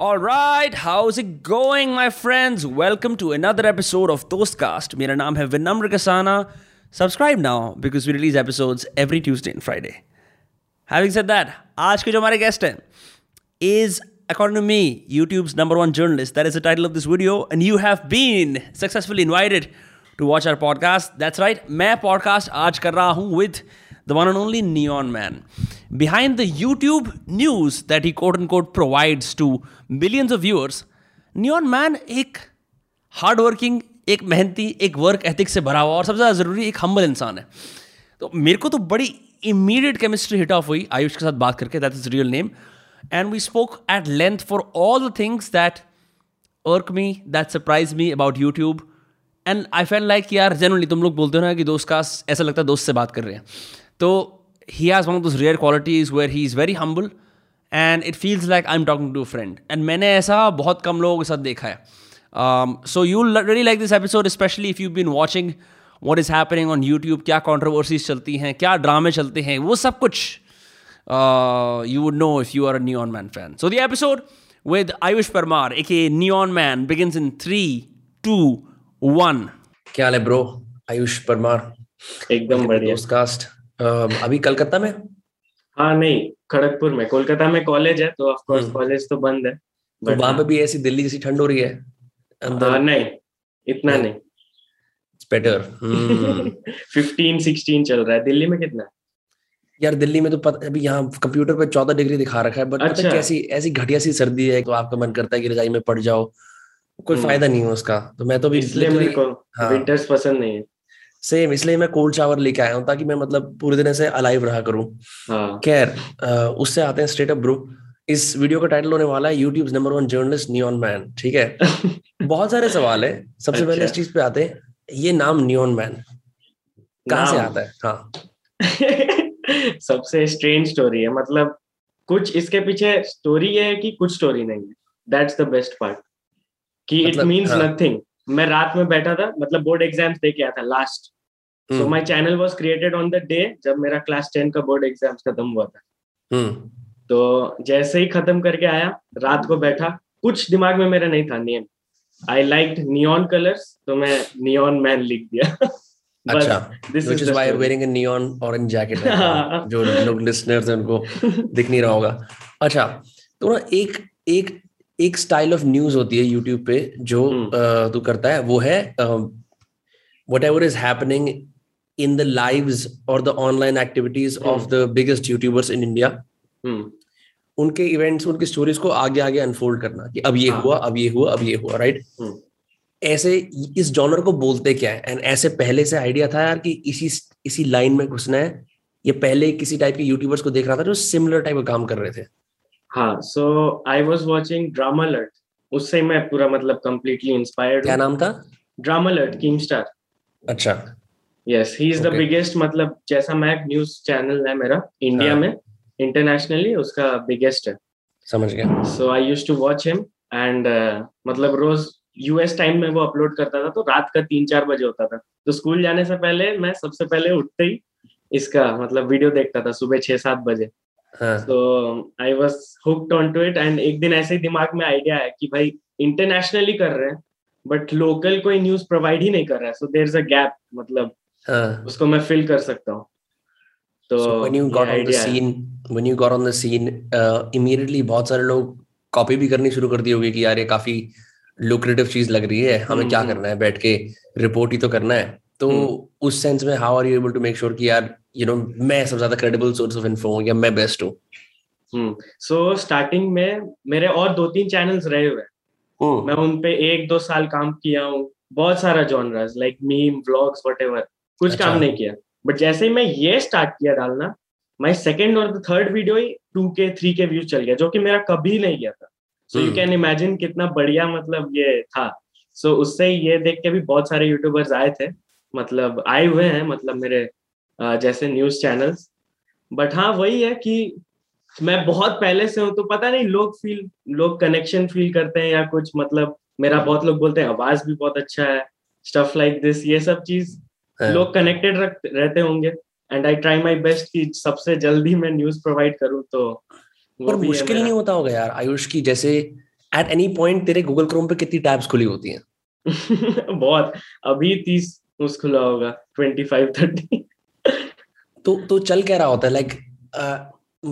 Alright, how's it going my friends? Welcome to another episode of Toastcast. मेरा नाम है विनम्र Kasana. Subscribe now because we release episodes every Tuesday and Friday. Having said that, आज के जो हमारे guest हैं is, according to me, YouTube's #1 journalist. That is the title of this video and you have been successfully invited to watch our podcast. That's right, मैं podcast आज कर रहा हूँ with the one and only Neon Man. Behind the YouTube news that he quote-unquote provides to millions of viewers, Neon Man एक hardworking, एक मेहनती, एक work ethic से भरा हुआ और सबसे ज़्यादा ज़रूरी एक humble इंसान है. तो मेरे को तो बड़ी immediate chemistry hit off हुई आयुष के साथ बात करके, that's his real name, and we spoke at length for all the things that irk me, that surprised me about YouTube, and I felt like यार generally तुम लोग बोलते हो ना कि दोस्त का ऐसा लगता है दोस्त से बात कर रहे हैं. तो he has one of those rare qualities where he is very humble and it feels like I'm talking to a friend. And मैंने ऐसा बहुत कम लोगों के साथ देखा है. So you'll really like this episode, especially if you've been watching what is happening on YouTube, क्या controversies चलती हैं, क्या ड्रामे चलते हैं, वो सब कुछ you would know if you are a Neon Man fan. So the episode with Ayush Parmar, aka Neon Man, begins in 3, 2, 1. क्या हाल है bro? Ayush Parmar. एकदम बढ़िया. Toastcast. अभी कलकत्ता में? हाँ नहीं, खड़गपुर में. कोलकाता में कॉलेज है तो ऑफ कोर्स कॉलेज तो बंद है. तो वहाँ पे भी ऐसी दिल्ली जैसी ठंड हो रही है अंदर? नहीं इतना नहीं, इट्स बेटर. 15-16 चल रहा है. दिल्ली में कितना है? यार दिल्ली में तो पता, अभी यहाँ कंप्यूटर पे 14 डिग्री दिखा रखा है बट अच्छा. पता कैसी ऐसी घटिया सी सर्दी है तो आपका मन करता है कि रजाई में पड़ जाओ, कोई फायदा नहीं है उसका. तो मैं तो विंटर्स पसंद नहीं है. सेम, इसलिए मैं कोल्ड शावर लेके आया हूँ ताकि मैं मतलब पूरे दिन से अलाइव रहा करूँ. खैर उससे आते हैं स्ट्रेट अप ब्रो. इस वीडियो का टाइटल होने वाला है यूट्यूब्स #1 जर्नलिस्ट नियॉन मैन. ठीक है. बहुत सारे सवाल है. सबसे अच्छा. पहले इस चीज पे आते हैं, ये नाम नियॉन मैन कहाँ से आता है? हाँ. सबसे स्ट्रेंज स्टोरी है. मतलब कुछ इसके पीछे स्टोरी है कि कुछ स्टोरी नहीं है. दैट्स द बेस्ट पार्ट कि इट मींस नथिंग. मैं रात में बैठा था, मतलब बोर्ड एग्जाम्स देके आया था last. So my channel was created on the day जब मेरा क्लास 10 का बोर्ड एग्जाम्स खत्म हुआ था. तो जैसे ही खत्म करके आया रात को बैठा, कुछ दिमाग में मेरा नहीं था name. I liked neon colours तो मैं नियॉन मैन लिख दिया. अच्छा, which is why I am wearing a neon orange jacket जो लोग लिसनर्स उनको दिख नहीं रहा होगा. अच्छा, तो ना एक एक एक स्टाइल ऑफ न्यूज होती है यूट्यूब पे जो तू करता है, वो है whatever is happening in the lives or the online activities of the biggest YouTubers in India. उनके इवेंट्स, उनकी स्टोरीज को आगे आगे अनफोल्ड करना कि अब ये हुआ, अब ये हुआ, अब ये हुआ. राइट. ऐसे इस जॉनर को बोलते क्या है? एंड ऐसे पहले से आइडिया था यार कि इसी लाइन में घुसना है? ये पहले किसी टाइप के यूट्यूबर्स को देख रहा था जो सिमिलर टाइप का काम कर रहे थे? हाँ. So I was watching drama alert. उससे मैं पूरा मतलब कंप्लीटली इंस्पायर्ड. क्या नाम था? Drama alert, Keemstar. अच्छा. Yes, he is the biggest. मतलब जैसा मैक न्यूज चैनल है मेरा इंडिया में, इंटरनेशनली उसका बिगेस्ट है. समझ गया. So I used to watch him and मतलब रोज यूएस टाइम में वो अपलोड करता था तो रात का 3-4 बजे होता था. तो स्कूल जाने से पहले मैं सबसे पहले उठते ही इसका मतलब वीडियो देखता था सुबह 6-7 बजे. So I was hooked onto it and एक दिन ऐसे ही दिमाग में आइडिया है कि भाई इंटरनेशनली कर रहे हैं बट लोकल कोई न्यूज प्रोवाइड ही नहीं कर रहा है. So there is a gap, मतलब उसको मैं फिल कर सकता हूँ. तो when you got on the scene immediately बहुत सारे लोग कॉपी भी करनी शुरू कर दी होगी कि यार ये काफी लुक्रेटिव चीज लग रही है, हमें क्या करना है, बैठ के रिपोर्ट ही तो करना है. तो उस सेंस में how are you able to make sure कि यार यू नो मैं सबसे ज्यादा क्रेडिबल सोर्स ऑफ इन्फो हूँ या मैं बेस्ट हूँ? सो स्टार्टिंग में मेरे और 2-3 चैनल्स रहे हुए हैं. मैं उनपे 1-2 साल काम किया हूँ. बहुत सारा genres like meme, vlogs, whatever, कुछ काम नहीं किया. बट जैसे ही मैं ये स्टार्ट किया डालना, माय सेकंड और थर्ड वीडियो ही 2K-3K व्यूज चल गया जो कि मेरा कभी नहीं गया था. सो यू कैन इमेजिन कितना बढ़िया मतलब ये था. सो उससे ये देख के भी बहुत सारे यूट्यूबर्स आए थे, मतलब आए हुए हैं, मतलब मेरे जैसे न्यूज चैनल्स. बट हाँ वही है कि मैं बहुत पहले से हूँ तो पता नहीं लोग कनेक्शन फील करते हैं या कुछ. मतलब मेरा बहुत लोग बोलते हैं आवाज भी बहुत अच्छा है, स्टफ लाइक दिस, ये सब चीज लोग कनेक्टेड रहते होंगे. And I try my best कि सबसे जल्दी मैं न्यूज प्रोवाइड करूँ. तो पर मुश्किल नहीं होता होगा यार आयुष की जैसे एट एनी पॉइंट तेरे गूगल क्रोम पे कितनी टैब्स खुली होती हैं? बहुत, अभी 30 उस खुला होगा, 25-30 तो चल क्या रहा होता है? लाइक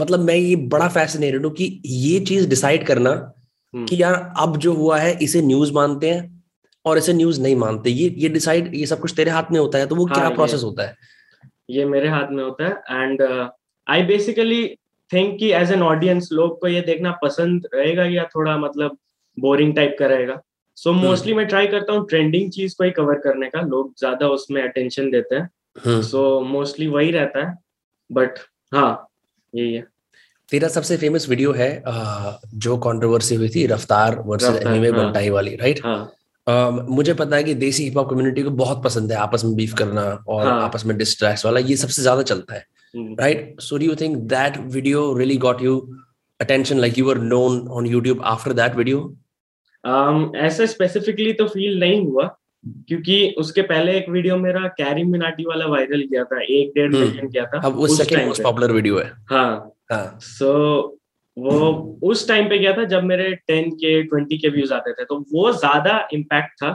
मतलब मैं ये बड़ा फैसिनेटेड हूँ कि ये चीज डिसाइड करना कि यार अब जो हुआ है इसे न्यूज मानते हैं और इसे न्यूज नहीं मानते, ये डिसाइड, ये सब कुछ तेरे हाथ में होता है, तो वो क्या प्रोसेस होता है? ये मेरे हाथ में होता है एंड आई बेसिकली थिंक कि एज एन ऑडियंस लोग को ये देखना पसंद रहेगा या थोड़ा मतलब बोरिंग टाइप का रहेगा। सो मोस्टली मैं ट्राई करता हूँ ट्रेंडिंग चीज को ही कवर करने का, लोग ज्यादा उसमें अटेंशन देते हैं, सो मोस्टली वही रहता है, बट हाँ यही है। तेरा सबसे फेमस वीडियो है जो कंट्रोवर्सी हुई थी रफ्तार वर्सेस एनीवे बंटाई वाली, राइट? मुझे पता है कि देसी हिप हॉप कम्युनिटी को बहुत पसंद है आपस में बीफ करना और आपस में डिस्ट्रैक्ट वाला, ये सबसे ज्यादा चलता है, right? So do you think that video really got you attention, like you were known on YouTube after that video? ऐसे स्पेसिफिकली तो फील नहीं हुआ, क्योंकि उसके पहले एक वीडियो मेरा कैरी मिनाटी वाला वायरल गया था, 1-1.5 मिलियन गया था, अब उस सेकंड मोस्ट पॉपुलर वीडियो है। हाँ, सो वो उस टाइम पे गया था जब मेरे 10K 20K व्यूज आते थे, तो वो ज्यादा इम्पैक्ट था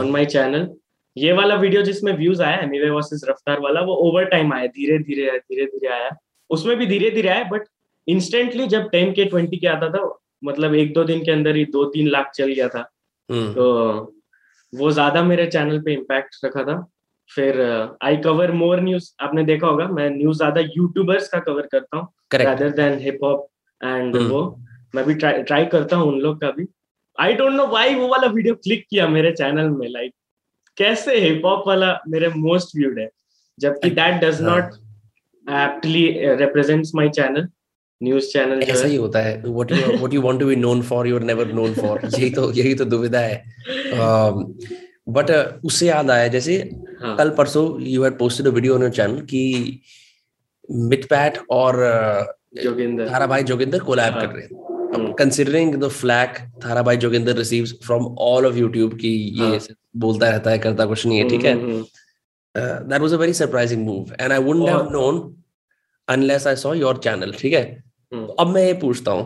ऑन माय चैनल। ये वाला वीडियो जिसमें व्यूज आया एनीवे वर्सेस रफ्तार वाला, वो ओवर टाइम आया, धीरे धीरे आया, उसमें भी धीरे धीरे आया, बट इंस्टेंटली जब 10K 20K आता था, मतलब 1-2 दिन के अंदर ही 2-3 लाख चल गया था, तो वो ज्यादा मेरे चैनल पे इम्पैक्ट रखा था। फिर आई कवर मोर न्यूज, आपने देखा होगा मैं न्यूज ज्यादा यूट्यूबर्स का कवर करता हूँ rather than hip hop, and वो मैं भी ट्राई करता हूँ उन लोग का भी। आई डोंट नो व्हाई वो वाला वीडियो क्लिक किया मेरे चैनल में, लाइक कैसे हिप हॉप वाला मेरे मोस्ट व्यूड है, जबकि that does not aptly represents my channel. News channel ऐसा ही होता है, what you want to be known for you are never known for, यही तो दुविधा है। बट उससे याद आया, जैसे कल परसों you had posted a video on your channel कि मितपैट और थाराभाई जोगिंदर कोलैब कर रहे हैं। अब considering the flak Tharabhai Joginder receives from all of YouTube की ये बोलता रहता है, करता कुछ नहीं है, ठीक है, that was a very surprising move and I wouldn't have known unless I saw your channel, ठीक है? अब मैं ये पूछता हूँ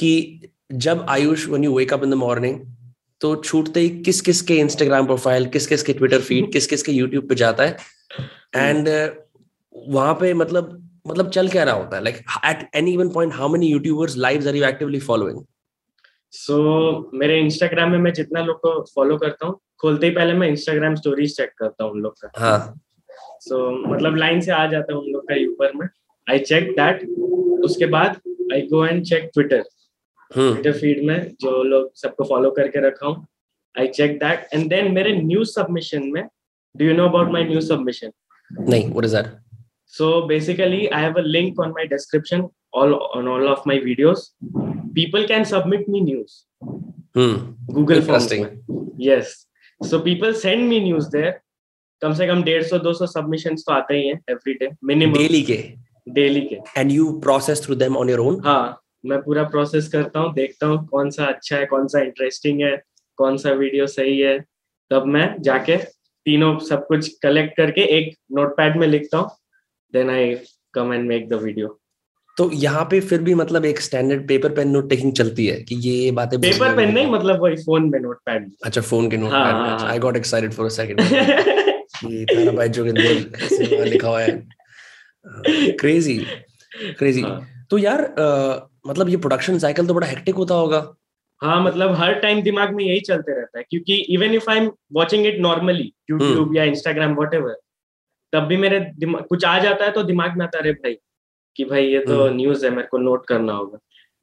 कि जब Ayush, when you wake up in the morning, तो छूटते ही किस किस के इंस्टाग्राम प्रोफाइल, किस किस के ट्विटर फीड, किस किस के यूट्यूब पे जाता है एंड वहां पे मतलब चल क्या रहा होता है? Like at any even point how many YouTubers lives are you actively following? So मेरे इंस्टाग्राम में मैं जितना लोग को फॉलो करता हूँ, खोलते ही पहले मैं इंस्टाग्राम स्टोरीज चेक करता हूँ उन लोग का। सो मतलब लाइन से आ जाता है उन लोग का ऊपर में, आई चेक दैट। उसके बाद I go and check Twitter feed में जो लोग सबको फॉलो करके रखा हूँ, I check that and then मेरे न्यूज सबमिशन में, do you know about my news submission? नहीं, what is that? So basically, I have a link on my description, all of my videos. People can submit me news. Google Forms. Yes. So people send me news there. कम से कम 150-200 submissions तो आते ही हैं every day minimum. Daily के. And you process through them on your own? हाँ, मैं पूरा process करता हूँ, देखता हूँ कौन सा अच्छा है, कौन सा interesting है, कौन सा video सही है, तब मैं जाके तीनों सब कुछ collect करके एक notepad में लिखता हूँ. Then I come and make the video. तो यहाँ पे फिर भी मतलब एक standard paper pen note taking चलती है कि ये बातें पेपर पेन नहीं, मतलब वही फोन में नोट पैड। अच्छा, फोन के note pad. I got excited for a second. ये थारा भाई जोगिंदर लिखा हुआ है। Crazy. तो यार मतलब ये प्रोडक्शन साइकिल तो बड़ा हेक्टिक होता होगा। हाँ, मतलब हर टाइम दिमाग में यही चलते रहता है, क्योंकि even if I am watching it normally YouTube या इंस्टाग्राम व्हाटएवर, तब भी मेरे दिमाग कुछ आ जाता है तो दिमाग में आता है भाई ये तो न्यूज है, मेरे को नोट करना होगा।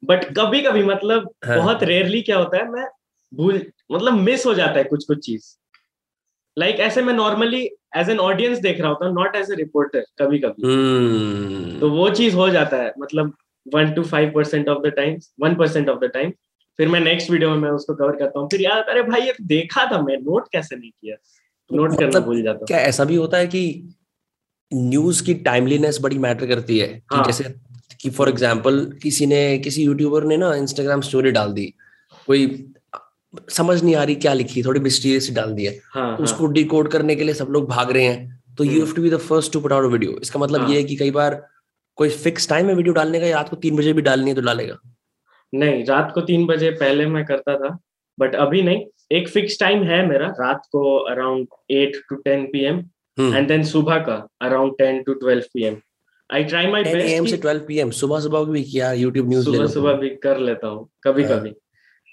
बट कभी कभी मतलब बहुत रेयरली क्या होता है, मैं भूल मतलब मिस हो जाता है कुछ चीज। लाइक ऐसे मैं नॉर्मली एज एन ऑडियंस देख रहा होता हूँ, नॉट एज ए रिपोर्टर, कभी कभी तो वो चीज हो जाता है, मतलब 1-5% of the time, 1% of the time. फिर मैं नेक्स्ट वीडियो में मैं उसको कवर करता हूँ, फिर याद, अरे भाई ये देखा था मैं, नोट कैसे नहीं किया, नोट करना भूल जाता हूँ। क्या ऐसा भी होता है कि न्यूज की टाइमलीनेस बड़ी मैटर करती है? कि जैसे कि फॉर एग्जांपल किसी यूट्यूबर ने ना इंस्टाग्राम स्टोरी डाल दी, कोई समझ नहीं आ रही क्या लिखी, थोड़ी मिस्टीरियस डाल दी है, उसको डिकोड करने के लिए सब लोग भाग रहे हैं, तो you have to be the first to put out a video. इसका मतलब ये है कि कई बार कोई फिक्स टाइम है वीडियो डालने का, रात को 3 बजे भी डालनी है तो डालेगा। नहीं, रात को 3 बजे पहले मैं करता था, बट अभी नहीं। एक फिक्स टाइम है मेरा, रात को around 8 to 10 PM and then सुबह का around 10 to 12 PM। I try my best 10 AM से 12 PM सुबह भी किया, YouTube न्यूज़ सुबह भी कर लेता हूँ कभी कभी,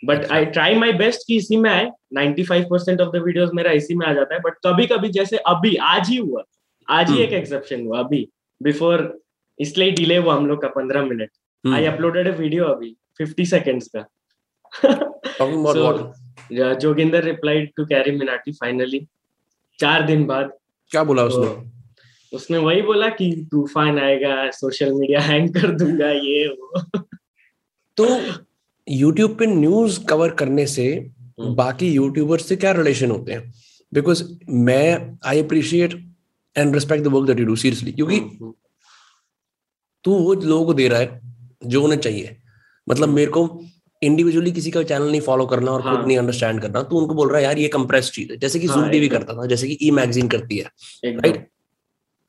but I try my best कि इसी में आए। 95% ऑफ द वीडियोस मेरा इसी में आ जाता है, बट कभी कभी जैसे अभी आज ही हुआ, आज ही एक एक्सेप्शन हुआ अभी बिफोर, इसलिए डिले हुआ हम लोग का 15 minute. I uploaded a video अभी 50 seconds का। Joginder replied to Carry Minati finally 4 दिन बाद। क्या बोला उसने? उसने वही बोला कि तूफान आएगा, सोशल मीडिया हैंग कर दूंगा ये वो। तो यूट्यूब पे न्यूज कवर करने से बाकी यूट्यूबर्स से क्या रिलेशन होते हैं? बिकॉज मैं I appreciate and respect the work that you do seriously, क्योंकि तू वो लोगों को दे रहा है जो उन्हें चाहिए। मतलब मेरे को इंडिविजुअली किसी का चैनल नहीं फॉलो करना और खुद नहीं अंडरस्टैंड करना, तो उनको बोल रहा है यार ये कंप्रेस चीज है, जैसे कि जूम टीवी करता था, जैसे कि ई मैगजीन करती है, राइट?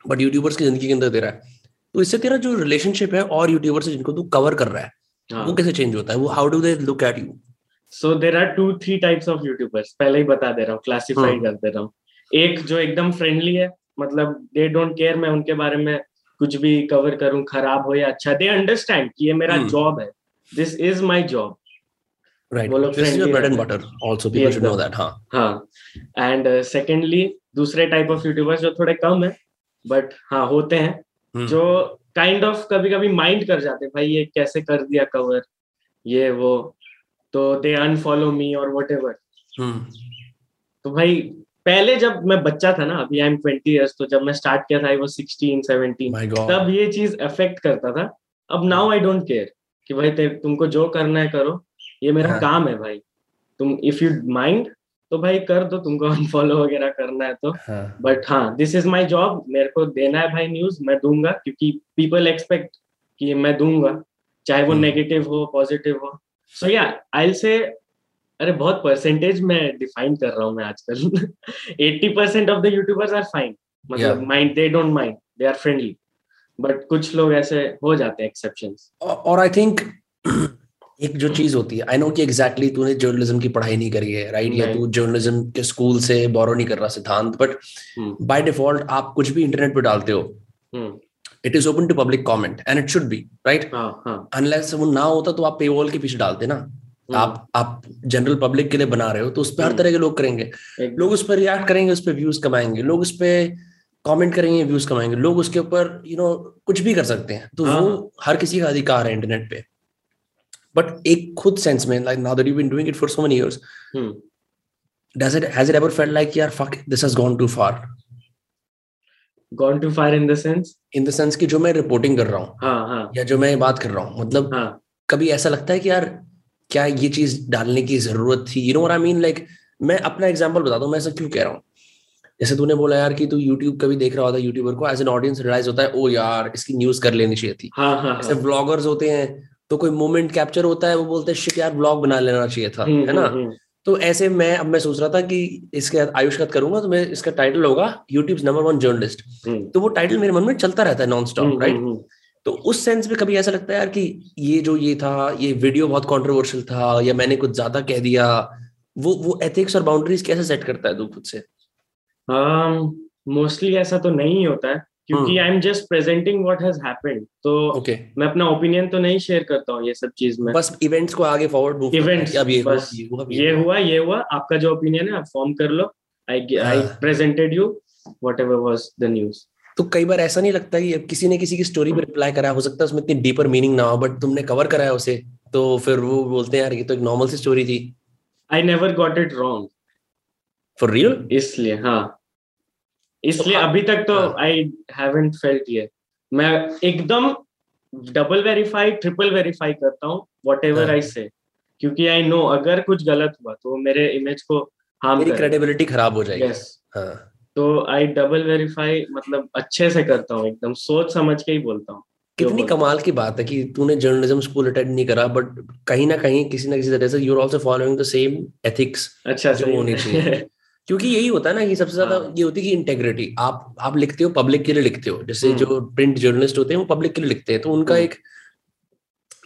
बट यूट्यूबर्स की जिंदगी के अंदर दे रहा है। तो इससे तेरा जो रिलेशनशिप है और यूट्यूबर से जिनको तू कवर कर रहा है वो कैसे चेंज होता है? वो how do they look at you? So there are 2-3 types of YouTubers, पहले ही बता दे रहा हूँ, क्लासिफाई कर दे रहा हूँ। एक जो एकदम फ्रेंडली है, मतलब दे डोंट केयर मैं उनके बारे में कुछ भी कवर करूं, खराब हो या अच्छा, दे अंडरस्टैंड कि ये मेरा जॉब है, this is my job, right? This is your bread and butter also, people should know that. हां, एंड सेकंडली दूसरे टाइप ऑफ यूट्यूबर्स जो थोड़े कम है बट हाँ होते हैं, जो काइंड ऑफ कभी कभी माइंड कर जाते, भाई ये कैसे कर दिया कवर ये वो, तो दे अनफॉलो मी और व्हाटएवर। तो भाई पहले जब मैं बच्चा था ना, अभी आई एम 20 years, तो जब मैं स्टार्ट किया था आई वाज 16-17, तब ये चीज अफेक्ट करता था। अब नाउ आई डोंट केयर कि भाई तुमको जो करना है करो, ये मेरा काम है भाई, तुम इफ यू माइंड तो भाई कर दो, तुमको अनफॉलो वगैरह करना है तो, बट हाँ दिस इज माय जॉब, मेरे को देना है भाई न्यूज, मैं दूंगा, क्योंकि पीपल एक्सपेक्ट कि मैं दूंगा, चाहे वो नेगेटिव हो पॉजिटिव हो। सो या आई विल से, अरे बहुत परसेंटेज में डिफाइन कर रहा हूँ मैं आजकल, 80% of the YouTubers are fine, मतलब mind, they don't mind, they are friendly, but कुछ लोग ऐसे हो जाते हैं एक्सेप्शंस। और आई थिंक एक जो चीज होती है, आई नो कि एग्जैक्टली तूने जर्नलिज्म की पढ़ाई नहीं करी है, राइट? या तू जर्नलिज्म के स्कूल से बोरो नहीं कर रहा सिद्धांत, बट बाय डिफॉल्ट आप कुछ भी इंटरनेट पे डालते हो, it is open to public comment and it should be, right? Unless वो ना होता तो आप पेवॉल के पीछे डालते ना, आप जनरल पब्लिक के लिए बना रहे हो, तो उस पर हर तरह के लोग करेंगे, लोग उस पर रिएक्ट करेंगे, उस पर व्यूज कमाएंगे, लोग उस पर कमेंट करेंगे, व्यूज कमाएंगे, लोग उसके ऊपर यू नो कुछ भी कर सकते हैं। तो वो हर किसी का अधिकार है इंटरनेट पे, बट एक खुद सेंस में, like now that you've been doing it for so many years, has it ever felt like यार fuck this has gone too far? Gone too far in the sense? In the sense कि जो मैं reporting कर रहा हूँ, या जो मैं बात कर रहा हूँ, मतलब कभी ऐसा लगता है कि यार क्या ये चीज डालने की जरूरत थी? You know what I mean? Like मैं अपना एग्जाम्पल बताता हूँ मैं ऐसा क्यों कह रहा हूँ। जैसे तूने बोला यार कि तू यूट्यूब कभी देख रहा होता है, यूट्यूबर को एज एन ऑडियंस रियलाइज होता है, ओ यार इसकी न्यूज कर लेनी चाहिए थी। ऐसे व्लॉगर्स होते हैं तो कोई मोमेंट कैप्चर होता है, वो बोलते हैं शिट यार व्लॉग बना लेना चाहिए था, है ना? तो ऐसे मैं अब मैं सोच रहा था कि इसके आयुष का करूंगा तो मैं इसका टाइटल होगा यूट्यूब्स नंबर 1 जर्नलिस्ट, तो वो टाइटल मेरे मन में चलता रहता है नॉन स्टॉप, राइट? तो उस सेंस में कभी ऐसा लगता है यार कि ये जो ये था, ये वीडियो बहुत कॉन्ट्रोवर्शियल था, या मैंने कुछ ज्यादा कह दिया, वो एथिक्स और बाउंड्रीज कैसे सेट करता है तू खुद से? मोस्टली ऐसा तो नहीं होता है, क्योंकि I am just presenting what has happened, तो मैं अपना ओपिनियन तो नहीं शेयर करता हूँ ये सब चीज में, बस इवेंट्स को आगे फॉरवर्ड मूव, इवेंट्स अब ये हुआ, आपका जो ओपिनियन है आप फॉर्म कर लो, I presented you whatever was the news. तो कई बार ऐसा नहीं लगता कि अब किसी ने किसी की स्टोरी पे रिप्लाई करा, हो सकता है उसमें इतनी डीपर मीनिंग ना हो, बट तुमने कवर कराया उसे, तो फिर वो बोलते हैं यार ये तो एक नॉर्मल सी स्टोरी थी। I never got it wrong for real, इसलिए इसलिए अभी तक तो आई हैवेंट फेल्ट ये। मैं एकदम डबल वेरीफाई ट्रिपल वेरीफाई करता हूँ व्हाटएवर आई से, क्योंकि आई नो अगर कुछ गलत हुआ तो मेरे इमेज को हार्म, क्रेडिबिलिटी खराब हो जाएगी। तो आई डबल वेरीफाई मतलब अच्छे से करता हूँ, एकदम सोच समझ के ही बोलता हूँ। कितनी कमाल की बात है कि तूने जर्नलिज्म स्कूल अटेंड नहीं करा, बट कहीं ना कहीं किसी ना किसी तरह से you are also following the same ethics, अच्छा जो होनी चाहिए। क्योंकि यही होता है ना कि सबसे ज्यादा ये होती है कि इंटेग्रिटी, आप लिखते हो, पब्लिक के लिए लिखते हो, जैसे जो प्रिंट जर्नलिस्ट होते हैं वो पब्लिक के लिए लिखते हैं, तो उनका एक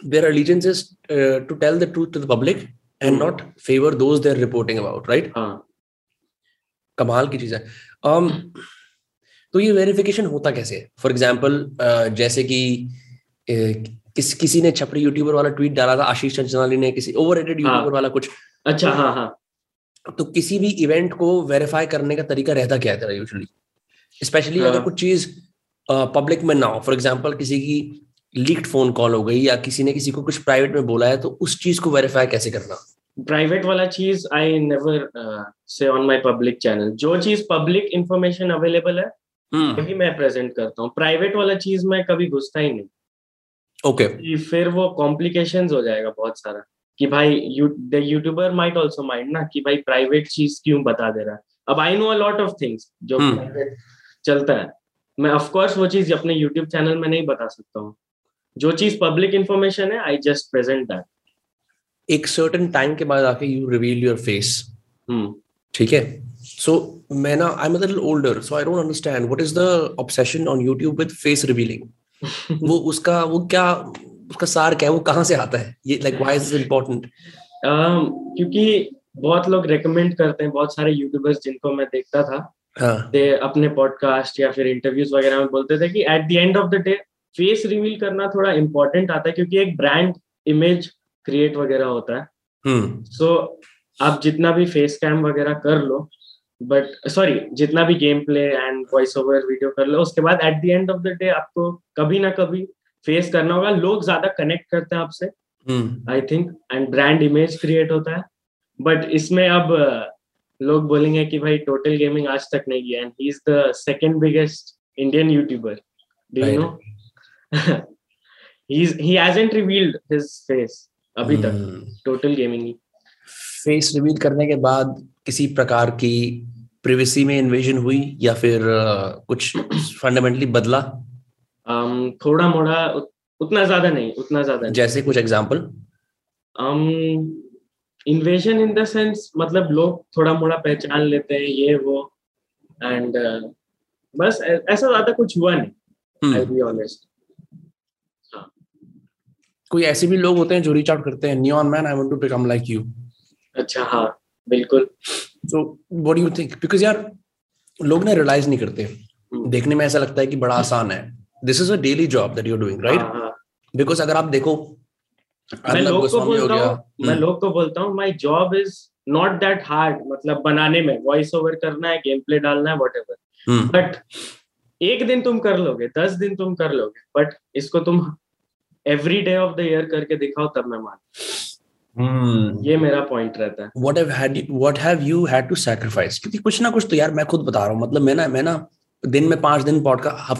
their allegiance is to tell the truth to the public and not favor those they're reporting about, right? कमाल की चीज है. तो ये वेरिफिकेशन होता कैसे है? फॉर एग्जाम्पल जैसे कि किसी ने छपरी यूट्यूबर वाला ट्वीट डाला था, आशीष चंचलानी ने किसी ओवररेटेड यूट्यूबर वाला कुछ. अच्छा हाँ हाँ. तो किसी भी इवेंट को वेरीफाई करने का तरीका रहता क्या है यूजुअली, स्पेशली अगर कुछ चीज पब्लिक में ना हो? फॉर एग्जाम्पल किसी की लीक्ड फोन कॉल हो गई या किसी ने किसी को कुछ प्राइवेट में बोला है, तो उस चीज को वेरीफाई कैसे करना? प्राइवेट वाला चीज I never say on my public channel. जो चीज पब्लिक इंफॉर्मेशन अवेलेबल है वही मैं प्रेजेंट करता हूँ. प्राइवेट वाला चीज मैं कभी घुसता ही नहीं. ओके फिर वो कॉम्प्लिकेशंस हो जाएगा बहुत सारा कि भाई यूट्यूबर माइट ऑल्सो माइंड ना कि भाई प्राइवेट चीज क्यों बता दे रहा है. अब I know a lot of things जो प्राइवेट चलता है, मैं ऑफकोर्स वो चीज अपने यूट्यूब चैनल में नहीं बता सकता हूँ. जो चीज पब्लिक इंफॉर्मेशन है आई जस्ट प्रेजेंट दैट. एक सर्टेन टाइम के बाद आके यू रिवील योर फेस, ठीक है? सो मैं ना, I am a little older so I don't understand what is the obsession on YouTube with face revealing. वो उसका क्या उसका सार क्या है, वो कहाँ से आता है ये, like why is it important? क्योंकि बहुत लोग रेकमेंड करते हैं, बहुत सारे यूट्यूबर्स जिनको मैं देखता था दे अपने पॉडकास्ट या फिर इंटरव्यूज वगैरह में बोलते थे कि at the end of the day face reveal करना थोड़ा इम्पोर्टेंट आता है क्योंकि एक ब्रांड इमेज क्रिएट वगैरह होता है. सो आप जितना भी फेस कैम वगैरह कर लो, बट सॉरी जितना भी game play and voice over video कर लो, उसके बाद at the end of the day आपको कभी ना कभी फेस करना होगा. लोग ज्यादा कनेक्ट करते हैं आपसे I think, and brand image create होता है. बट इसमें अब लोग बोलेंगे कि भाई टोटल गेमिंग आज तक नहीं किया and he is the second biggest Indian YouTuber, do you know? he hasn't revealed his face अभी तक. Total Gaming face reveal करने के बाद किसी प्रकार की privacy में invasion हुई या फिर कुछ fundamentally बदला? थोड़ा मोड़ा, उतना ज्यादा नहीं. जैसे कुछ example? Invasion in the sense मतलब लोग थोड़ा मोड़ा पहचान लेते हैं ये वो, and बस ऐसा ज्यादा कुछ हुआ नहीं. I'll be honest. कोई ऐसे भी लोग होते हैं जो रीच आउट करते हैं, neon man I want to become like you. अच्छा हाँ बिल्कुल. So what do you think? Because यार लोग ना रियलाइज नहीं करते. देखने में ऐसा लगता है कि बड़ा आसान है. This is a daily job that you are doing, right? Because अगर आप देखो मैं लोग को बोलता हूँ my job is not that hard. मतलब बनाने में वॉइस ओवर करना है, गेम प्ले डालना है, व्हाटएवर. बट एक दिन तुम कर लोगे, 10 दिन तुम कर लोगे, बट इसको तुम every day of the year करके दिखाओ तब मैं मान. ये मेरा पॉइंट रहता है. What have you had to sacrifice? क्योंकि कुछ ना कुछ तो यार मैं खुद बता रहा हूँ. मतलब मैं ना हफ्ते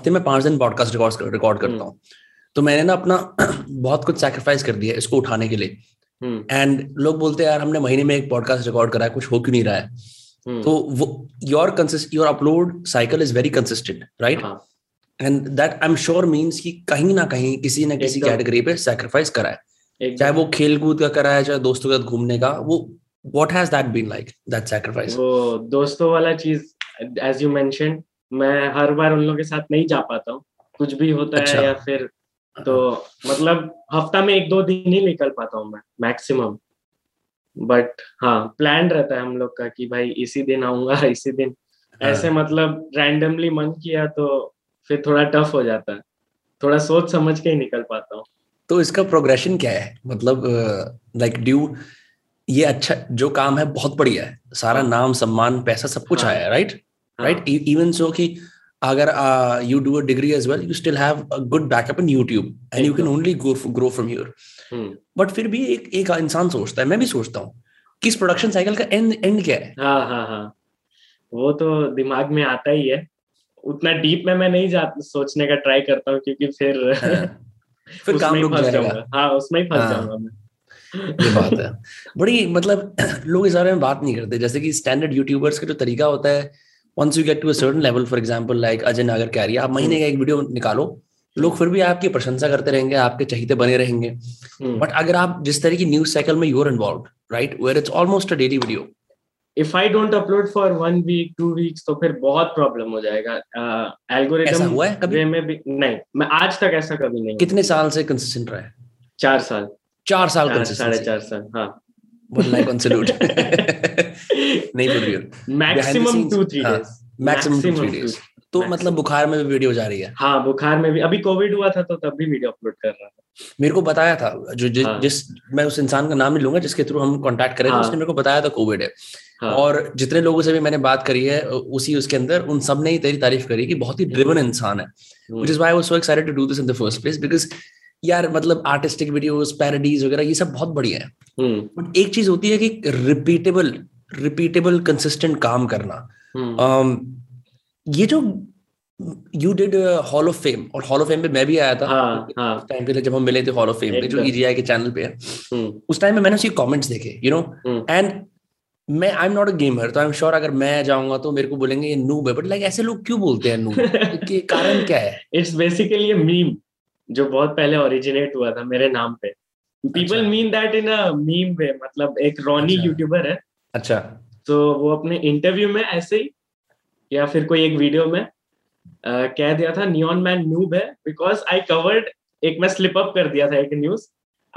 में 5 दिन पॉडकास्ट रिकॉर्ड करता हूँ. तो मैंने ना अपना बहुत कुछ सैक्रिफाइस कर दिया इसको उठाने के लिए. एंड लोग बोलते हैं यार हमने महीने में एक पॉडकास्ट रिकॉर्ड करा है, कुछ हो क्यों नहीं रहा है? तो वो your upload cycle is very consistent, right? And that I am sure means कि कहीं ना कहीं किसी ना किसी कैटेगरी पे सैक्रिफाइस करा है, चाहे वो खेलकूद का करा है, चाहे दोस्तों के साथ घूमने का. वो what has that been like, that sacrifice? वो दोस्तों वाला चीज एज यू मेंशन, मैं हर बार उन लोगों के साथ नहीं जा पाता हूँ, कुछ भी होता है या फिर तो मतलब हफ्ता में 1-2 दिन ही निकल पाता हूँ मैं मैक्सिमम. बट हाँ प्लान रहता है हम लोग का कि भाई इसी दिन आऊंगा इसी दिन. ऐसे मतलब रैंडमली मन किया तो फिर थोड़ा टफ हो जाता है, थोड़ा सोच समझ के ही निकल पाता हूँ. तो इसका प्रोग्रेशन क्या है? मतलब लाइक ये अच्छा जो काम है बहुत बढ़िया है, सारा नाम सम्मान पैसा सब कुछ आया, राइट? इवन सो कि अगर you do a degree as well, you still have a good backup in YouTube and you can only grow from here. But फिर भी एक इंसान सोचता है, मैं भी सोचता हूँ कि इस प्रोडक्शन साइकिल का एंड क्या है? हाँ, वो तो दिमाग में आता ही है. उतना डीप में मैं नहीं जाता, सोचने का ट्राई करता हूँ क्योंकि फिर काम रुक जाएगा. हाँ उसमें ही फंस जाऊंगा मैं. ये बात है. बड़ी मतलब लोग इस बारे में बात नहीं करते. जैसे कि स्टैंडर्ड यूट्यूबर्स का जो तरीका होता है, once you get to a certain level, for example like Ajay Nagar Carry, आप महीने का एक वीडियो निकालो, लोग फिर भी आपकी प्रशंसा करते रहेंगे, आपके चहीते बने रहेंगे. बट अगर आप जिस तरह की न्यूज साइकिल में you are involved, right, where it's almost a daily video, If I don't upload for 1-2 weeks, तो फिर बहुत प्रॉब्लम हो जाएगा. एल्गोरिथम ऐसा हुआ है कभी? नहीं, मैं आज तक ऐसा कभी नहीं. कितने साल से कंसिस्टेंट रहा है? 4 साल कंसिस्टेंसी 4.5 साल। हाँ नहीं बोल रही हूँ, मैक्सिमम 2-3 डेज तो मतलब बुखार में भी वीडियो जा रही है। हाँ बुखार में भी, अभी कोविड हुआ था तो तब भी वीडियो अपलोड कर रहा था। मेरे को बताया था जो जिस मैं उस इंसान का नाम नहीं लूंगा जिसके थ्रू हम कांटेक्ट करें, उसने मेरे को बताया था कोविड है। और जितने लोगों से भी मैंने बात करी है उसके अंदर उन सब ने ही तेरी तारीफ करी कि बहुत ही ड्रिवन इंसान है, which is why I was so excited to do this in the first place, because यार मतलब आर्टिस्टिक वीडियोस, पैरोडीज वगैरह ये सब बहुत बढ़िया है, बट एक चीज होती है कि रिपीटेबल कंसिस्टेंट काम करना। ये जो you did hall of fame, और हॉल ऑफ फेम पे मैं भी आया था टाइम पे जब हम मिले थे हॉल ऑफ फेम पे जो EGI के चैनल पे है, उस टाइम में मैंने उसके कमेंट्स देखे, यू नो, एंड मैं I am not a gamer, तो आई एम श्योर अगर मैं जाऊंगा तो मेरे को बोलेंगे ये नूब है, बट लाइक ऐसे लोग क्यों बोलते हैं नूब, के कारण क्या है? इट्स बेसिकली अ मीम जो बहुत पहले ओरिजिनेट हुआ था मेरे नाम पे। People mean that in a meme way. मतलब एक रॉनी यूट्यूबर है, अच्छा, तो वो अपने इंटरव्यू में ऐसे ही या फिर कोई एक वीडियो में कह दिया था नियॉन मैन नूब है, बिकॉज आई कवर्ड एक, मैं स्लिप अप कर दिया था एक news,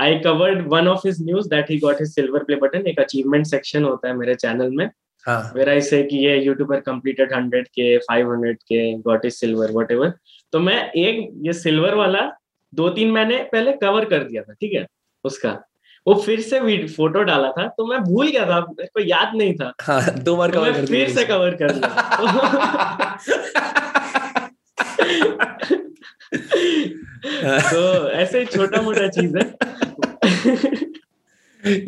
I covered one of his news that he got his silver play button. एक अचीवमेंट सेक्शन होता है मेरे चैनल में, मेरा इसे कि ये YouTuber completed 100K, 500K, got his silver whatever. तो मैं एक ये सिल्वर वाला 2-3 महीने पहले कवर कर दिया था, ठीक है, उसका वो फिर से फोटो डाला था, तो मैं भूल गया था, मेरे को याद नहीं था। 2 बार तो मैं फिर से कवर कर लिया। तो ऐसे छोटा मोटा चीज है।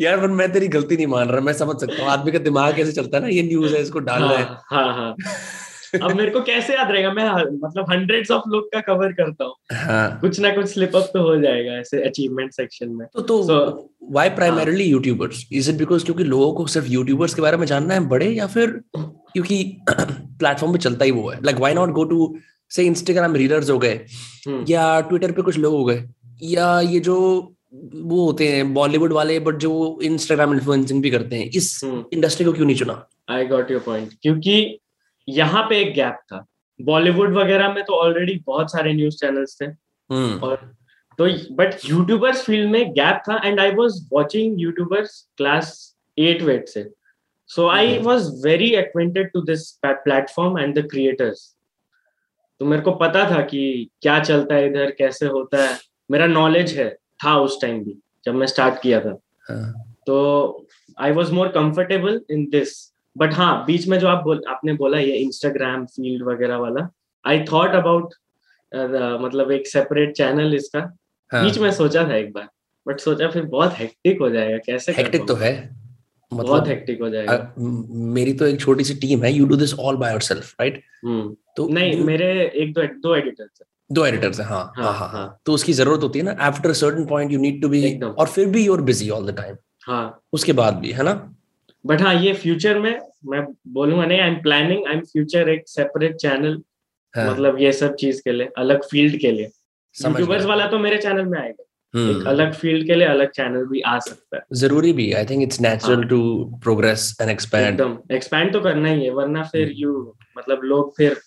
यार पर मैं तेरी गलती नहीं मान रहा, मैं समझ सकता हूँ आदमी का दिमाग कैसे चलता है ना, ये न्यूज है इसको डालना है। अब मेरे को कैसे याद रहेगा, मैं मतलब 100s of लोग का कवर करता हूँ, कुछ ना कुछ स्लिप अप तो हो जाएगा ऐसे अचीवमेंट सेक्शन में। तो why primarily YouTubers? Is it because क्योंकि लोगों को सिर्फ यूट्यूबर्स के बारे में जानना है बड़े, या फिर क्योंकि प्लेटफॉर्म पे चलता ही वो है, like why not go to say Instagram reelers हो गए, या ट्विटर पे कुछ लोग हो गए, या ये जो वो होते हैं बॉलीवुड वाले बट जो इंस्टाग्राम इन्फ्लुएंसिंग भी करते हैं, इस इंडस्ट्री को क्यों नहीं चुना? I got your point. क्योंकि यहाँ पे एक गैप था, बॉलीवुड वगैरह में तो ऑलरेडी बहुत सारे न्यूज चैनल्स थे, और तो बट यूट्यूबर्स फील्ड में गैप था, and I was watching YouTubers class 8 से, so I was very acquainted to this platform and the creators. तो मेरे को पता था कि क्या चलता है इधर, कैसे होता है, मेरा नॉलेज है था उस टाइम भी जब मैं स्टार्ट किया था। तो I was more comfortable in this, but हाँ बीच में जो आपने बोला ये इंस्टाग्राम फील्ड वगैरह वाला, आई थॉट अबाउट मतलब एक सेपरेट चैनल इसका, बीच में सोचा था एक बार, बट सोचा फिर बहुत हेक्टिक हो जाएगा, कैसे हेक्टिक तो है, मतलब बहुत हेक्टिक हो जाएगा। मेरी तो एक छोटी सी टीम है, you do this all by yourself right? तो नहीं मेरे एक दो एडिटर्स है, 2 एडिटर्स हैं। तो उसकी जरूरत होती है ना, after a certain point you need to be, और फिर भी you are busy all the time. उसके बाद भी है ना, बट हाँ ये फ्यूचर में मैं बोलूंगा नहीं, I am planning, I am future एक सेपरेट चैनल, मतलब ये सब चीज के लिए, अलग फील्ड के लिए। यूट्यूबर्स वाला तो मेरे चैनल में आएगा, एक अलग फील्ड के लिए अलग चैनल भी आ सकता है, जरूरी भी। I think it's natural to progress and expand, एकदम एक्सपैंड तो करना ही है, वरना फिर यू मतलब लोग फिर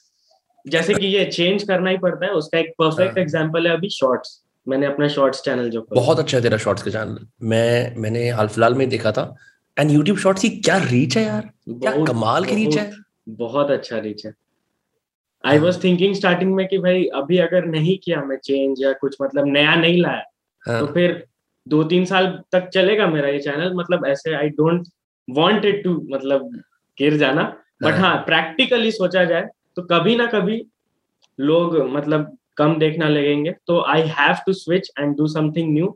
जैसे कि ये चेंज करना ही पड़ता है। उसका एक परफेक्ट एग्जांपल है अभी शॉर्ट्स, मैंने अपना शॉर्ट्स चैनल जो बहुत अच्छा है तेरा शॉर्ट्स का चैनल, मैंने हाल फिलहाल में देखा था, एंड YouTube शॉर्ट्स की क्या रीच है यार, क्या कमाल की रीच है, बहुत अच्छा रीच है। आई वाज थिंकिंग स्टार्टिंग में कि भाई अभी अगर नहीं किया मैं चेंज या कुछ मतलब नया नहीं लाया तो फिर 2-3 साल तक चलेगा मेरा ये चैनल, मतलब ऐसे I don't want it to मतलब गिर जाना, बट हाँ प्रैक्टिकली सोचा जाए तो कभी ना कभी लोग मतलब कम देखना लगेंगे, तो I have to switch and do something new.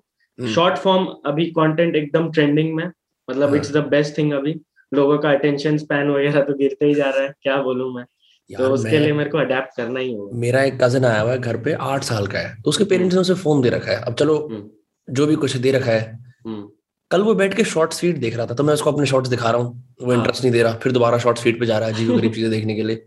Short form अभी कंटेंट एकदम ट्रेंडिंग में, मतलब इट्स द बेस्ट थिंग अभी, लोगों का अटेंशन स्पैन वगैरह तो गिरते ही जा रहा है, क्या बोलूं मैं, तो उसके लिए मेरे को अडेप्ट करना ही होगा। मेरा एक कजन आया हुआ है घर पे, 8 साल का है, तो उसके पेरेंट्स ने उसे फोन दे रखा है, अब चलो जो भी कुछ दे रखा है, कल वो बैठ के शॉर्ट्स फीड देख रहा था, तो मैं उसको अपने शॉर्ट्स दिखा रहा हूँ, वो इंटरेस्ट नहीं दे रहा, फिर दोबारा शॉर्ट्स फीड पे जा रहा है अजीब गरीब चीजें देखने के लिए।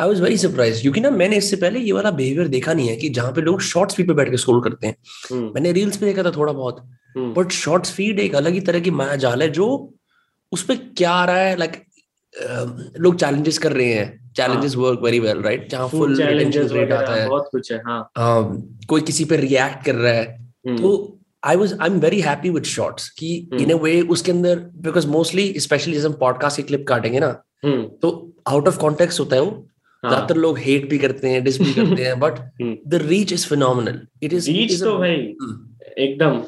आई वॉज वेरी सरप्राइज, क्योंकि ना मैंने इससे पहले ये वाला बिहेवियर देखा नहीं है कि जहाँ पे लोग शॉर्ट्स फीड पे बैठ के स्क्रॉल करते हैं। मैंने रील्स पे देखा था थोड़ा बहुत, बट शॉर्ट्स फीड एक अलग ही तरह की माया जाल है, जो उसपे क्या आ रहा है, लाइक लोग चैलेंजेस कर रहे हैं, challenges work very well right, जहाँ फुल रिटेंशन रेट आता है, बहुत कुछ है। कोई किसी पे रिएक्ट कर रहा है, तो I'm very happy with Shorts कि in a way उसके अंदर because mostly especially जब हम podcast की clip काटेंगे ना तो out of context होता है वो ज्यादातर लोग hate भी करते हैं diss भी करते हैं but the reach is phenomenal. Reach तो भाई एकदम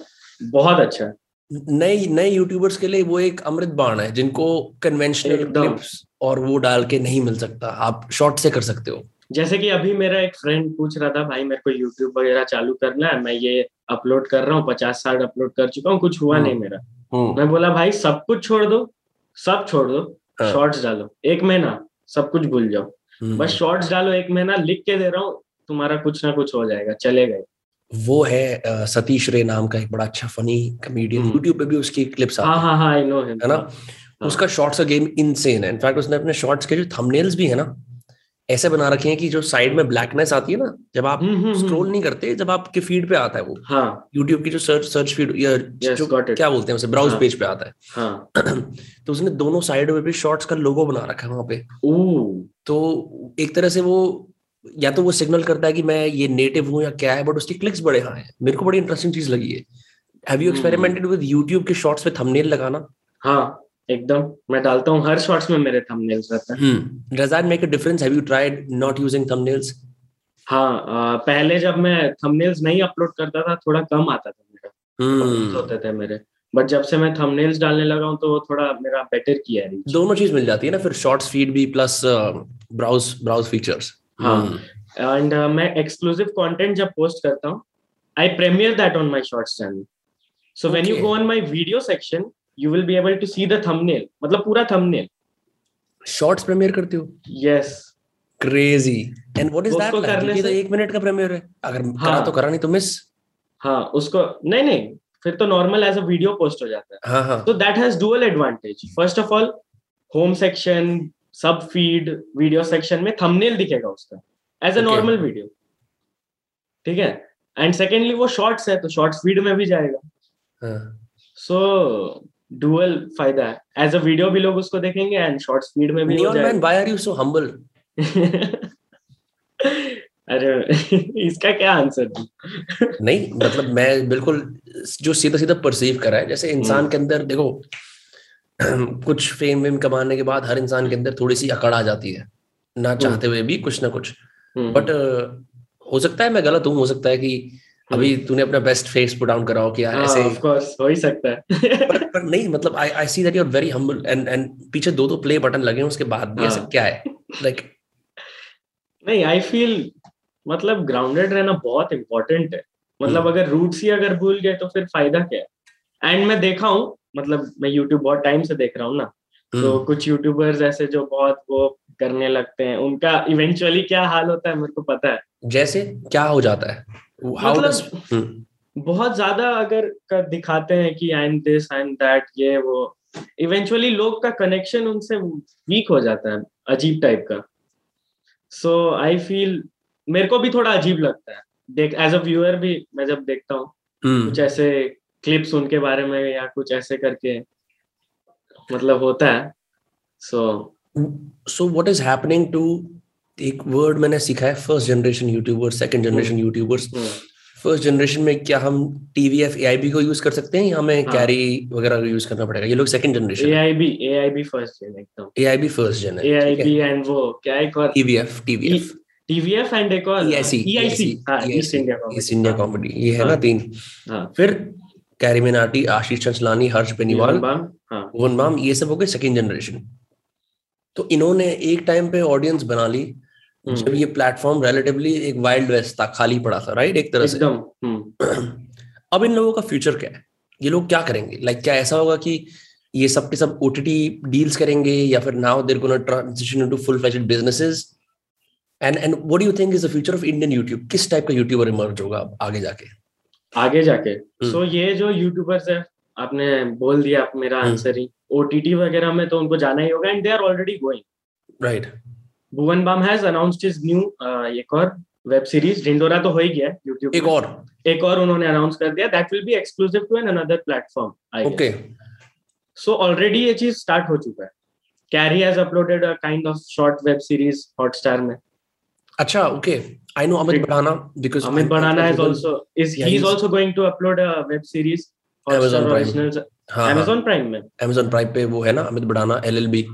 बहुत अच्छा नए यूट्यूबर्स के लिए वो एक अमृत बाण है जिनको कन्वेंशनल क्लिप्स और वो डाल के नहीं मिल सकता आप शॉर्ट से कर सकते हो। जैसे कि अभी मेरा एक फ्रेंड पूछ रहा था भाई मेरे को यूट्यूब वगैरह चालू करना है मैं ये अपलोड कर रहा हूँ 50-60 अपलोड कर चुका हूँ कुछ हुआ नहीं मेरा। मैं बोला भाई सब कुछ छोड़ दो शॉर्ट्स डालो एक महीना सब कुछ भूल जाओ बस शॉर्ट्स डालो एक महीना लिख के दे रहा हूँ तुम्हारा कुछ ना कुछ हो जाएगा चलेगा। वो है सतीश रे नाम का एक बड़ा अच्छा फनी कॉमेडियन यूट्यूब पे भी उसकी क्लिप्स आती है है ना उसका शॉर्ट्स का गेम इनसेन है। इनफैक्ट उसने अपने शॉर्ट्स के जो थंबनेल्स भी है ना ऐसे बना रखे हैं कि जो साइड में ब्लैकनेस आती है ना जब आप स्क्रॉल नहीं करते जब आपके फीड पे आता है वो यूट्यूब की जो सर्च फीड या जो क्या बोलते हैं उसे ब्राउज पेज पे आता है तो उसने दोनों साइड में भी शॉर्ट्स का लोगो बना रखा है वहां पे तो एक तरह से वो या तो वो सिग्नल करता है कि मैं ये नेटिव हूँ या क्या है बट उसके क्लिक्स बड़े हां हैं। मेरे को बड़ी इंटरेस्टिंग चीज लगी है have you experimented with YouTube के शॉर्ट्स पे थंबनेल लगाना? हाँ एकदम मैं डालता हूँ हर शॉर्ट्स में मेरे थंबनेल्स रहता है। Does that make a difference have you tried not using thumbnails? हाँ पहले जब मैं थंबनेल्स नहीं अपलोड करता था थोड़ा कम आता था मेरा होते थे मेरे बट जब से मैं थंबनेल्स डालने लगा हूं तो थोड़ा मेरा बेटर किया है। दोनों चीज मिल जाती है ना फिर शॉर्ट्स फीड भी प्लस ब्राउज फीचर्स। एंड मैं एक्सक्लूसिव कंटेंट जब पोस्ट करता हूँ I premiere that on my shorts channel so when you go on my video section you will be able to see the thumbnail मतलब पूरा thumbnail shorts premiere करते हो? Yes crazy and what is that like ये 1 minute का premiere है अगर करा तो करा नहीं तो मिस। हाँ उसको नहीं फिर तो normal as a video post हो जाता है तो that has dual advantage first of all home section सब फीड वीडियो सेक्शन में थंबनेल दिखेगा उसका एज ए नॉर्मल वीडियो ठीक है एंड सेकेंडली वो शॉर्ट्स है तो शॉर्ट्स फीड में भी जाएगा सो डुअल फायदा है एज अ वीडियो भी लोग उसको देखेंगे एंड शॉर्ट्स फीड में भी हो जाएगा। Neon Man, why are you so humble? अरे इसका क्या आंसर नहीं मतलब मैं बिल्कुल जो सीधा सीधा परसीव करा है जैसे इंसान के अंदर देखो कुछ फेम वेम कमाने के बाद हर इंसान के अंदर थोड़ी सी अकड़ आ जाती है ना चाहते हुए भी कुछ ना कुछ बट हो सकता है मैं गलत हूँ हो सकता है कि अभी तूने अपना बेस्ट फेस पुट डाउन कराओ कि यार ऐसे ऑफ कोर्स हो ही सकता है पर नहीं मतलब I see that you are very humble and पीछे दो प्ले बटन लगे हैं उसके बाद भी ऐसा क्या है लाइक नहीं आई फील मतलब ग्राउंडेड रहना बहुत इम्पोर्टेंट है मतलब अगर रूट्स ही अगर भूल गए तो फिर फायदा क्या है। एंड मैं देखा हूँ मतलब मैं YouTube बहुत टाइम से देख रहा हूँ ना तो कुछ यूट्यूबर्स ऐसे जो बहुत वो करने लगते हैं उनका इवेंचुअली क्या हाल होता है मेरे को पता है। जैसे क्या हो जाता है मतलब बहुत ज्यादा अगर दिखाते हैं कि I am this I am that ये वो इवेंचुअली लोग का कनेक्शन उनसे वीक हो जाता है अजीब टाइप का सो आई फील मेरे को भी थोड़ा अजीब लगता है देख एज अ व्यूअर भी मैं जब देखता हूँ कुछ ऐसे क्लिप्स उनके बारे में या कुछ ऐसे करके मतलब होता है so what is happening to एक वर्ड मैंने सीखा है first generation YouTubers second generation YouTubers. First generation में क्या हम टीवीएफ एआईबी को यूज कर सकते हैं या हमें कैरी वगैरह यूज करना पड़ेगा? ये लोग second generation AIB first gen एकदम एआईबी फर्स्ट जन है एआईबी एंड वो क्या है और टीवीएफ एंड एक और ईआईसी ईस्ट इंडिया कॉमेडी ये है ना तीन फिर कैरी मिनाटी आशीष चंचलानी हर्ष बेनीवाल मोहन बागन ये सब हो गए सेकंड जनरेशन। तो इन्होंने एक टाइम पे ऑडियंस बना ली जब ये प्लेटफॉर्म रिलेटिवली एक वाइल्ड वेस्ट था खाली पड़ा था राइट एक तरह से। अब इन लोगों का फ्यूचर क्या है ये लोग क्या करेंगे लाइक क्या ऐसा होगा कि ये सब के सब ओटीटी डील्स करेंगे या फिर now they're gonna transition into full fledged businesses and what do you think is the future of Indian YouTube किस टाइप का यूट्यूबर इमर्ज होगा आगे जाके सो ये जो यूट्यूबर्स है आपने बोल दिया आप मेरा आंसर ही ओटीटी वगैरह में तो उनको जाना ही होगा and they are already going right. Bhuvan Bam has announced his new एक और वेब सीरीज ढिंडोरा तो हो ही गया यूट्यूब एक और उन्होंने अनाउंस कर दिया that will be exclusive to an another platform okay so already ये चीज स्टार्ट हो चुका है। Carry has uploaded a kind of short web series Hotstar में अच्छा, okay. I know Amit Badhana because Amit Badhana is also he's also going to upload a web series for Amazon Prime. हाँ, Amazon Prime में. Amazon Prime पे वो है ना Amit Badana LLB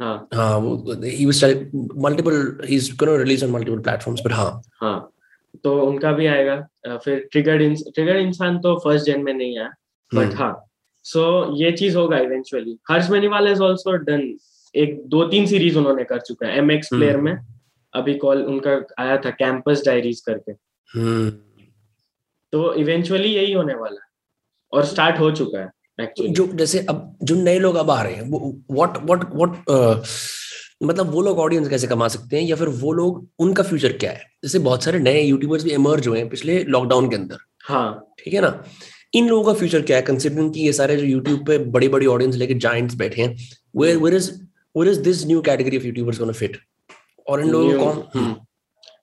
हाँ हाँ वो he was multiple he's gonna release on multiple platforms but हाँ हाँ तो उनका भी आएगा फिर Triggered Insaan तो first gen में नहीं आया but हाँ so ये चीज होगा eventually. Harsh Beniwal is also done एक 2-3 सीरीज उन्होंने कर चुका है MX Player में. अभी कॉल उनका आया था कैंपस डायरीज करके तो इवेंचुअली यही होने वाला है और स्टार्ट हो चुका है एक्चुअली. जो जैसे अब जो नए लोग अब आ रहे हैं व्हाट मतलब वो लोग ऑडियंस कैसे कमा सकते हैं या फिर वो लोग उनका फ्यूचर क्या है. जैसे बहुत सारे नए यूट्यूबर्स भी इमर्ज हुए हैं पिछले लॉकडाउन के अंदर. हाँ ठीक है ना. इन लोगों का फ्यूचर क्या है कंसीडरिंग कि ये सारे जो यूट्यूब पे बड़ी बड़ी ऑडियंस लेके जायंट्स बैठे हैं. Where is this new category of YouTubers gonna fit और इन लोगों को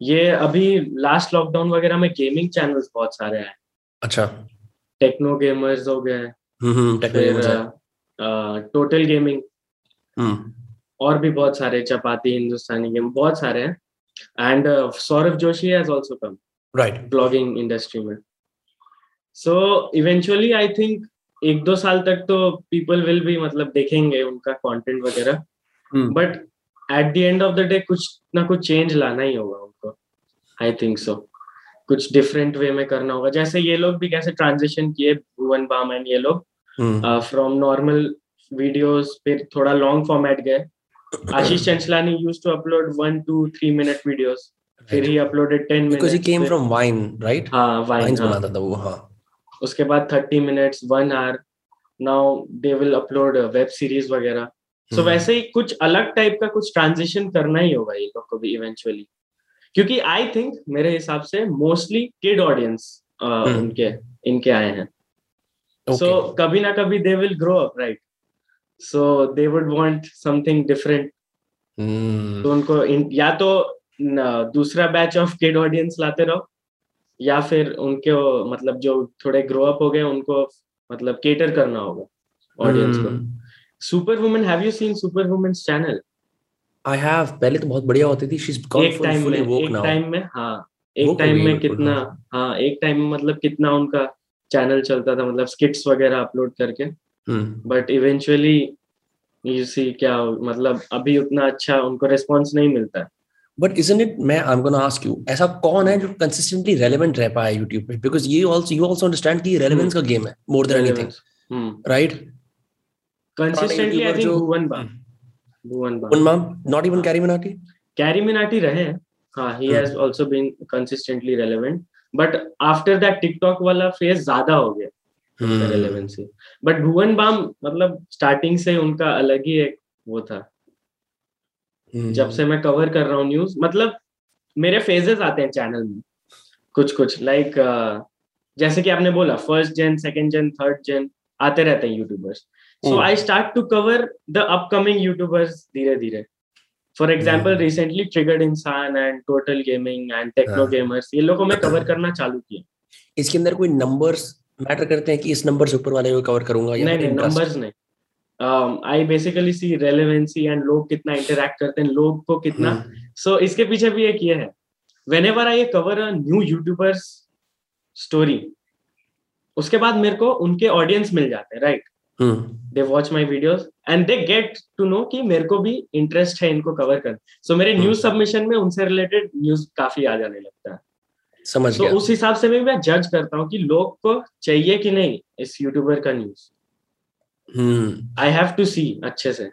ये अभी लास्ट लॉकडाउन वगैरह में गेमिंग चैनल्स बहुत सारे हैं. अच्छा टेक्नो गेमर्स हो गए टोटल गेमिंग और भी बहुत सारे चपाती हिंदुस्तानी गेम बहुत सारे हैं and Saurabh Joshi has also come right blogging industry में. सो इवेंचुअली आई थिंक 1-2 साल तक तो पीपल विल भी मतलब देखेंगे उनका कंटेंट वगैरह but at the end of the day कुछ ना कुछ चेंज लाना ही होगा उनको. आई थिंक सो कुछ डिफरेंट वे में करना होगा जैसे ये लोग भी कैसे ट्रांजिशन किए भुवन बामन ये लोग फ्रॉम नॉर्मल वीडियोस फिर थोड़ा लॉन्ग फॉर्मेट गए. Ashish Chanchlani used to upload 1-2-3 minute videos फिर ही uploaded 10 minutes because he came from Vine right. हां वाइन बनाता था वो. हां उसके बाद 30 minutes 1 hour now they will upload web series वगैरह. So, वैसे ही कुछ अलग टाइप का कुछ ट्रांजिशन करना ही होगा ये लोग को भी इवेंचुअली क्योंकि आई थिंक मेरे हिसाब से मोस्टली किड ऑडियंस इनके आए हैं. सो कभी ना कभी they will grow up right. So they would want something different तो उनको या तो दूसरा बैच ऑफ किड ऑडियंस लाते रहो या फिर उनके मतलब जो थोड़े ग्रो अप हो गए उनको मतलब केटर करना होगा ऑडियंस को. Superwoman, have you seen Superwoman's channel? I have. पहले तो बहुत बढ़िया होती थी. She's gone fully woke now. एक टाइम में मतलब कितना उनका चैनल चलता था मतलब स्किट्स वगैरह अपलोड करके बट इवेंचुअली यू सी क्या मतलब अभी उतना अच्छा उनको रिस्पॉन्स नहीं मिलता. बट isn't it मैं I'm gonna ask you ऐसा कौन है जो कंसिस्टेंटली रेलेवेंट रह पाया यूट्यूब पे बिकॉज ये you also understand कि रेलेवेंस का गेम है more than anything right. Consistently, I think Bhuvan Baam, not even Carry Minati. Carry Minati रहे हैं, हाँ, he has also been consistently relevant. But after that TikTok वाला phase ज़्यादा हो गया, relevancy. But Bhuvan Baam मतलब starting से उनका अलग ही एक वो था. जब से मैं cover कर रहा हूँ news, मतलब मेरे phases आते हैं channel में, कुछ like जैसे कि आपने बोला first gen, second gen, third gen आते रहते हैं YouTubers. So I start to cover the upcoming YouTubers धीरे-धीरे. For example, recently Triggered Insaan and Total Gaming and Techno Gamers ये लोगों में cover करना चालू किया. इसके अंदर कोई numbers matter करते हैं कि इस number से ऊपर वाले को cover करूँगा या नहीं? Numbers नहीं. I basically see relevancy and लोग कितना interact करते हैं, लोग को कितना. So इसके पीछे भी एक ये है. Whenever I cover a new YouTuber's story, उसके बाद मेरे को उनके audience मिल जाते हैं, right? They watch my videos and they get to know कि मेरे को भी इंटरेस्ट है इनको कवर करना. सो मेरे न्यूज सबमिशन में उनसे रिलेटेड न्यूज काफी आ जाने लगता है. समझ गया. उस हिसाब से मैं जज करता हूँ कि लोग को चाहिए कि नहीं इस यूट्यूबर का news. I have to see अच्छे से.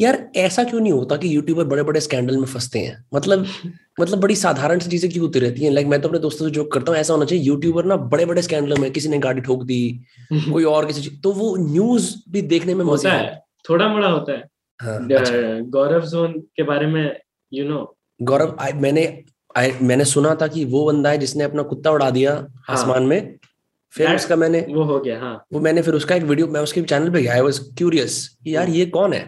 यार ऐसा क्यों नहीं होता कि यूट्यूबर बड़े बड़े स्कैंडल में फंसते हैं मतलब बड़ी साधारण सी चीजें क्यों होती रहती हैं. लाइक मैं तो अपने दोस्तों से जोक करता हूँ ऐसा होना चाहिए यूट्यूबर ना बड़े बड़े स्कैंडल में किसी ने गाड़ी ठोक दी कोई और किसी तो वो न्यूज भी देखने में मजा है. थोड़ा मोड़ा होता है. हाँ, गौरव जोन के बारे में गौरव मैंने सुना था कि वो बंदा है जिसने अपना कुत्ता उड़ा दिया आसमान में फिर उसका मैंने वो हो गया. हाँ वो मैंने फिर उसका एक वीडियो मैं उसके चैनल पे गया आई वाज क्यूरियस कि यार ये कौन है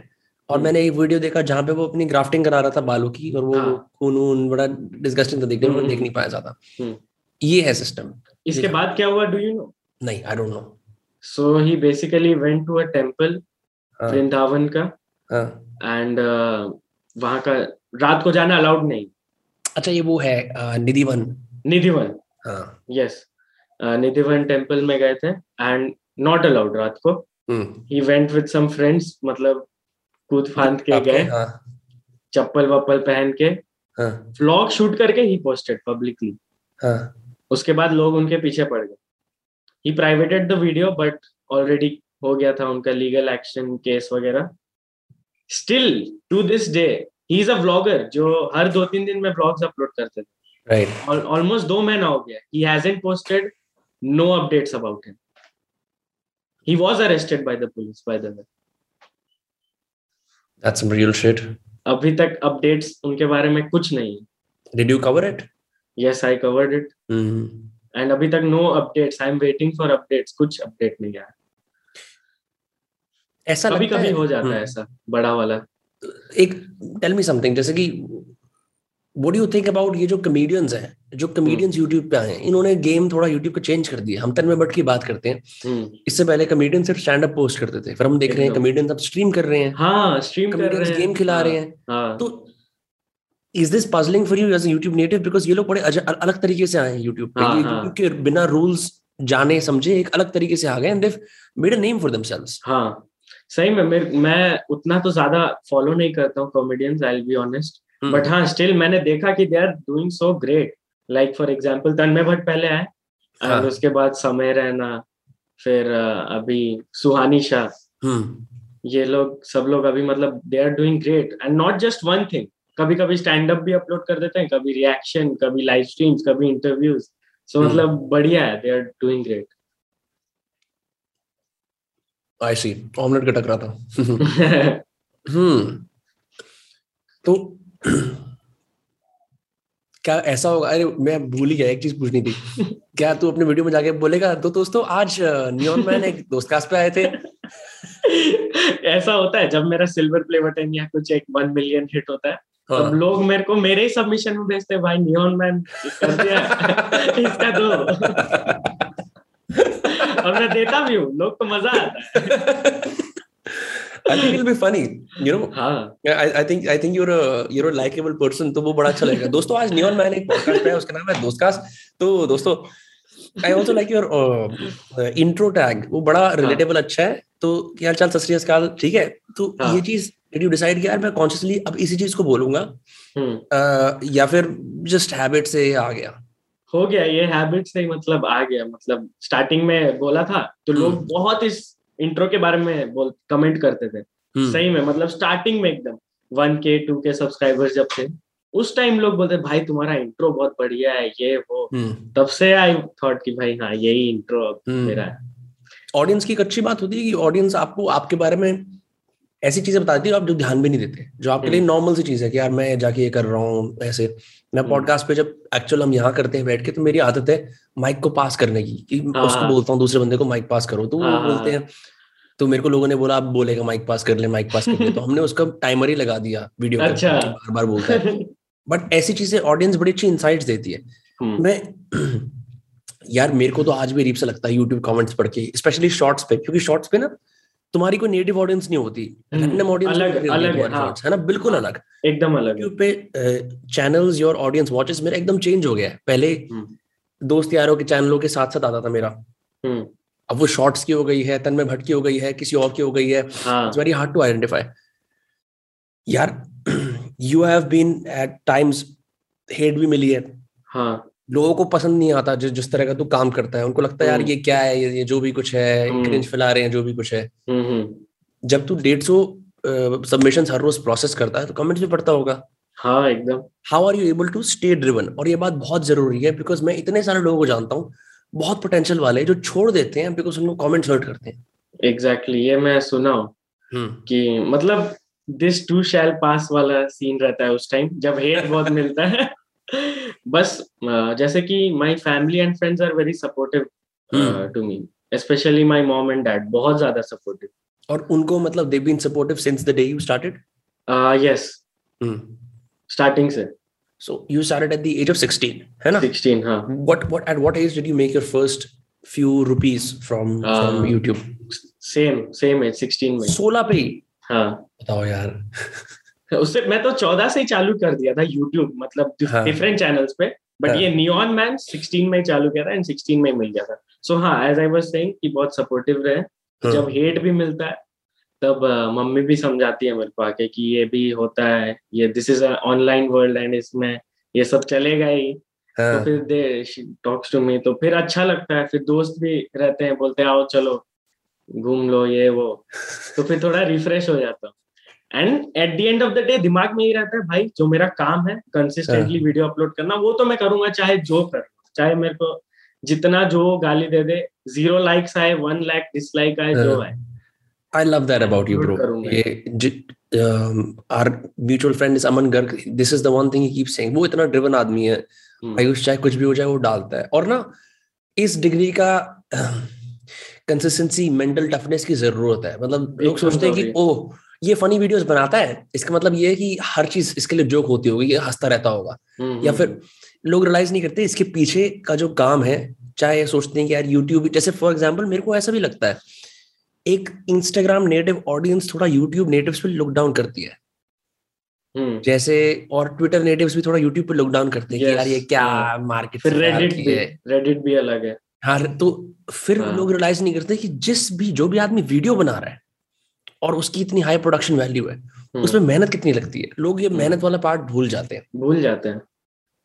और मैंने एक वीडियो देखा जहाँ पे वो अपनी ग्राफ्टिंग करा रहा था बालों की और वो खून बड़ा डिस्गस्टिंग था देखने में. देख नहीं पाया ज्यादा. ये है सिस्टम. इसके बाद क्या हुआ डू यू नो? नहीं I don't know. So he basically went to a temple Vrindavan का एंड वहां का रात को जाना अलाउड नहीं. अच्छा ये वो है निधिवन, हाँ यस, निधिवन टेम्पल में गए थे एंड नॉट अलाउड रात को, he went with some friends, मतलब कूद फांद के गए, चप्पल वप्पल पहन के व्लॉग शूट करके ही पोस्टेड पब्लिकली, उसके बाद लोग उनके पीछे पड़ गए, he privated the video but already हो गया था उनका लीगल एक्शन केस वगैरह, still to this day he is a vlogger जो हर 2-3 दिन में व्लॉग्स अपलोड करते थे, राइट, ऑलमोस्ट 2 महीना हो गया, he hasn't posted, no updates about him, he was arrested by the police by the way, that's some real shit, अभी तक अपडेट्स उनके बारे में कुछ नहीं है, did you cover it? Yes I covered it and अभी तक no updates, I am waiting for updates, कुछ अपडेट नहीं आया, ऐसा कभी कभी हो जाता है ऐसा बड़ा वाला एक, टेल मी समथिंग, जैसे कि what do you think about ये जो कॉमेडियंस YouTube पे आए, इन्होंने गेम थोड़ा YouTube को चेंज कर दिया, हम तन्मयबट की बात करते हैं, इससे पहले कॉमेडियन सिर्फ स्टैंड अप पोस्ट करते थे, फिर हम देख रहे हैं कॉमेडियंस अब स्ट्रीम कर रहे हैं, हां स्ट्रीम कर रहे हैं, गेम खिला रहे हैं, तो is this puzzling for you as a YouTube native, because ये लोग बड़े अलग तरीके से आए हैं YouTube पे, YouTube के बिना रूल्स जाने समझे एक अलग तरीके से आ गए and they made a name for themselves. हां सही में मैं उतना तो ज्यादा फॉलो नहीं करता हूँ comedians, I will be honest, but हाँ स्टिल मैंने देखा कि they are doing so great, like for example Tanmay Bhatt पहले आए और उसके बाद समय रहना, फिर अभी सुहानी शाह, ये लोग सब लोग अभी मतलब they are doing great and not just one thing, कभी कभी स्टैंड अप भी अपलोड कर देते हैं, कभी रिएक्शन, कभी लाइव स्ट्रीम्स, कभी इंटरव्यूज, सो मतलब बढ़िया है, they are doing great. I see omelette का टकरा था। तो क्या ऐसा होगा, अरे मैं भूल ही गया एक चीज पूछनी थी, क्या तू अपने वीडियो में जाके बोलेगा तो दोस्तों आज नियॉन मैन एक दोस्तकास्ट पे आए थे? ऐसा होता है जब मेरा सिल्वर प्ले बटन या कुछ एक 1 मिलियन हिट होता है, हाँ। तब लोग मेरे को मेरे ही सबमिशन में भेजते हैं, भाई नियॉन मैन कर दिया इसका दो। और मैं देता भी हूँ, लोग को मजा आता है। I think it'll be funny, you know? हाँ। I think you're a likable person, तो वो बड़ा अच्छा लगेगा। दोस्तों आज नियॉन मैन एक पॉडकास्ट है, उसका नाम है दोस्तकास्ट। तो दोस्तों I also like your intro tag, वो बड़ा relatable अच्छा है। तो क्या हाल चाल, सत श्री अकाल, ठीक है। तो ये चीज did you decide कि यार मैं consciously अब इसी चीज को बोलूंगा या फिर just habit से आ गया? हो गया ये हैबिट से, मतलब आ गया, मतलब स्टार्टिंग में बोला था तो लोग बहुत इस इंट्रो के बारे में कमेंट करते थे, सही में मतलब स्टार्टिंग में एकदम 1K 2K सब्सक्राइबर्स जब थे उस टाइम लोग बोलते भाई तुम्हारा इंट्रो बहुत बढ़िया है ये वो, तब से आई थॉट कि भाई हाँ यही इंट्रो अब मेरा है। ऑडियंस की एक अच्छी बात होती है कि ऑडियंस आपको आपके बारे में ऐसी चीजें बताती है आप जो ध्यान भी नहीं देते, जो आपके लिए नॉर्मल सी चीज है कि यार मैं जाके ये कर रहा हूँ ऐसे। मैं पॉडकास्ट पे जब एक्चुअल हम यहाँ करते हैं बैठ के, तो मेरी आदत है माइक को पास करने की, कि उसको बोलता हूँ दूसरे बंदे को माइक पास करो, तो वो बोलते हैं, तो मेरे को लोगों ने बोला आप बोलेगा माइक पास कर ले, तो हमने उसका टाइमर ही लगा दिया वीडियो, बार बार बोलता है। बट ऐसी चीजें ऑडियंस बड़ी अच्छी इनसाइट्स देती है। मैं यार मेरे को तो आज भी अजीब सा लगता है यूट्यूब कमेंट्स पढ़ के, स्पेशली शॉर्ट्स पे, क्योंकि शॉर्ट्स पे ना तुम्हारी कोई नेटिव ऑडियंस नहीं होती, रैंडम ऑडियंस है ना, बिल्कुल अलग, एकदम अलग। YouTube पे चैनल्स योर ऑडियंस वॉचेस मेरा एकदम चेंज हो गया है। पहले दोस्त यारों के चैनलों के साथ साथ आता था मेरा, अब वो शॉर्ट्स की हो गई है, तन्मय भट्ट की हो गई है, किसी और की हो गई है। It's very hard to identify. यार you have been at times, hate भी मिली है, लोगों को पसंद नहीं आता जिस तरह का तू काम करता है, उनको लगता है यार ये क्या है, ये जो भी कुछ है क्रिंज फैला रहे हैं, जो भी कुछ है। जब तू 150 सबमिशंस हर रोज प्रोसेस करता है तो कमेंट्स भी पढ़ता होगा, हाँ एकदम। How are you able to stay driven? और ये बात बहुत जरूरी है, बिकॉज मैं इतने सारे लोगों को जानता हूँ बहुत पोटेंशियल वाले जो छोड़ देते हैं बिकॉज उनको कमेंट्स हर्ट करते हैं। एग्जैक्टली, ये मैं सुना हूं कि मतलब दिस टू शैल पास वाला सीन रहता है उस टाइम जब हेट बहुत मिलता है। बस जैसे कि my family and friends are very supportive to me, specially my mom and dad बहुत ज्यादा सपोर्टिव। और उनको मतलब they have been supportive since the day you started? Yes, starting से। So you started at the age of 16, है ना? 16, हां। What at what age did you make your first few rupees फ्रॉम YouTube? सेम एज 16 में, 16 पे। हां बताओ यार। उससे मैं तो 14 से ही चालू कर दिया था YouTube, मतलब डिफरेंट चैनल्स पे, बट ये नियॉन मैन 16 में चालू किया था एंड 16 में मिल गया था। सो हाँ, एज आई वाज सेइंग कि बहुत सपोर्टिव रहे, जब हेट भी मिलता है तब मम्मी भी समझाती है मेरे को आके कि ये भी होता है, ये this is a online world and इसमें ये सब चलेगा ही। तो फिर दे टॉक्स टू मी, तो फिर अच्छा लगता है। फिर दोस्त भी रहते हैं, बोलते हैं आओ चलो घूम लो ये वो, तो फिर थोड़ा रिफ्रेश हो जाता हूँ। And at the end of the day दिमाग में ही रहता है भाई जो मेरा काम है कंसिस्टेंटली वीडियो अपलोड करना, वो तो मैं करूंगा, चाहे जो कर, चाहे मेरे को जितना जो गाली दे दे, 0 लाइक्स आए, 1 लाख डिसलाइक आए, जो आए। I love that about you, bro. Our mutual friend is Aman Garg. This is the one thing he keeps saying. वो इतना driven आदमी है आयुष, चाहे कुछ भी हो जाए वो डालता है। और ना इस डिग्री का कंसिस्टेंसी, मेंटल टफनेस की जरूरत है। मतलब लोग सोचते हैं कि ओह ये फनी वीडियोस बनाता है, इसका मतलब ये है कि हर चीज इसके लिए जोक होती होगी, ये हंसता रहता होगा, या फिर लोग रियलाइज नहीं करते इसके पीछे का जो काम है। चाहे सोचते हैं कि यार यूट्यूब, जैसे फॉर एग्जाम्पल मेरे को ऐसा भी लगता है एक इंस्टाग्राम नेटिव ऑडियंस थोड़ा यूट्यूब नेटिव्स पे लुकडाउन करती है, जैसे, और ट्विटर नेटिव्स भी थोड़ा यूट्यूब पे लुकडाउन करते हैं कि यार ये क्या मार्केट, फिर रेडिट भी अलग है। हाँ, तो फिर लोग रियलाइज नहीं करते कि जिस भी जो भी आदमी वीडियो बना रहा है और उसकी इतनी हाई प्रोडक्शन वैल्यू है, उसमें मेहनत कितनी लगती है, लोग ये मेहनत वाला पार्ट भूल जाते हैं।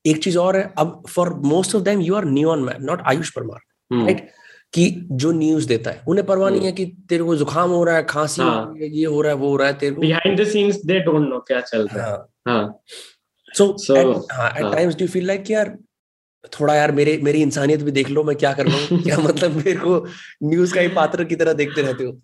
एक चीज और है, अब for most of them you are neon man, not Ayush Parmar, right, कि जो न्यूज देता है उन्हें परवाह नहीं है कि तेरे को जुकाम हो रहा है, खांसी हो रही है, ये हो रहा है, वो हो रहा है, तेरे को behind the scenes they don't know क्या चल रहा है। हाँ, so at times do feel like यार थोड़ा यार मेरी इंसानियत भी देख लो, मैं क्या कर रहा हूँ, क्या मतलब मेरे को न्यूज का ही पात्र की तरह देखते रहते हो?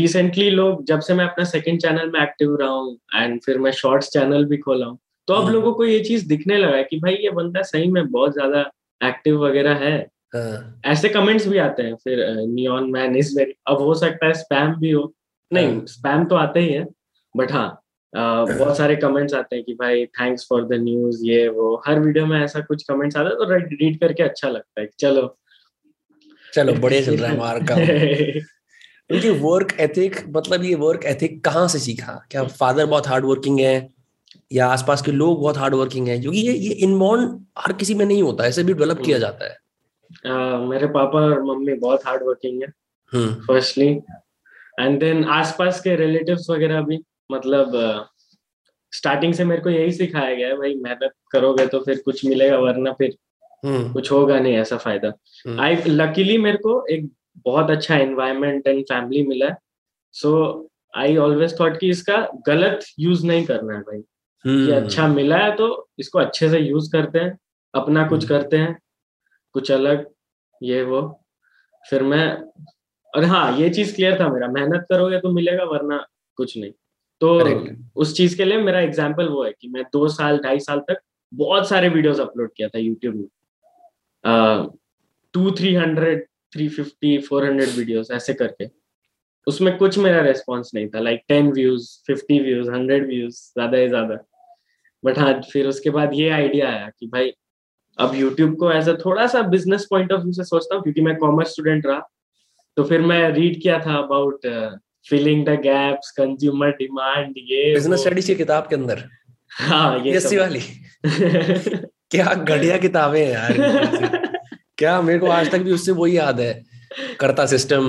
रिसेंटली लोग, जब से मैं अपना सेकंड चैनल में एक्टिव रहा हूँ एंड फिर मैं शॉर्ट्स चैनल भी खोला हूँ, तो अब लोगों को ये चीज दिखने लगा है कि भाई ये बंदा सही में बहुत ज्यादा एक्टिव वगैरह है। ऐसे कमेंट्स भी आते हैं फिर, नियॉन मैन इज वेरी, अब हो सकता है स्पैम भी हो, नहीं स्पैम तो आते ही है, बट हाँ बहुत सारे कमेंट्स आते हैं कि भाई थैंक्स फॉर द न्यूज, ये वो, हर वीडियो में ऐसा कुछ कमेंट्स आता है तो रीड करके अच्छा लगता है, चलो बढ़िया चल रहा है हमारा काम। ये वर्क एथिक, मतलब ये वर्क एथिक कहाँ से सीखा? क्या फादर बहुत हार्ड वर्किंग है या आसपास के लोग बहुत हार्ड वर्किंग है? क्योंकि ये इनबॉर्न हर किसी में नहीं होता, ऐसे भी डेवलप किया जाता है। मेरे पापा और मम्मी बहुत हार्ड वर्किंग है फर्स्टली, एंड देन आसपास के रिलेटिव्स वगैरह भी, मतलब स्टार्टिंग से मेरे को यही सिखाया गया है भाई मेहनत करोगे तो फिर कुछ मिलेगा, वरना फिर कुछ होगा नहीं, ऐसा फायदा। आई लकीली मेरे को एक बहुत अच्छा एनवायरनमेंट एंड फैमिली मिला है, सो आई ऑलवेज थॉट कि इसका गलत यूज नहीं करना है भाई, ये अच्छा मिला है तो इसको अच्छे से यूज करते हैं, अपना कुछ करते हैं, कुछ अलग, ये वो। फिर मैं, और हाँ ये चीज क्लियर था मेरा, मेहनत करोगे तो मिलेगा वरना कुछ नहीं, तो उस चीज के लिए मेरा एग्जाम्पल वो है कि मैं 2-2.5 साल तक बहुत सारे वीडियोज अपलोड किया था यूट्यूब में, 200-300 350-400 वीडियोस ऐसे करके। उसमें कुछ मेरा रेस्पॉन्स नहीं था, लाइक 10 व्यूज, 50 व्यूज, 100 व्यूज, ज्यादा ही ज्यादा। बट हाँ फिर उसके बाद ये आइडिया आया कि भाई अब यूट्यूब को ऐसा थोड़ा सा बिजनेस पॉइंट ऑफ व्यू से सोचता हूँ, क्योंकि मैं कॉमर्स स्टूडेंट रहा, तो फिर मैं रीड किया था about filling the gaps, consumer demand, ये बिजनेस स्टडीज की किताब के अंदर। हाँ ये वाली क्या घटिया किताबें हैं यार। क्या मेरे को आज तक भी उससे वही याद है, karta system,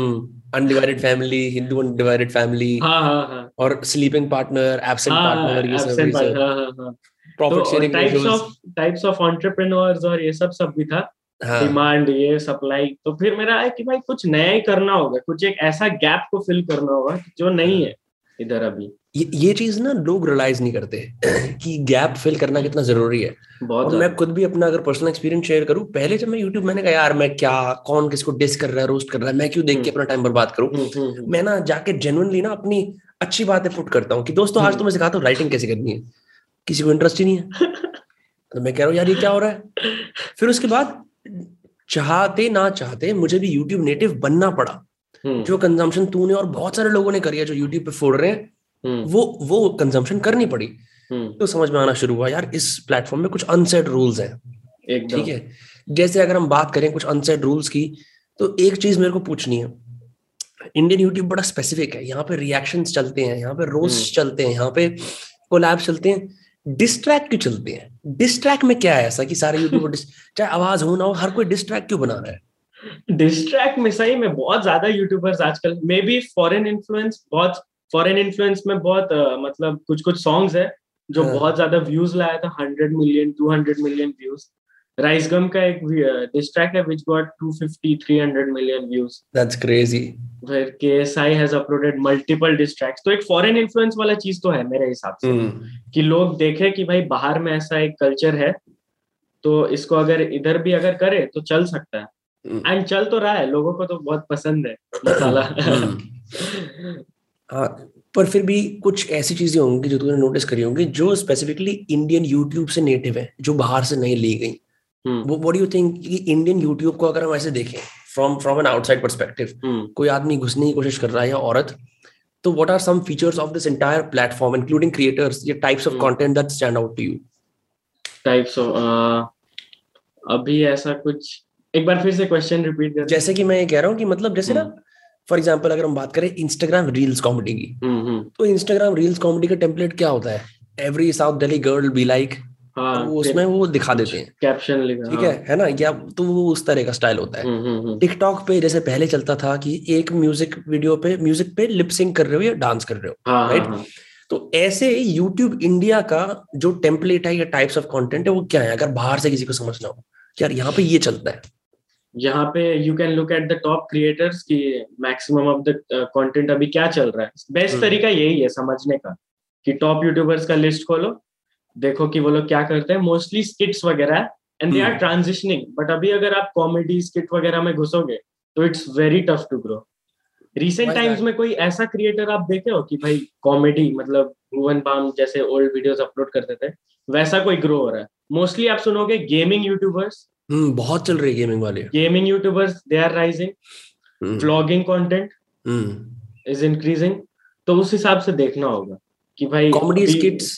undivided family, Hindu undivided family, और स्लीपिंग पार्टनर, एब्सेंट पार्टनर, ये सब profit sharing, types of entrepreneurs, और ये सब भी था, डिमांड ये सप्लाई। तो फिर मेरा है कि भाई कुछ नया ही करना होगा, कुछ एक ऐसा गैप को फिल करना होगा जो नहीं है इधर अभी। ये चीज ना लोग रियलाइज नहीं करते कि गैप फिल करना कितना जरूरी है। और मैं खुद भी अपना अगर पर्सनल एक्सपीरियंस शेयर करूं, पहले जब मैं यूट्यूब, मैंने कहा यार मैं क्या, कौन किसको डिस कर रहा है, रोस्ट कर रहा है, मैं क्यों देख के अपना टाइम बर्बाद करूं। मैं ना जाके जेन्युइनली ना अपनी अच्छी बातें पुट करता हूं कि दोस्तों आज तो मैं सिखाता हूं राइटिंग कैसे करनी है, किसी को इंटरेस्ट ही नहीं है, तो मैं कह रहा हूं यार ये क्या हो रहा है। फिर उसके बाद चाहते ना चाहते मुझे भी यूट्यूब नेटिव बनना पड़ा। जो कंजम्पशन तूने और बहुत सारे लोगों ने करी है जो यूट्यूब पे फोड़ रहे हैं, वो कंजम्पशन करनी पड़ी। तो समझ में आना शुरू हुआ यार इस प्लेटफॉर्म में कुछ अनसेड रूल्स हैं, ठीक है। जैसे अगर हम बात करें कुछ अनसेड रूल्स की, तो एक चीज मेरे को पूछनी है, इंडियन यूट्यूब बड़ा स्पेसिफिक है, यहाँ पे रिएक्शंस चलते हैं, यहाँ पे रोस्ट चलते हैं, यहाँ पे कोलैब्स चलते हैं, डिस्ट्रैक्ट क्यों चलते हैं? डिस्ट्रैक्ट में क्या है ऐसा कि सारे यूट्यूबर चाहे आवाज हो ना हो, हर कोई डिस्ट्रैक्ट क्यों बना रहा है? डिस्ट्रैक्ट में सही में बहुत ज्यादा यूट्यूबर्स आजकल, मे बी फॉरेन इन्फ्लुएंस में बहुत मतलब कुछ सॉन्ग्स है जो बहुत ज्यादा व्यूज लाया था, 100 million 200 million views. Rice Gum का एक डिस्ट्रैक्ट है which got 250 300 million views. That's crazy. फिर KSI has uploaded multiple distracts. तो एक फॉरेन इन्फ्लुएंस वाला चीज तो है मेरे हिसाब से कि लोग देखें कि भाई बाहर में ऐसा एक कल्चर है, तो इसको अगर इधर भी अगर करे तो चल सकता है. एंड चल तो रहा है, लोगों को तो बहुत पसंद है मसाला. पर फिर भी कुछ ऐसी चीजें होंगी जो तुमने नोटिस करी होंगी जो स्पेसिफिकली इंडियन यूट्यूब से नेटिव है, जो बाहर से नहीं ली गई. वो व्हाट डू यू थिंक कि इंडियन यूट्यूब को अगर हम ऐसे देखें फ्रॉम एन आउटसाइड पर्सपेक्टिव, कोई आदमी घुसने की कोशिश कर रहा है या औरत, तो what are some features of this entire platform including creators, या types of content that stand out to you? Types of अभी ऐसा कुछ, एक बार फिर से क्वेश्चन रिपीट कर. जैसे कि मैं ये कह रहा हूँ कि मतलब जैसे ना फॉर एग्जांपल अगर हम बात करें इंस्टाग्राम रील्स कॉमेडी की, तो इंस्टाग्राम रील्स कॉमेडी का टेम्पलेट क्या होता है? Every south Delhi girl be like, वो उसमें वो दिखा देते हैं कैप्शन लिखा, ठीक है ना, या तो वो उस तरह का स्टाइल होता है. टिकटॉक पे जैसे पहले चलता था कि एक म्यूजिक वीडियो पे म्यूजिक पे लिप सिंक कर रहे हो या डांस कर रहे हो, राइट? तो ऐसे यूट्यूब इंडिया का जो टेम्पलेट है या टाइप्स ऑफ कॉन्टेंट है वो क्या है, अगर बाहर से किसी को समझना हो यार यहाँ पे ये चलता है? यहाँ पे you can look at the top creators की मैक्सिमम ऑफ द कंटेंट अभी क्या चल रहा है. बेस्ट तरीका यही है समझने का कि टॉप यूट्यूबर्स का लिस्ट खोलो, देखो कि वो लोग क्या करते हैं. मोस्टली स्किट्स वगैरह and they are transitioning, but अभी अगर आप कॉमेडी स्किट वगैरह में घुसोगे तो it's very tough to grow. Recent times में कोई ऐसा क्रिएटर आप देखे हो कि भाई कॉमेडी मतलब भुवन बाम जैसे ओल्ड वीडियोस अपलोड करते थे वैसा कोई ग्रो हो रहा है? मोस्टली आप सुनोगे गेमिंग यूट्यूबर्स, बहुत चल रही है गेमिंग वाले, gaming YouTubers they are rising. Vlogging content is increasing. तो उस हिसाब से देखना होगा कि भाई comedy skits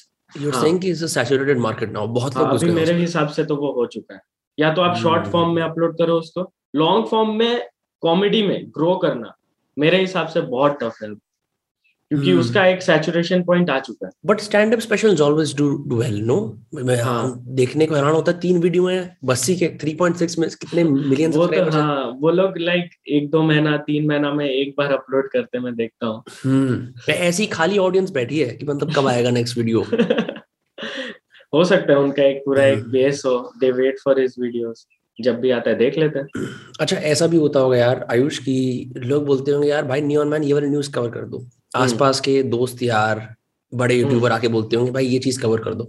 you are saying is a saturated market now, बहुत लोग उसको मेरे हिसाब से तो वो हो चुका है. या तो आप शॉर्ट फॉर्म में अपलोड करो उसको, लॉन्ग फॉर्म में कॉमेडी में ग्रो करना मेरे हिसाब से बहुत टफ है क्योंकि उसका एक सैचुरेशन पॉइंट आ चुका है. But stand up specials always do well, no? मैं देखने को हैरान होता है, 3 वीडियो हैं बस्सी के 3.6 में कितने मिलियन सब्सक्राइबर्स हैं. वो लोग लाइक 1-2 महीना 3 महीना में एक बार अपलोड करते मैं देखता हूँ. ऐसी खाली ऑडियंस बैठी है कि मतलब कब आएगा नेक्स्ट वीडियो. हो सकता है उनका एक पूरा एक बेस हो, they wait for his videos, जब भी आता है देख लेते हैं. अच्छा ऐसा भी होता होगा यार आयुष की लोग बोलते होंगे यार भाई नियॉन मैन ये वाली न्यूज कवर कर दो, आसपास के दोस्त यार बड़े यूट्यूबर आके बोलते होंगे भाई ये चीज कवर कर दो,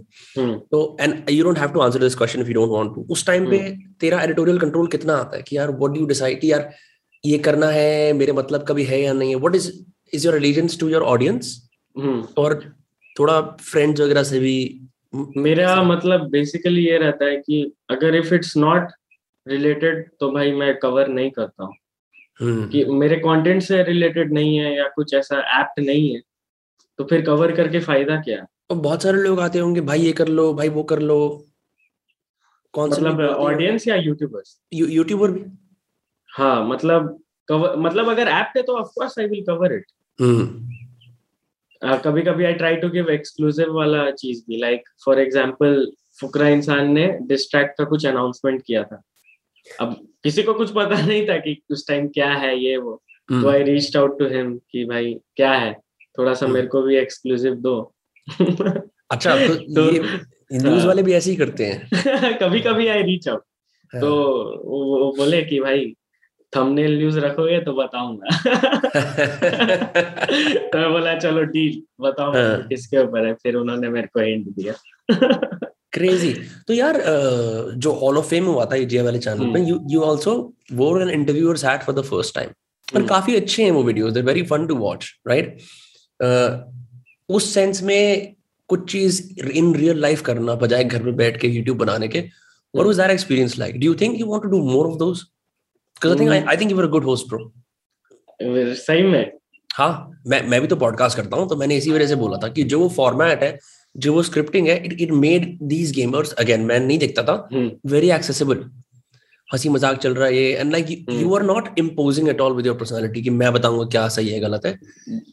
तो and you don't have to answer this question if you don't want to. उस टाइम पे तेरा एडिटोरियल कंट्रोल कितना आता है कि यार व्हाट डू यू डिसाइड कि यार ये करना है मेरे मतलब कभी है या नहीं है? What is your relations to your audience और थोड़ा फ्रेंड्स वगैरह से भी? मेरा मतलब बेसिकली ये रहता है कि अगर इफ इट्स नॉट रिलेटेड तो भाई मैं कवर नहीं करता हूँ कि मेरे कंटेंट से रिलेटेड नहीं है या कुछ ऐसा एप्ट नहीं है, तो फिर कवर करके फायदा क्या है? तो बहुत सारे लोग आते होंगे भाई ये कर लो भाई वो कर लो, कौन मतलब ऑडियंस या यूट्यूबर्स? यूट्यूबर भी. हाँ मतलब कवर, मतलब अगर एप्ट है तो of course I will cover it. कभी कभी I try to give exclusive वाला चीज भी, लाइक फॉर एग्जाम्पल फुकरा इंसान ने डिस्ट्रैक्ट का कुछ अनाउंसमेंट किया था, अब किसी को कुछ पता नहीं था कि उस टाइम क्या है ये वो, तो I reached out to him कि भाई क्या है थोड़ा सा मेरे को भी एक्सक्लूसिव दो. अच्छा तो न्यूज़ वाले भी ऐसे ही करते हैं. कभी कभी आई रीच आउट तो वो बोले कि भाई थंबनेल न्यूज रखोगे तो बताऊंगा. तो मैं बोला चलो डील, बताओ किसके ऊपर है, फिर उन्होंने मेरे को हिंट दिया. क्रेजी. तो यार जो हॉल ऑफ फेम हुआ था ये वाले चैनल पे, you also wore an interviewers hat for the first time, पर काफी अच्छे हैं वो videos, they are very fun to watch, right? उस सेंस में कुछ चीज इन रियल लाइफ करना बजाय घर पे बैठ के यूट्यूब बनाने के, what was that experience like? Do you think you want to do more of those? Because I think you were a good host bro. सही में हां, मैं भी तो पॉडकास्ट करता हूं, तो मैंने इसी वजह से बोला था कि जो वो फॉर्मेट है जो वो स्क्रिप्टिंग है, it made these gamers, again मैं नहीं देखता था, वेरी एक्सेसिबल. हंसी मजाक चल रहा है ये, and like you are not imposing at all with your personality कि मैं बताऊंगा क्या सही है गलत है.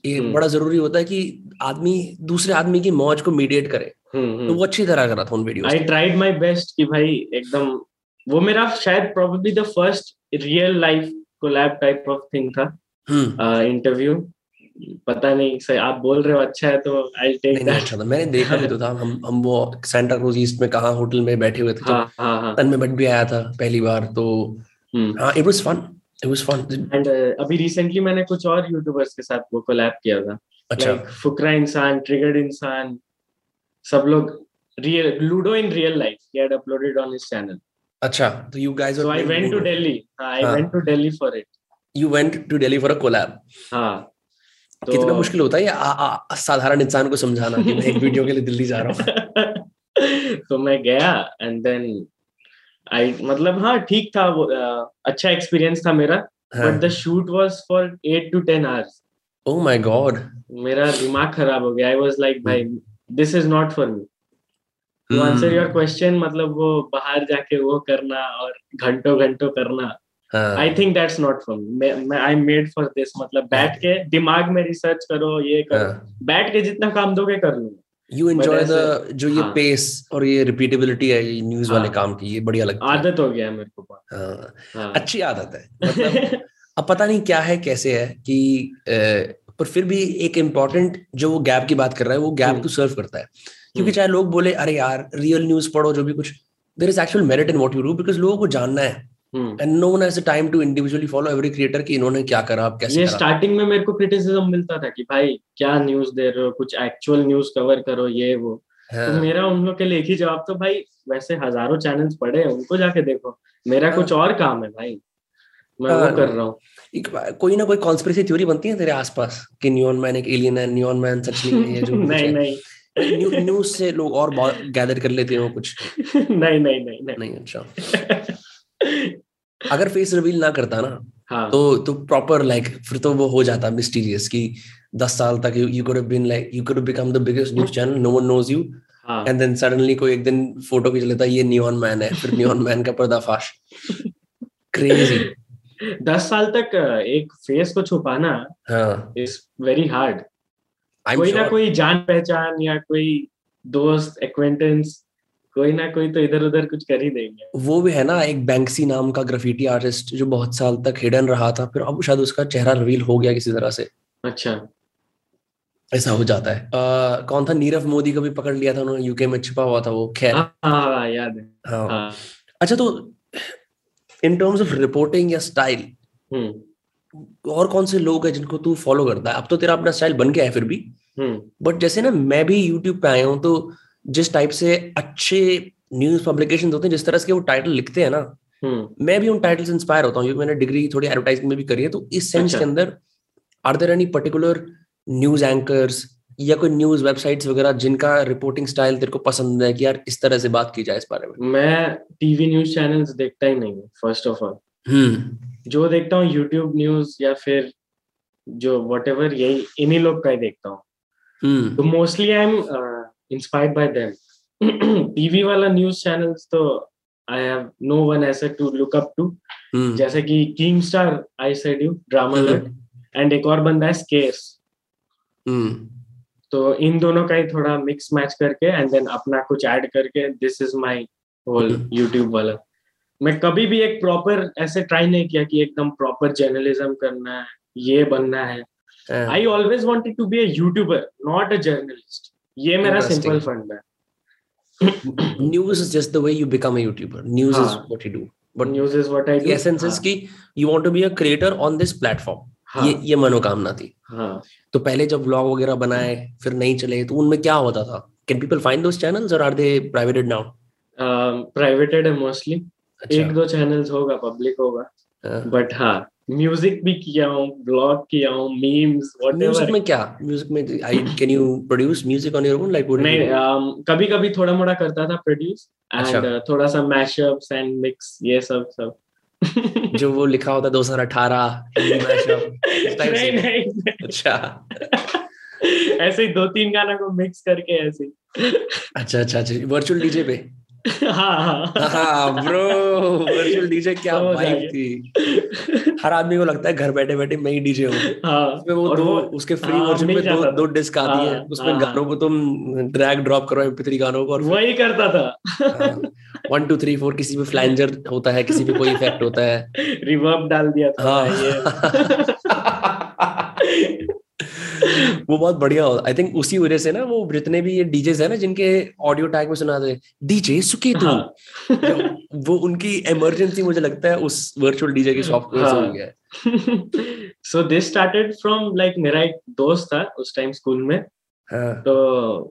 ये बड़ा जरूरी होता है कि आदमी दूसरे आदमी की मौज को मीडिएट करे, तो वो अच्छी तरह कर रहा था उन videos. I tried my best कि भाई एकदम वो मेरा शायद probably the first real life collab type of thing था इंटरव्यू. पता नहीं सही आप बोल रहे हो अच्छा है तो आई टेक दैट. मैंने देखा भी तो था, हम वो सेंटा क्रूज ईस्ट में कहां होटल में बैठे हुए थे जब तन में बट भी आया था पहली बार, तो हां it was fun, it was fun. And अभी रिसेंटली मैंने कुछ और यूट्यूबर्स के साथ वो कोलैब किया था, लाइक फुकरा इंसान, ट्रिगर्ड इंसान, सब लोग real ludo in real life ही had uploaded on his channel. अच्छा तो you guys so I went to Delhi, I went to Delhi for it. You went to Delhi for a collab. हां तो कितना मुश्किल होता है ये साधारण इंसान को समझाना कि मैं एक वीडियो के लिए दिल्ली जा रहा हूँ. तो मैं गया एंड देन आई मतलब हाँ ठीक था वो, अच्छा एक्सपीरियंस था मेरा, but the shoot was for 8 to 10 hours. Oh my God मेरा दिमाग खराब हो गया. आई वाज लाइक भाई this is not for me to answer your question. मतलब वो बाहर जाके वो करना और घंटों घंटों करना, I think that's not for me. I made for this. मतलब बैठ के दिमाग में रिसर्च करो, ये करो, बैठ के जितना काम दोगे कर लूंगा. यू एंजॉय द जो ये पेस और ये रिपीटेबिलिटी है ये न्यूज़ वाले काम की, ये बढ़िया लगता है. आदत हो गया है मेरे को. अच्छी आदत है. मतलब अब पता नहीं क्या है कैसे है कि पर फिर भी एक इम्पोर्टेंट जो वो गैप की बात कर रहा है वो गैप को सर्व करता है, क्योंकि चाहे लोग बोले अरे यार रियल न्यूज पढ़ो जो भी कुछ, there is actual merit in what you do because लोगों को जानना है. And no one has the time to individually follow every creator कि इन्होंने क्या करा आप कैसे. ये स्टार्टिंग में मेरे को criticism मिलता था कि भाई क्या न्यूज़ दे रहे हो, कुछ actual न्यूज़ कवर करो ये वो. तो मेरा उन लोगों के लिए एक ही जवाब था भाई वैसे हजारों चैनल्स पड़े हैं उनको जाके देखो, मेरा कुछ और काम है भाई, मैं वो कर रहा हूँ. कोई ना कोई कॉन्स्पिरेसी थ्योरी बनती है तेरे आसपास कि नियॉन मैन एक एलियन है, नियॉन मैन सच नहीं है, जो नहीं नहीं न्यूज़ से लोग और गैदर कर लेते हो कुछ. नहीं नहीं नहीं नहीं. अच्छा अगर फेस रिवील ना करता ना हाँ. तो प्रॉपर लाइक फिर तो वो हो जाता मिस्टीरियस कि 10 साल तक you could have been like you could have become the biggest news channel, no one knows you, and then suddenly कोई एक दिन फोटो खींच लेता ये नियॉन मैन है, फिर नियॉन मैन का पर्दाफाश. क्रेजी. 10 साल तक एक फेस को छुपाना इज वेरी हार्ड. कोई ना कोई जान पहचान या कोई दोस्त एक्वेंटेंस कोई ना कोई तो इधर उधर कुछ कर ही देंगे. वो भी है ना एक बैंक्सी नाम का ग्राफिटी आर्टिस्ट जो बहुत साल तक हिडन रहा था, फिर अब शायद उसका चेहरा रिवील हो गया किसी तरह से. अच्छा ऐसा हो जाता है. कौन था, नीरव मोदी को भी पकड़ लिया था उन्होंने, यूके में छिपा हुआ था वो. खैर याद है. हाँ अच्छा तो इन टर्म्स ऑफ रिपोर्टिंग या स्टाइल और कौन से लोग हैं जिनको तू फॉलो करता है? अब तो तेरा अपना स्टाइल बन गया है फिर भी, बट जैसे ना मैं भी यूट्यूब पे आया हूँ तो जिस टाइप से अच्छे न्यूज पब्लिकेशंस होते हैं जिस तरह से वो टाइटल लिखते हैं ना, मैं भी उन टाइटल से इंस्पायर होता हूँ क्योंकि मैंने डिग्री थोड़ी एडवर्टाइजिंग में भी करी है. तो इस सेंस के अंदर are there any particular news anchors या कोई न्यूज वेबसाइट्स वगैरह जिनका रिपोर्टिंग स्टाइल तेरे को पसंद है कि यार इस तरह से बात की जाए इस बारे में? मैं टीवी न्यूज चैनल्स देखता ही नहीं, फर्स्ट ऑफ ऑल जो देखता हूँ यूट्यूब न्यूज या फिर जो व्हाटएवर यही इन्हीं लोग का ही देखता हूँ. तो mostly I am inspired by them. TV वाला news channels तो I have no one ऐसा to look up to. जैसे कि Keemstar, I said you, Drama Alert, and एक और बंदा है Scarce. तो इन दोनों का ही थोड़ा mix match करके and then अपना कुछ add करके this is my whole YouTube वाला. मैं कभी भी एक proper ऐसे try नहीं किया कि एकदम proper journalism करना है, ये बनना है. I always wanted to be a YouTuber, not a journalist. ये मेरा सिंपल फंड है. News is just the way you become a YouTuber. News is what you do, but news is what I do. Essence is कि you want to be a creator on this platform. ये मनोकामना थी. तो पहले जब vlog वगैरह बनाए फिर नहीं चले तो उनमें क्या होता था? Can people find those channels और are they privated now? Privated है मोस्टली. एक दो चैनल्स होगा, पब्लिक होगा, बट हाँ म्यूजिक भी किया हूँ, ब्लॉग किया हूँ, मीम्स व्हाटएवर. में क्या म्यूजिक में I can you produce music on your own like? नहीं, कभी-कभी थोड़ा-मोड़ा करता था प्रोड्यूस एंड थोड़ा सा मैशअप्स एंड मिक्स ये सब जो वो लिखा होता 2018 मैशअप. नहीं अच्छा ऐसे ही 2-3 गाना को मिक्स करके ऐसे. अच्छा अच्छा वर्चुअल डीजे पे ब्रो वर्चुअल डीजे क्या वाइब थी। हर आदमी को लगता है घर बैठे बैठे मैं ही डीजे हूँ। उसमें वो दो उसके फ्री वर्जन में दो डिस्क आती है, उसमें गानों को तुम ड्रैग ड्रॉप करो MP3 गानों को, और वही करता था 1 2 3 4 किसी पे फ्लैंजर होता है, किसी पे कोई इफेक्ट होता है, रिवर्ब डाल दिया था वो बहुत बढ़िया होता। आई थिंक उसी वजह से ना वो जितने भी ये डीजेस है ना जिनके ऑडियो टैग में सुना दे डीजे सुकेतु, हाँ। वो उनकी इमरजेंसी मुझे लगता है उस वर्चुअल डीजे के सॉफ्टवेयर से हो गया है। So this started from like मेरा एक दोस्त था उस टाइम स्कूल में, हाँ। तो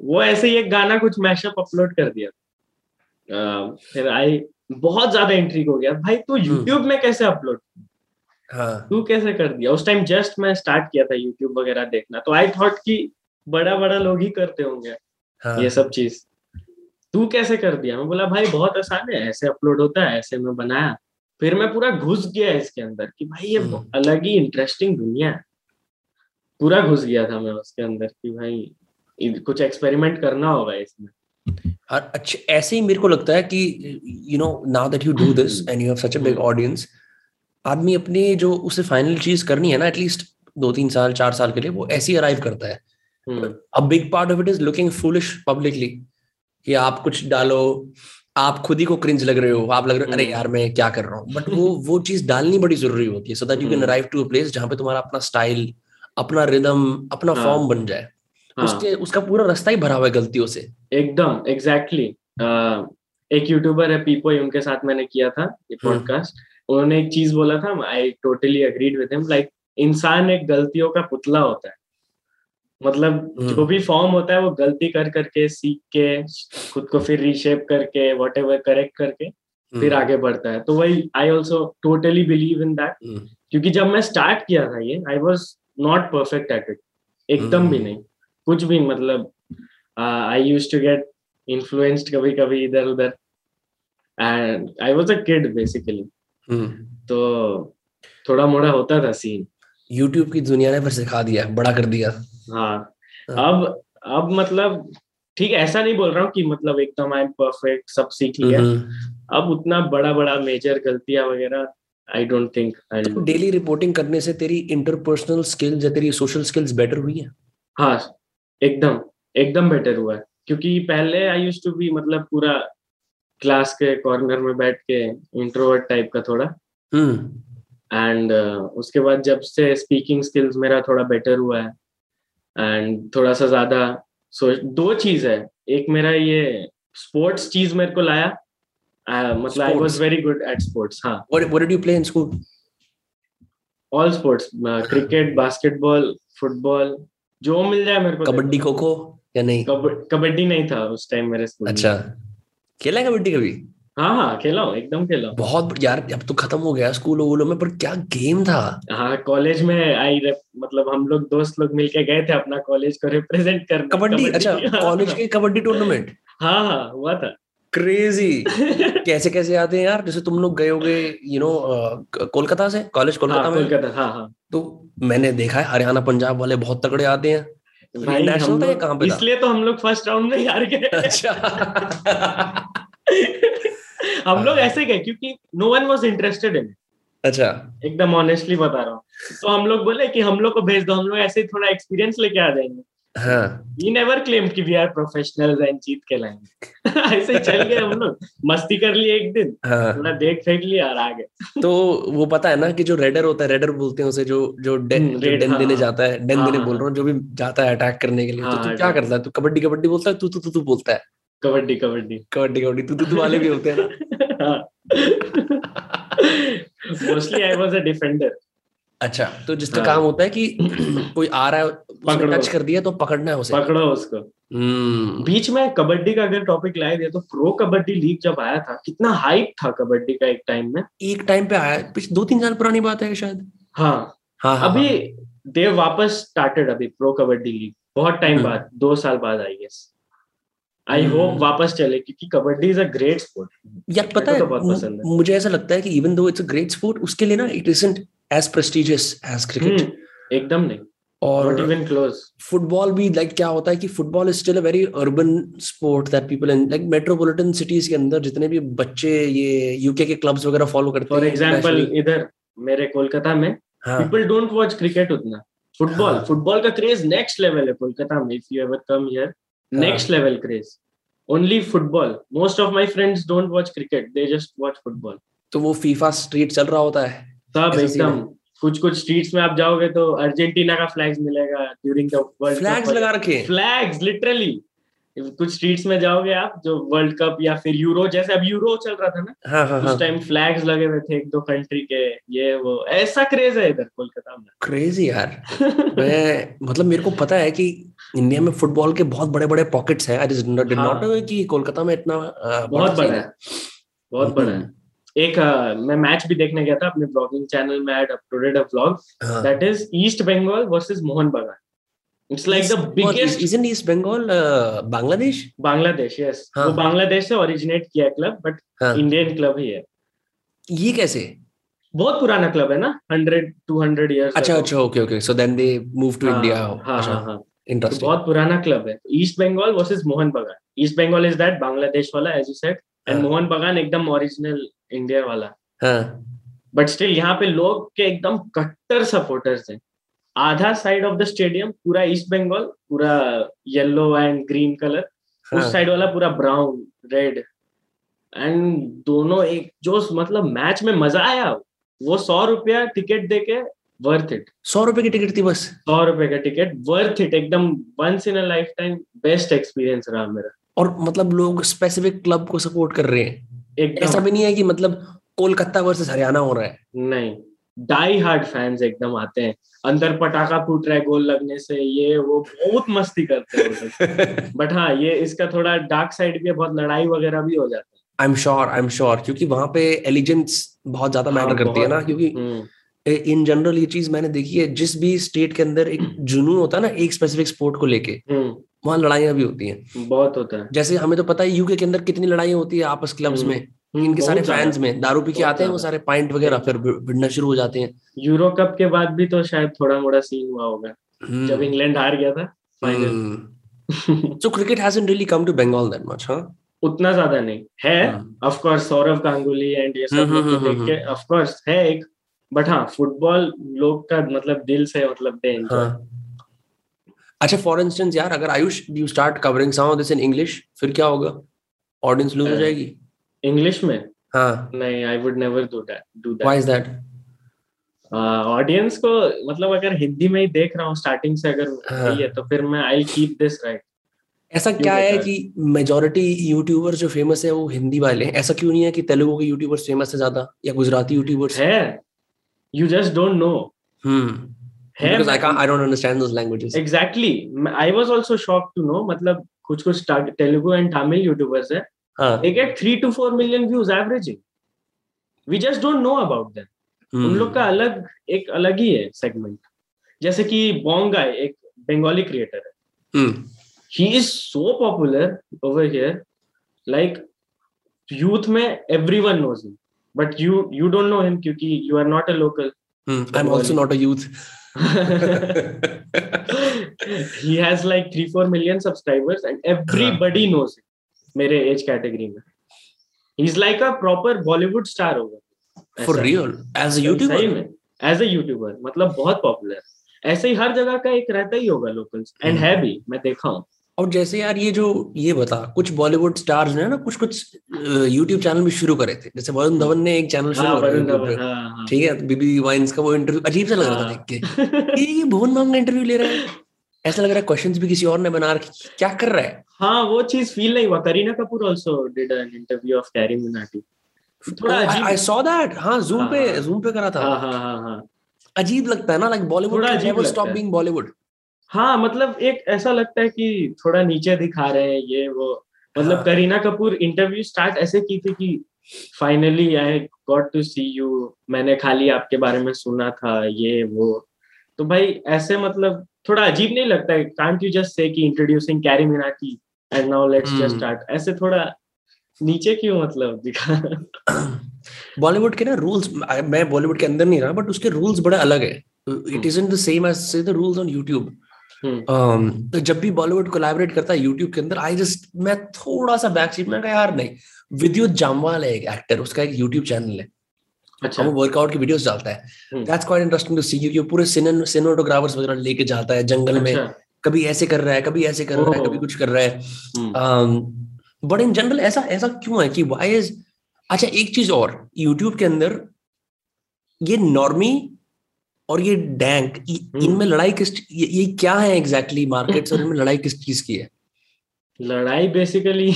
वो ऐसे ही एक गाना कुछ मैशअप अपलोड कर दिया, फिर आई बहुत ज्यादा इंट्रीग हो गया, भाई तू यूट्यूब में कैसे अपलोड, हाँ। तू कैसे कर दिया। उस टाइम जस्ट मैं स्टार्ट किया था यूट्यूब वगैरह देखना, तो आई थॉट कि बड़ा बड़ा लोग ही करते होंगे, हाँ। ये सब चीज तू कैसे कर दिया। मैं बोला भाई बहुत आसान है, ऐसे अपलोड होता है, ऐसे मैं बनाया। फिर मैं पूरा घुस गया इसके अंदर कि भाई ये अलग ही इंटरेस्टिंग दुनिया है, पूरा घुस गया था मैं उसके अंदर कि भाई कुछ एक्सपेरिमेंट करना होगा इसमें। और अच्छा ऐसे ही मेरे को लगता है कि you know now that you do this and you have such a big audience, आदमी अपने जो उसे फाइनल चीज करनी है ना एटलीस्ट 2-3 साल 4 साल के लिए वो ऐसे ही अराइव करता है। A big part of it is looking foolish publicly कि आप कुछ डालो, आप खुद ही को क्रिंज लग रहे हो, आप लग रहे हो अरे यार मैं क्या कर रहा हूँ, बट वो चीज डालनी बड़ी जरूरी होती है so that you can arrive to a place जहाँ पे तुम्हारा अपना स्टाइल, अपना रिदम, अपना फॉर्म बन जाए। उसका पूरा रास्ता ही भरा हुआ है गलतियों से, एकदम एग्जैक्टली। एक यूट्यूबर है पीपो, उनके साथ मैंने किया था ये पॉडकास्ट, उन्होंने एक चीज बोला था, I totally agreed with him, like इंसान एक गलतियों का पुतला होता है, मतलब जो भी फॉर्म होता है वो गलती कर करके सीख के खुद को फिर रीशेप करके व्हाटएवर करेक्ट करके फिर आगे बढ़ता है। तो वही I also totally believe in that, क्योंकि जब मैं स्टार्ट किया था ये I was not perfect at it, एकदम भी नहीं, कुछ भी, मतलब I used to get influenced कभी कभी इधर उधर and I was a kid basically, तो थोड़ा मोड़ा होता था सीन। YouTube की दुनिया ने फिर सिखा दिया, बड़ा कर दिया, हाँ। अब मतलब ठीक, ऐसा नहीं बोल रहा हूँ कि मतलब एकदम आई एम परफेक्ट सब सीख लिया, अब उतना बड़ा मेजर गलतियां वगैरह आई डोंट थिंक। तो डेली रिपोर्टिंग करने से तेरी इंटरपर्सनल स्किल्स या तेरी सोशल स्किल्स बेटर हुई है? हाँ एकदम बेटर हुआ है, क्योंकि पहले आई यूज्ड टू बी मतलब पूरा क्लास के कॉर्नर में बैठ के इंट्रोवर्ट टाइप का थोड़ा, एंड उसके बाद जब से स्पीकिंग स्किल्स मेरा थोड़ा बेटर हुआ है एंड थोड़ा सा ज्यादा दो चीज है, एक मेरा ये स्पोर्ट्स चीज मेरे को लाया, मतलब I was very good at sports, हाँ। What did you play in school? All sports, cricket, basketball, football, जो मिल जाए मेरे को। कबड्डी, खो खो या नहीं? कबड्डी नहीं था उस टाइम मेरे स्कूल। अच्छा, खेला कबड्डी कभी? हाँ खेला हूँ, एकदम खेला। बहुत यार, अब तो खत्म हो गया स्कूल वूलों में, पर क्या गेम था। हाँ कॉलेज में आई मतलब हम लोग दोस्त लोग मिलके गए थे अपना कॉलेज को रिप्रेजेंट करने। कबड्डी, अच्छा कॉलेज के कबड्डी टूर्नामेंट? हाँ हाँ हुआ था। क्रेजी कैसे कैसे आते हैं यार। जैसे तुम लोग गए होगे यू नो कोलकाता से, कॉलेज कोलकाता में, हाँ। तो मैंने देखा है हरियाणा पंजाब वाले बहुत तगड़े आते हैं, इसलिए तो हम लोग फर्स्ट राउंड में हार गए। अच्छा हम लोग ऐसे गए क्योंकि no one was interested in. अच्छा, एकदम ऑनेस्टली बता रहा हूँ। तो हम लोग बोले कि हम लोग को भेज दो, हम लोग ऐसे ही थोड़ा एक्सपीरियंस लेके आ जाएंगे। We never claimed कि we are professionals and जीत के लाएंगे। ऐसे चल गए हम लोग, मस्ती कर ली एक दिन, थोड़ा देख फेंक लिया और आ गए। तो वो पता है ना कि जो रेडर होता है, रेडर बोलते हैं उसे, जो डेन देने जाता है, डेन देने बोल रहा हूँ, जो भी जाता है अटैक करने के लिए। तो तू क्या करता है? तू कबड्डी कबड्डी बोलता है, तू बोलता है कबड्डी कबड्डी कबड्डी कबड्डी, तू वाले भी होते हैं ना। Mostly I was a defender. अच्छा, तो जिसका काम होता है कि कोई आ रहा है, उसने टच कर दिया तो पकड़ना है उसे, पकड़ो उसको। बीच में कबड्डी का अगर टॉपिक लाया गया तो प्रो कबड्डी लीग जब आया था, कितना हाइप था कबड्डी का एक टाइम में। एक टाइम पे आया, पिछले 2-3 साल पुरानी बात है शायद। हाँ, अभी देव वापस स्टार्टेड, अभी प्रो कबड्डी लीग बहुत टाइम बाद, 2 साल बाद आई गेस, आई होप वापस चले, क्योंकि kabaddi is a great sport यार। पता है, बहुत पसंद है। मुझे ऐसा लगता है कि even though it's a great sport, उसके लिए ना it isn't as prestigious as cricket, एकदम नहीं। और इवन क्लोज फुटबॉल भी लाइक क्या होता है कि football is still a very urban sport that people in like metropolitan cities के अंदर जितने भी बच्चे ये यूके के क्लब्स वगैरह फॉलो करते हैं। फॉर एग्जांपल इधर मेरे कोलकाता में पीपल डोंट वॉच क्रिकेट उतना, फुटबॉल का क्रेज नेक्स्ट लेवल है कोलकाता में। If you ever come here next level craze, only football. Most of my friends don't watch cricket, they just watch football. तो वो FIFA street चल रहा होता है सब एकदम, कुछ स्ट्रीट्स में आप जाओगे तो अर्जेंटीना का फ्लैग्स मिलेगा ड्यूरिंग द वर्ल्ड कप, लगा रखे फ्लैग्स लिटरली। कुछ स्ट्रीट्स में जाओगे आप जो वर्ल्ड कप या फिर यूरो, जैसे अब यूरो चल रहा था ना, उस टाइम फ्लैग्स लगे हुए थे एक दो कंट्री के, ये वो ऐसा क्रेज है इधर कोलकाता में। क्रेजी यार। मैं मतलब मेरे को पता है कि इंडिया में फुटबॉल के बहुत बड़े बड़े पॉकेट्स हैं, आई डिड नॉट नो कि कोलकाता में इतना बहुत बड़ा है। एक मैं मैच भी देखने गया था अपने ब्लॉगिंग चैनल में, had uploaded a vlog that is east Bengal versus Mohun Bagan. It's like the biggest, isn't east Bengal Bangladesh? Yes, वो बांग्लादेश से ओरिजिनेट किया क्लब, बट इंडियन क्लब ही है ये। कैसे? बहुत पुराना क्लब है ना, 100-200 इयर्स। अच्छा, okay, so then they move to India. Interesting, बहुत पुराना क्लब है। East Bengal versus Mohun Bagan, East Bengal is that Bangladesh वाला as you said, and Mohun Bagan एकदम ओरिजिनल इंडिया वाला। बट स्टिल यहाँ पे लोग के एकदम कट्टर सपोर्टर्स हैं। आधा साइड ऑफ द स्टेडियम पूरा ईस्ट बंगाल, पूरा येलो एंड ग्रीन कलर, उस साइड वाला पूरा ब्राउन रेड, एंड दोनों एक जो मतलब मैच में मजा आया। वो 100 रुपया टिकट देके वर्थ इट। 100 रुपए की टिकट थी बस? 100 रुपए का टिकट, वर्थ इट एकदम, once in a life time best experience रहा मेरा। और मतलब लोग स्पेसिफिक क्लब को सपोर्ट कर रहे हैं, ऐसा भी नहीं है कि मतलब कोलकाता वर्सेस हरियाणा हो रहा है। नहीं, डाई हार्ड फैंस एकदम आते हैं, अंदर पटाखा फूट रहा है गोल लगने से, ये वो बहुत मस्ती करते हैं। बट हाँ, ये इसका थोड़ा डार्क साइड भी है, बहुत लड़ाई वगैरह भी हो जाती है। आई एम श्योर क्योंकि वहां पे एलिजेंस बहुत ज्यादा मैटर करती है ना, क्योंकि इन जनरल ये चीज मैंने देखी है, जिस भी स्टेट के अंदर एक जुनून होता है ना एक स्पेसिफिक स्पोर्ट को लेके, वहाँ लड़ाइयां भी होती हैं, बहुत होता है। जैसे हमें तो पता है यूके के अंदर कितनी लड़ाइयां होती है आपस क्लब्स में, इनके सारे फैंस में दारू पी के आते हैं, वो सारे पाइंट वगैरह फिर भिड़ना शुरू हो जाते हैं। यूरो कप के बाद भी तो शायद थोड़ा मोड़ा सीन हुआ होगा जब इंग्लैंड हार गया था final. So cricket hasn't really come to Bengal that much. हां, उतना ज्यादा नहीं है। Of course Sourav Ganguly and ये सब देख के ऑफ कोर्स है एक, बट हाँ फुटबॉल लोग का मतलब दिल से मतलब दे एंजॉय। अच्छा, फॉर इंस्टेंस यार, अगर Ayush you start covering some of this in English, फिर क्या होगा? ऑडियंस लूज हो जाएगी इंग्लिश में? हाँ, नहीं, I would never do that. Why is that? Audience को मतलब अगर हिंदी में ही देख रहा हूँ स्टार्टिंग से, अगर वही है तो फिर मैं आई कीप दिस राइट। ऐसा क्या है कि मेजॉरिटी यूट्यूबर्स जो फेमस है वो हिंदी वाले हैं? ऐसा क्यों नहीं है कि तेलुगु के यूट्यूबर्स फेमस है ज्यादा, या गुजराती यूट्यूबर्स है? You just don't know. Because I don't understand those languages. Exactly. I was also shocked to know, मतलब कुछ Telugu and Tamil YouTubers हैं, they get 3 to 4 million views averaging. We just don't know about them. उन लोग का अलग ही है segment. जैसे कि बोंगा एक बंगाली क्रिएटर है, he is so popular over here, like youth में everyone knows him, but you don't know him क्योंकि you are not a local. I'm also not a youth. He has like 3-4 million subscribers and everybody knows him. मेरे age category में, he's like a proper Bollywood star over for real as a YouTuber मतलब बहुत popular। ऐसे ही हर जगह का एक रहता ही होगा locals and है भी, मैं देखा हूँ। और जैसे यार ये बता, कुछ बॉलीवुड स्टार्स ने ना कुछ यूट्यूब चैनल भी शुरू करे थे, जैसे वरुण धवन ने एक चैनल शुरू करा, ठीक है, बीबी वाइन्स का वो इंटरव्यू अजीब सा लग रहा था देख के, ये भुवन बाम का इंटरव्यू ले रहा है, ऐसा लग रहा है क्वेश्चंस भी किसी और ने बना रखे, क्या कर रहा है? हाँ, वो चीज फील नहीं हुआ। Kareena Kapoor also did an interview of Carry Minati, थोड़ा अजीब, आई सॉ दैट। हाँ, ज़ूम पे करा था। हाँ, अजीब लगता है ना, like Bollywood stop being Bollywood. हाँ, मतलब एक ऐसा लगता है कि थोड़ा नीचे दिखा रहे हैं ये वो, मतलब करीना कपूर इंटरव्यू स्टार्ट ऐसे की थी कि finally I got to see you, मैंने खाली आपके बारे में सुना था ये वो, तो भाई ऐसे मतलब थोड़ा अजीब नहीं लगता है? कांट यू जस्ट से कि introducing Carry Minati and now let's just start, ऐसे थोड़ा नीचे क्यों मतलब दिखा? बॉलीवुड के ना रूल्स, मैं बॉलीवुड के अंदर नहीं रहा बट उसके रूल्स बड़े अलग है। it isn't the same as say the rules on YouTube. जब भी बॉलीवुड कोलैबोरेट करता है यूट्यूब के अंदर मैं थोड़ा सा बैक सीट में, यार नहीं, विद्युत जामवाल है एक एक्टर, उसका एक यूट्यूब चैनल है, अच्छा, वो वर्कआउट की वीडियोस डालता है, that's quite interesting to see, क्योंकि पूरे सिनेमेटोग्राफर्स वगैरह लेके जाता है जंगल में, कभी ऐसे कर रहा है, कभी ऐसे कर रहा है, कभी कुछ कर रहा है, बट इन जनरल ऐसा क्यों है कि व्हाई इज, अच्छा एक चीज और, यूट्यूब के अंदर ये नॉर्मी और ये डैंक, इनमें लड़ाई किस, ये क्या है एग्जैक्टली मार्केट्स और इनमें लड़ाई किस चीज की है? लड़ाई बेसिकली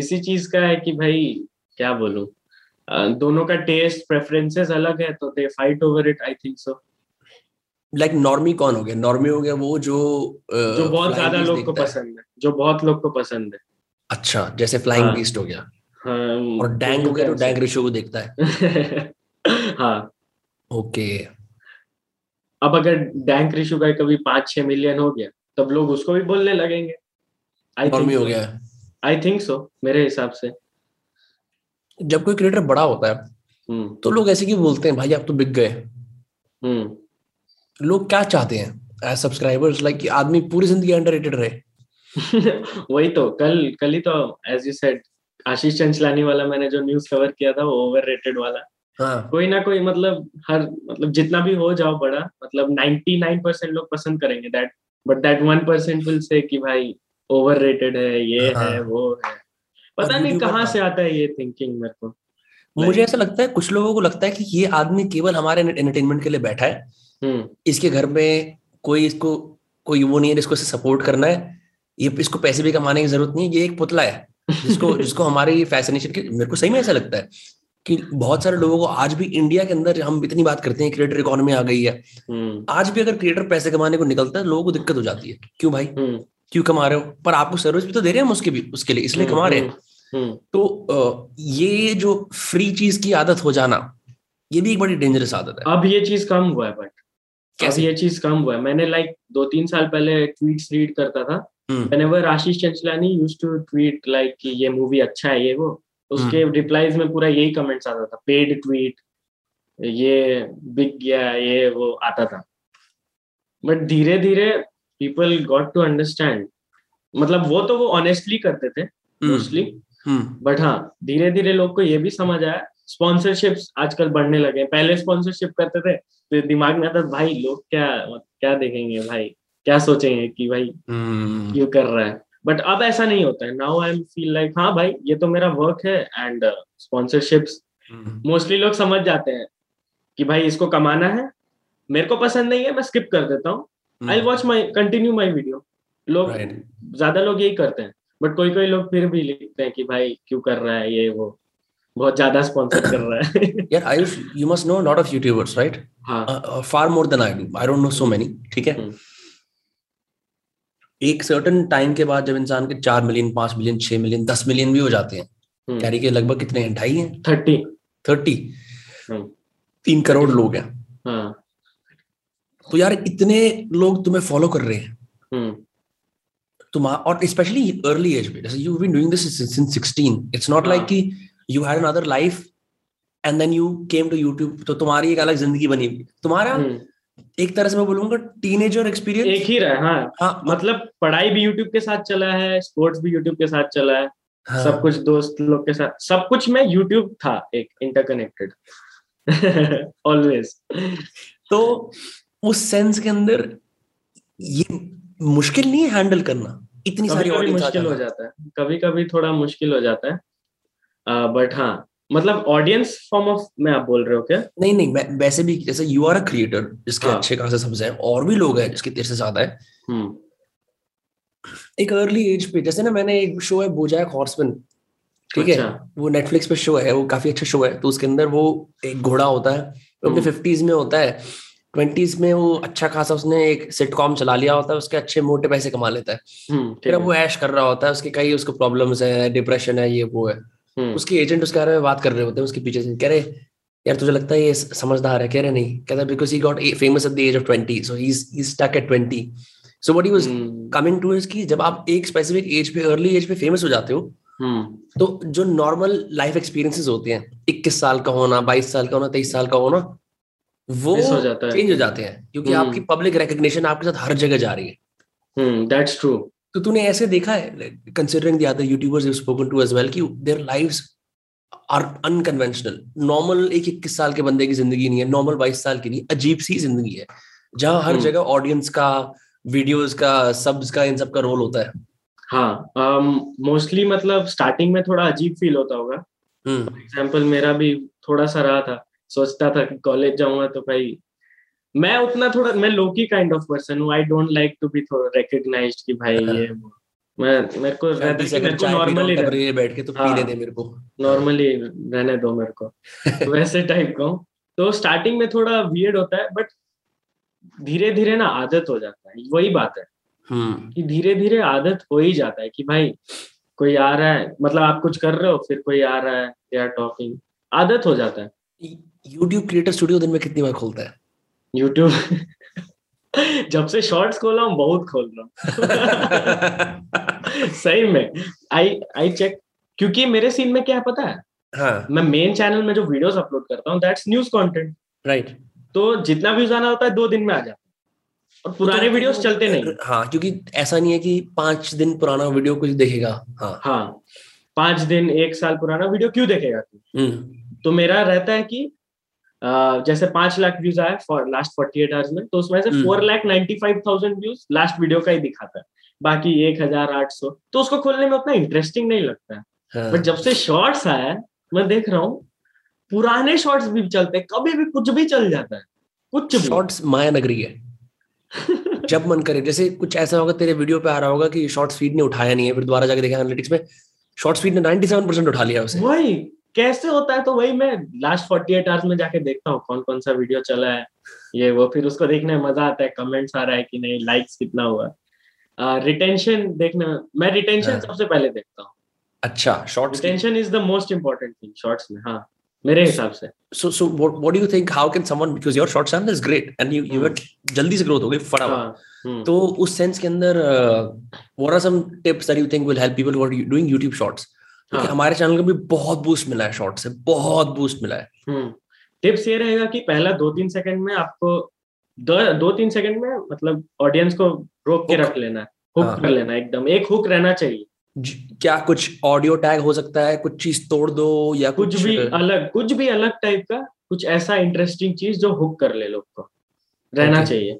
इसी चीज का है कि भाई क्या बोलूं, दोनों का टेस्ट प्रेफरेंसेस अलग है तो they fight over it, I think so. Like normie कौन हो गया? नॉर्मी हो गया वो जो बहुत ज्यादा लोग को पसंद है, जो बहुत लोग को पसंद है, अच्छा, जैसे फ्लाइंग बीस्ट हो गया, और डैंक हो गया तो डैंक रेशो को देखता है, हाँ ओके। अब अगर डैंक रेशो का कभी 5-6 मिलियन हो गया तब लोग उसको भी बोलने लगेंगे, आई थिंक सो, मेरे हिसाब से। जब कोई क्रिएटर बड़ा होता है तो लोग ऐसे क्यों बोलते हैं, भाई आप तो बिक गए? लोग क्या चाहते हैं एज सब्सक्राइबर्स, लाइक आदमी पूरी जिंदगी अंडररेटेड रहे। वही तो, कल ही तो as you said Ashish Chanchlani वाला मैंने जो न्यूज कवर किया था वो ओवररेटेड वाला, हाँ। कोई ना कोई मतलब जितना भी हो जाओ बड़ा, मतलब 99% लोग पसंद करेंगे that, but that 1% will say कि भाई ओवररेटेड है, ये हाँ। है वो है, पता नहीं कहाँ से आता है ये थिंकिंग। मेरे को मुझे ऐसा लगता है, कुछ लोगों को लगता है कि ये आदमी केवल हमारे एंटरटेनमेंट के लिए बैठा है, इसके घर में कोई इसको कोई वो नहीं है इसको सपोर्ट करना है, ये इसको पैसे भी कमाने की जरूरत नहीं है, ये एक पुतला है जिसको हमारी फैसिनेशन के। मेरे को सही में ऐसा लगता है कि बहुत सारे लोगों को आज भी इंडिया के अंदर, हम इतनी बात करते हैं क्रिएटर इकोनॉमी आ गई है, आज भी अगर क्रिएटर पैसे कमाने को निकलता है लोगों को दिक्कत हो जाती है, क्यों भाई क्यों कमा रहे हो, पर आपको सर्विस भी तो दे रहे हैं हम उसके लिए, इसलिए कमा रहे हैं। तो ये जो फ्री चीज की आदत हो जाना, ये भी एक बड़ी डेंजरस आदत है। अब ये चीज कम हुआ है, बट कैसे ये चीज कम हुआ है? मैंने लाइक 2-3 साल पहले ट्वीट्स रीड करता था, whenever Ashish Chanchlani used to tweet like कि ये मूवी अच्छा है ये वो, उसके रिप्लाईज में पूरा यही कमेंट्स आता था, पेड ट्वीट, ये बिग गया ये वो आता था। बट धीरे धीरे पीपल गॉट टू अंडरस्टैंड, मतलब वो ऑनेस्टली करते थे मोस्टली, बट हाँ धीरे धीरे लोग को ये भी समझ आया। स्पॉन्सरशिप्स आजकल बढ़ने लगे, पहले स्पॉन्सरशिप करते थे तो दिमाग में आता था भाई लोग क्या देखेंगे, भाई क्या सोचेंगे कि भाई क्यों कर रहा है, बट अब ऐसा नहीं होता है। Now I am feel like हाँ भाई ये तो मेरा वर्क है, एंड स्पॉन्सरशिप्स मोस्टली लोग समझ जाते हैं कि भाई इसको कमाना है, मेरे को पसंद नहीं है मैं स्किप कर देता हूँ, I watch my continue my video, लोग ज्यादा लोग यही करते हैं। बट कोई कोई लोग फिर भी लिखते हैं कि भाई क्यों कर रहा है ये वो, बहुत ज्यादा स्पॉन्सर कर रहा है। यार Ayush, you must know lot of YouTubers right, far more than I do, I don't know so many, ठीक है। एक सर्टेन टाइम के बाद जब इंसान के 4 मिलियन 5 मिलियन 6 मिलियन 10 मिलियन भी हो जाते हैं, कैरी के लगभग कितने हैं, 2.5 हैं, 30 3 करोड़ लोग हैं, तो यार इतने लोग तुम्हें फॉलो कर रहे हैं और स्पेशली अर्ली एज में, जैसे you have been doing this since 16, it's not like कि you had another life and then you came to YouTube, तो तुम्हारी एक अलग जिंदगी बनी हुई, तुम्हारा एक तरह से मैं बोलूंगा टीनेजर एक्सपीरियंस एक ही रहा, हाँ, हाँ, मतलब पढ़ाई भी यूट्यूब के साथ चला है, स्पोर्ट्स भी यूट्यूब के साथ चला है, हाँ, सब कुछ दोस्त लोग के साथ, सब कुछ में यूट्यूब था एक इंटरकनेक्टेड ऑलवेज। तो उस सेंस के अंदर ये मुश्किल नहीं है हैंडल करना, इतनी सारी ऑडियंस मुश्किल हो जाता है, कभी कभी थोड़ा मुश्किल हो जाता है, बट हाँ मतलब ऑडियंस फॉर्म ऑफ मैं आप बोल रहे हो क्या? नहीं, वैसे भी जैसे यू आर अ क्रिएटर जिसके अच्छे खासे सब्स हैं और भी लोग हैं जिसके तेरे से ज्यादा है, एक अर्ली एज पे, जैसे ना मैंने एक शो है बोजाक हॉर्समैन, ठीक है, वो नेटफ्लिक्स पे शो है, वो काफी अच्छा शो है, तो उसके अंदर वो एक घोड़ा होता है, वो अपने 50s में होता है, 20s में वो अच्छा खासा उसने एक सिटकॉम चला लिया होता है, उसके अच्छे मोटे पैसे कमा लेता है, फिर वो ऐश कर रहा होता है, उसके कई उसको प्रॉब्लम्स है, डिप्रेशन है, ये वो है, उसके एजेंट उसके बारे में बात कर रहे होते हैं, उसके पीछे से कह रहे यार तुझे लगता है ये समझदार है, कह रहे नहीं, कहता है because he got famous at the age of 20, so he is stuck at 20, so what he was coming to is कि जब आप एक स्पेसिफिक एज पे अर्ली एज पे फेमस हो जाते हो, तो जो नॉर्मल लाइफ एक्सपीरियंसेस होते हैं, 21 साल का होना, 22 साल का होना, 23 साल का होना, वो चेंज हो जाते हैं क्योंकि आपकी पब्लिक रिकग्निशन आपके साथ हर जगह जा रही है. That's true. तो तूने ऐसे देखा है, considering the other YouTubers you have spoken to as well, कि their lives are unconventional. Normal 21 साल के बंदे की जिंदगी नहीं है, नॉर्मल 22 साल की नहीं, अजीब सी जिंदगी है जहां हर जगह ऑडियंस का, वीडियोस का, सब्स का, इन सब का रोल होता है. हाँ, मोस्टली मतलब स्टार्टिंग में थोड़ा अजीब फील होता होगा. फॉर एग्जाम्पल मेरा भी थोड़ा सा रहा था, सोचता था कि कॉलेज जाऊंगा तो भाई मैं उतना थोड़ा, मैं लोकी काइंड ऑफ पर्सन हूँ. I don't like to be थोड़ा रिकॉग्नाइज्ड कि भाई ये मेरे को नॉर्मली बैठ के तो पी लेने, मेरे को नॉर्मली रहने दो, मेरे को वैसे टाइप का हूँ. तो स्टार्टिंग में थोड़ा वियर्ड होता है, बट धीरे धीरे ना आदत हो जाता है. वही बात है कि धीरे धीरे आदत हो ही जाता है कि भाई कोई आ रहा है, मतलब आप कुछ कर रहे हो फिर कोई आ रहा है, दे आर टॉकिंग, आदत हो जाता है. YouTube क्रिएटर स्टूडियो दिन में कितनी बार खोलता है YouTube? जब से शॉर्ट्स खोला हूँ बहुत खोल रहा हूँ. सही में आई चेक, क्योंकि मेरे सीन में क्या पता है, हाँ. मैं मेन चैनल में जो वीडियोस अपलोड करता हूँ दैट्स न्यूज कंटेंट, राइट? तो जितना व्यूज आना होता है 2 दिन में आ जाता है, और पुराने तो वीडियोस चलते नहीं. हाँ, क्योंकि ऐसा नहीं है कि 5 दिन पुराना वीडियो कुछ देखेगा. हाँ, 5 दिन 1 साल पुराना वीडियो क्यों देखेगा तू? तो मेरा रहता है कि जैसे 5 लाख व्यूज आए फॉर लास्ट 48 आवर्स में, तो उसमें से 4,95,000 व्यूज लास्ट वीडियो का ही दिखाता है, बाकी 1,800. तो उसको खोलने में उतना इंटरेस्टिंग नहीं लगता है. बट जब से शॉर्ट्स आया है मैं देख रहा हूँ पुराने शॉर्ट्स भी चलते, कभी भी कुछ भी चल जाता है, कुछ भी. शॉर्ट्स माया नगरी है. जब मन करे, जैसे कुछ ऐसा होगा तेरे वीडियो पे आ रहा होगा कि शॉर्ट्स फीड ने उठाया नहीं है, फिर दोबारा जाके देखा एनालिटिक्स में शॉर्ट्स फीड ने 97% उठा लिया उसे. वही कैसे होता है? तो वही मैं लास्ट 48 आवर्स में जाके देखता हूँ कौन कौन सा वीडियो चला है, ये वो, फिर उसको देखने में मजा आता है, कमेंट्स आ रहा है कि नहीं, लाइक्स कितना हुआ, रिटेंशन देखने में. मैं रिटेंशन सबसे पहले देखता हूँ. अच्छा, shorts retention is the most important thing shorts में, हाँ, मेरे हिसाब से. So what do you think, how can someone, because your short channel is great and you have जल्दी से ग्रोथ हो गई फटाफट, तो उस सेंस के अंदर what are some tips that you think will help people who are doing YouTube shorts? क्योंकि हमारे चैनल को भी बहुत बूस्ट मिला है शॉर्ट से, बहुत बूस्ट मिला है. टिप्स ये रहेगा कि पहला 2-3 सेकंड में आपको 2-3 सेकंड में मतलब ऑडियंस को रोक के रख लेना है, हुक कर लेना, एकदम एक हुक रहना चाहिए. क्या कुछ ऑडियो टैग हो सकता है, कुछ चीज तोड़ दो, या कुछ भी अलग टाइप का, कुछ ऐसा इंटरेस्टिंग चीज जो हुक कर ले लोग को, रहना चाहिए.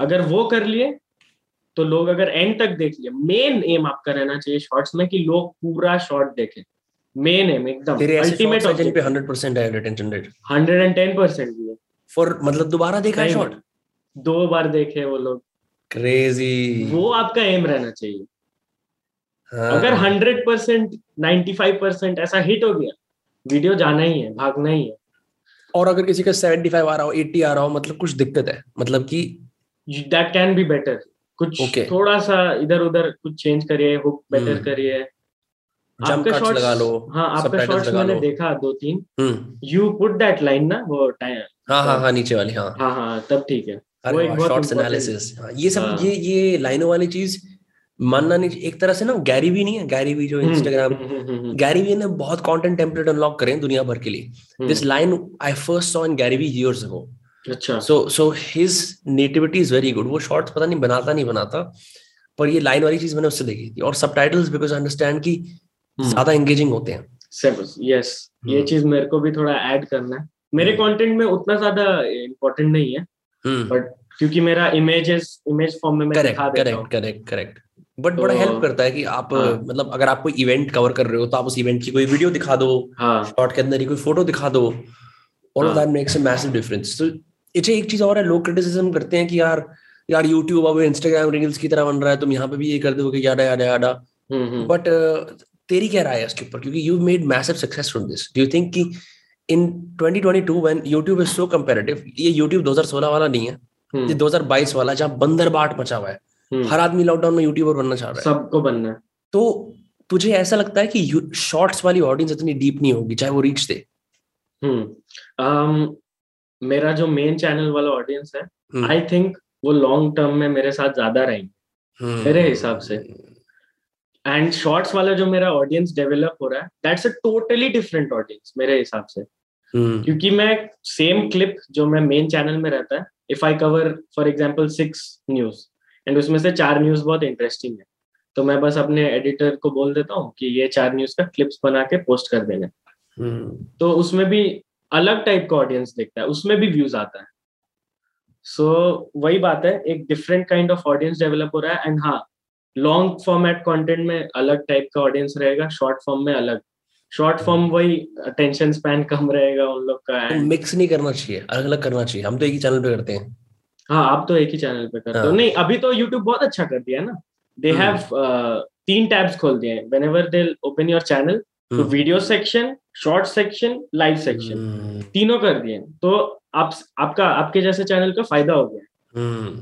अगर वो कर लिए तो लोग, अगर एंड तक देख लिए, मेन एम आपका रहना चाहिए शॉर्ट्स में कि लोग पूरा शॉर्ट देखें. मेन एम एकदम अल्टीमेट ऑब्जेक्ट पे 100% है रिटेंशन रेट, 110% भी है फॉर, मतलब दोबारा देखा शॉर्ट 2 बार देखे वो लोग, क्रेजी. वो आपका एम रहना चाहिए. अगर 100% 95% ऐसा हिट हो गया, वीडियो जाना ही है, भागना ही है. और अगर किसी का 75 आ रहा हो, 80 आ रहा हो, मतलब कुछ दिक्कत है, मतलब कि दैट कैन बी बेटर. कुछ थोड़ा सा इधर उधर कुछ चेंज करिए, हुक बेटर करिए, आपका शॉर्ट्स लगा लो. हाँ, आपका शॉर्ट्स मैंने देखा 2-3, यू पुट दैट लाइन ना, वो टाइम, हाँ, नीचे वाली, हाँ, तब ठीक है. शॉर्ट्स एनालिसिस, ये सब, ये लाइनों वाली चीज मानना नहीं. एक तरह से ना गैरी भी नहीं है, गैरी भी जो इंस्टाग्राम, गैरी भी ने बहुत कंटेंट टेम्पलेट अनलॉक करे दुनिया भर के लिए. This line I first saw in Gary Vee years ago. अच्छा, so his nativity is very good. वो शॉर्ट्स पता नहीं बनाता, पर ये लाइन वाली चीज मैंने उससे देखी थी. और सबटाइटल्स, बिकॉज़ आई अंडरस्टैंड कि ज्यादा एंगेजिंग होते हैं. यस, ये चीज मेरे को भी थोड़ा ऐड करना है. मेरे कंटेंट में उतना ज्यादा इंपॉर्टेंट नहीं है, बट क्योंकि मेरा इमेज फॉर्म में मैं दिखा देता हूं. करेक्ट. बट बड़ा हेल्प करता है कि आप, मतलब अगर आप कोई इवेंट कवर कर रहे हो तो आप उस इवेंट की कोई वीडियो दिखा दो, शॉर्ट के अंदर ही कोई फोटो दिखा दो, और that makes a massive difference. तो एक चीज और है, लोग क्रिटिसिज्म करते हैं कि यार यूट्यूब अब इंस्टाग्राम रील्स की तरह बन रहा है, तुम यहाँ पे भी ये कर दोगे, याडा. बट तेरी क्या राय है इसके ऊपर, क्योंकि you made massive success from this? Do you think कि in 2022 when YouTube is so comparative, ये यूट्यूब 2016 वाला नहीं है, ये 2022 वाला जहाँ बंदर बाट मचा हुआ है, हर आदमी लॉकडाउन में यूट्यूबर बनना चाह रहा है, सबको बनना है, तो तुझे ऐसा लगता है कि शॉर्ट्स वाली ऑडियंस इतनी डीप नहीं होगी चाहे वो रीच दे? मेरा जो मेन चैनल वाला ऑडियंस है, आई थिंक वो लॉन्ग टर्म में मेरे साथ ज्यादा रहेंगे मेरे हिसाब से. एंड शॉर्ट्स वाला जो मेरा ऑडियंस डेवलप हो रहा है, that's a totally different audience मेरे हिसाब से. क्योंकि मैं सेम क्लिप जो मैं मेन चैनल में रहता है, if I cover for example 6 news and उसमें से 4 न्यूज बहुत इंटरेस्टिंग है, तो मैं बस अपने एडिटर को बोल देता हूँ कि ये 4 न्यूज का क्लिप्स बना के पोस्ट कर देना। तो उसमें भी अलग टाइप का ऑडियंस देखता है, उसमें भी व्यूज आता है। सो वही बात है, एक different kind of audience develop हो रहा है। एंड हाँ, लॉन्ग फॉर्मेट कंटेंट में अलग टाइप का ऑडियंस रहेगा, शॉर्ट फॉर्म में अलग। शॉर्ट फॉर्म वही अटेंशन स्पैन कम रहेगा उन लोग का। तो मिक्स नहीं करना चाहिए, अलग अलग करना चाहिए। हम तो एक ही चैनल पे करते हैं। हाँ, आप तो एक ही चैनल पे करते हो। हाँ। नहीं, अभी तो YouTube बहुत अच्छा कर दिया है ना, दे हैव 3 टैब्स खोल दिए हैं। Whenever they open your channel, तो video section, short section, live section, तीनों कर दिए। तो आपके जैसे चैनल का फायदा हो गया।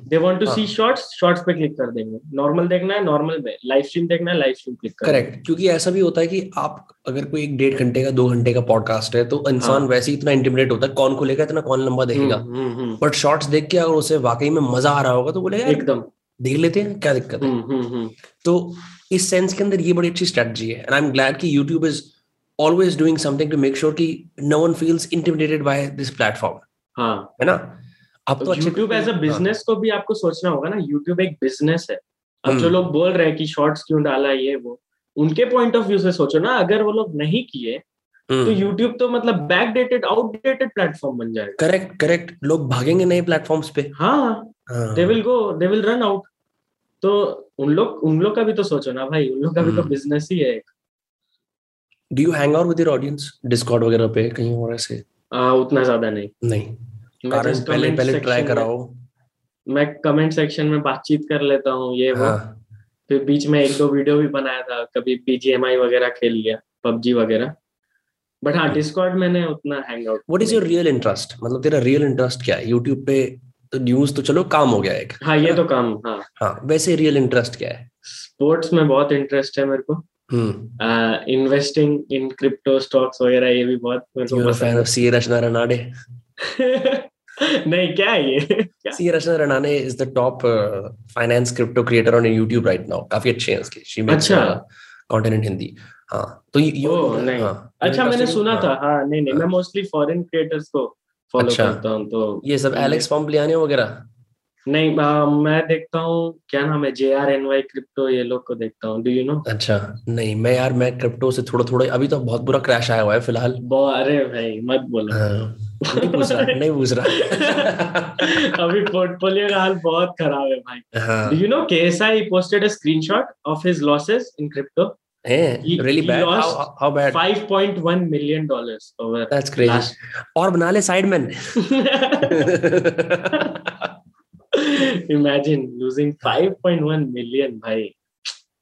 They want to see shorts पे क्लिक कर देंगे, नॉर्मल देखना है नॉर्मल पे, लाइव स्ट्रीम देखना है लाइव स्ट्रीम क्लिक कर। करेक्ट, क्योंकि ऐसा भी होता है कि आप अगर कोई 1-1.5 घंटे का 2 घंटे का पॉडकास्ट है तो इंसान वैसे ही इतना इंटिमिडेट होता है, कौन खुलेगा इतना, कौन लंबा देखेगा। बट शॉर्ट्स देख के अगर उसे वाकई में मजा आ रहा होगा तो बोलेगा एकदम देख लेते हैं, क्या दिक्कत है। तो इस सेंस के अंदर ये बड़ी अच्छी स्ट्रेटजी है। एंड आई एम ग्लैड कि YouTube is always doing something to make sure कि no one feels intimidated by this platform. हां, है ना। अब तो YouTube एज अ बिजनेस को भी आपको सोचना होगा ना, YouTube एक बिजनेस है। अब जो लोग बोल रहे हैं कि शॉर्ट्स क्यों डाला ये वो, उनके पॉइंट ऑफ व्यू से सोचो ना। अगर वो लोग नहीं किए तो YouTube तो मतलब बैकडेटेड आउटडेटेड प्लेटफॉर्म बन जाएगा। करेक्ट, लोग भागेंगे नए प्लेटफॉर्म्स पे। हां, दे विल रन आउट। तो उन लोग का भी तो सोचो ना भाई, उन लोग का भी तो बिजनेस ही है। Do you hang out with your audience Discord वगैरह पे कहीं और ऐसे? उतना ज्यादा नहीं। पहले ट्राई कराओ। मैं कमेंट सेक्शन में बातचीत कर लेता हूँ ये वो। फिर बीच में 1-2 वीडियो भी बनाया था, कभी BGMI वगैरह खेल लिया, PUBG वगैरह। बट हाँ, डिस्कॉर्ड मैंने उतना hang out. What is your real interest, मतलब तेरा रियल इंटरेस्ट क्या है? यूट्यूब पे तो न्यूज तो चलो काम हो गया एक। हाँ, ये तो काम। हाँ, वैसे रियल इंटरेस्ट क्या है? स्पोर्ट्स में बहुत इंटरेस्ट है मेरे को। इन्वेस्टिंग इन क्रिप्टो स्टॉक्स वगैरह ये भी बहुत मेरे को पसंद है। सी रचना रनाडे नहीं, क्या है ये? See Rachana Ranade is the top finance crypto creator on YouTube right now. काफी अच्छे हैं उसके। She makes content in Hindi. हां, तो ये अच्छा मैंने सुना था। हां, नहीं, मैं मोस्टली फॉरेन क्रिएटर्स को फॉलो करता हूं। तो ये सब एलेक्स पॉम्पलियानो वगैरह नहीं, मैं देखता हूँ। क्या नाम है, JRNY क्रिप्टो, ये लोग को देखता हूँ। Do you know? अच्छा, नहीं मैं यार, मैं क्रिप्टो से थोड़ा अभी तो बहुत बुरा क्रैश आया हुआ है फिलहाल। अरे भाई मत बोलो। नहीं पूछ रहा अभी पोर्टफोलियो का हाल बहुत खराब है भाई। Do you know KSI posted a screenshot of his losses in crypto? Really bad. How bad? $5.1 million over. That's crazy. और बना ले साइडमैन। Imagine losing 5.1 million भाई।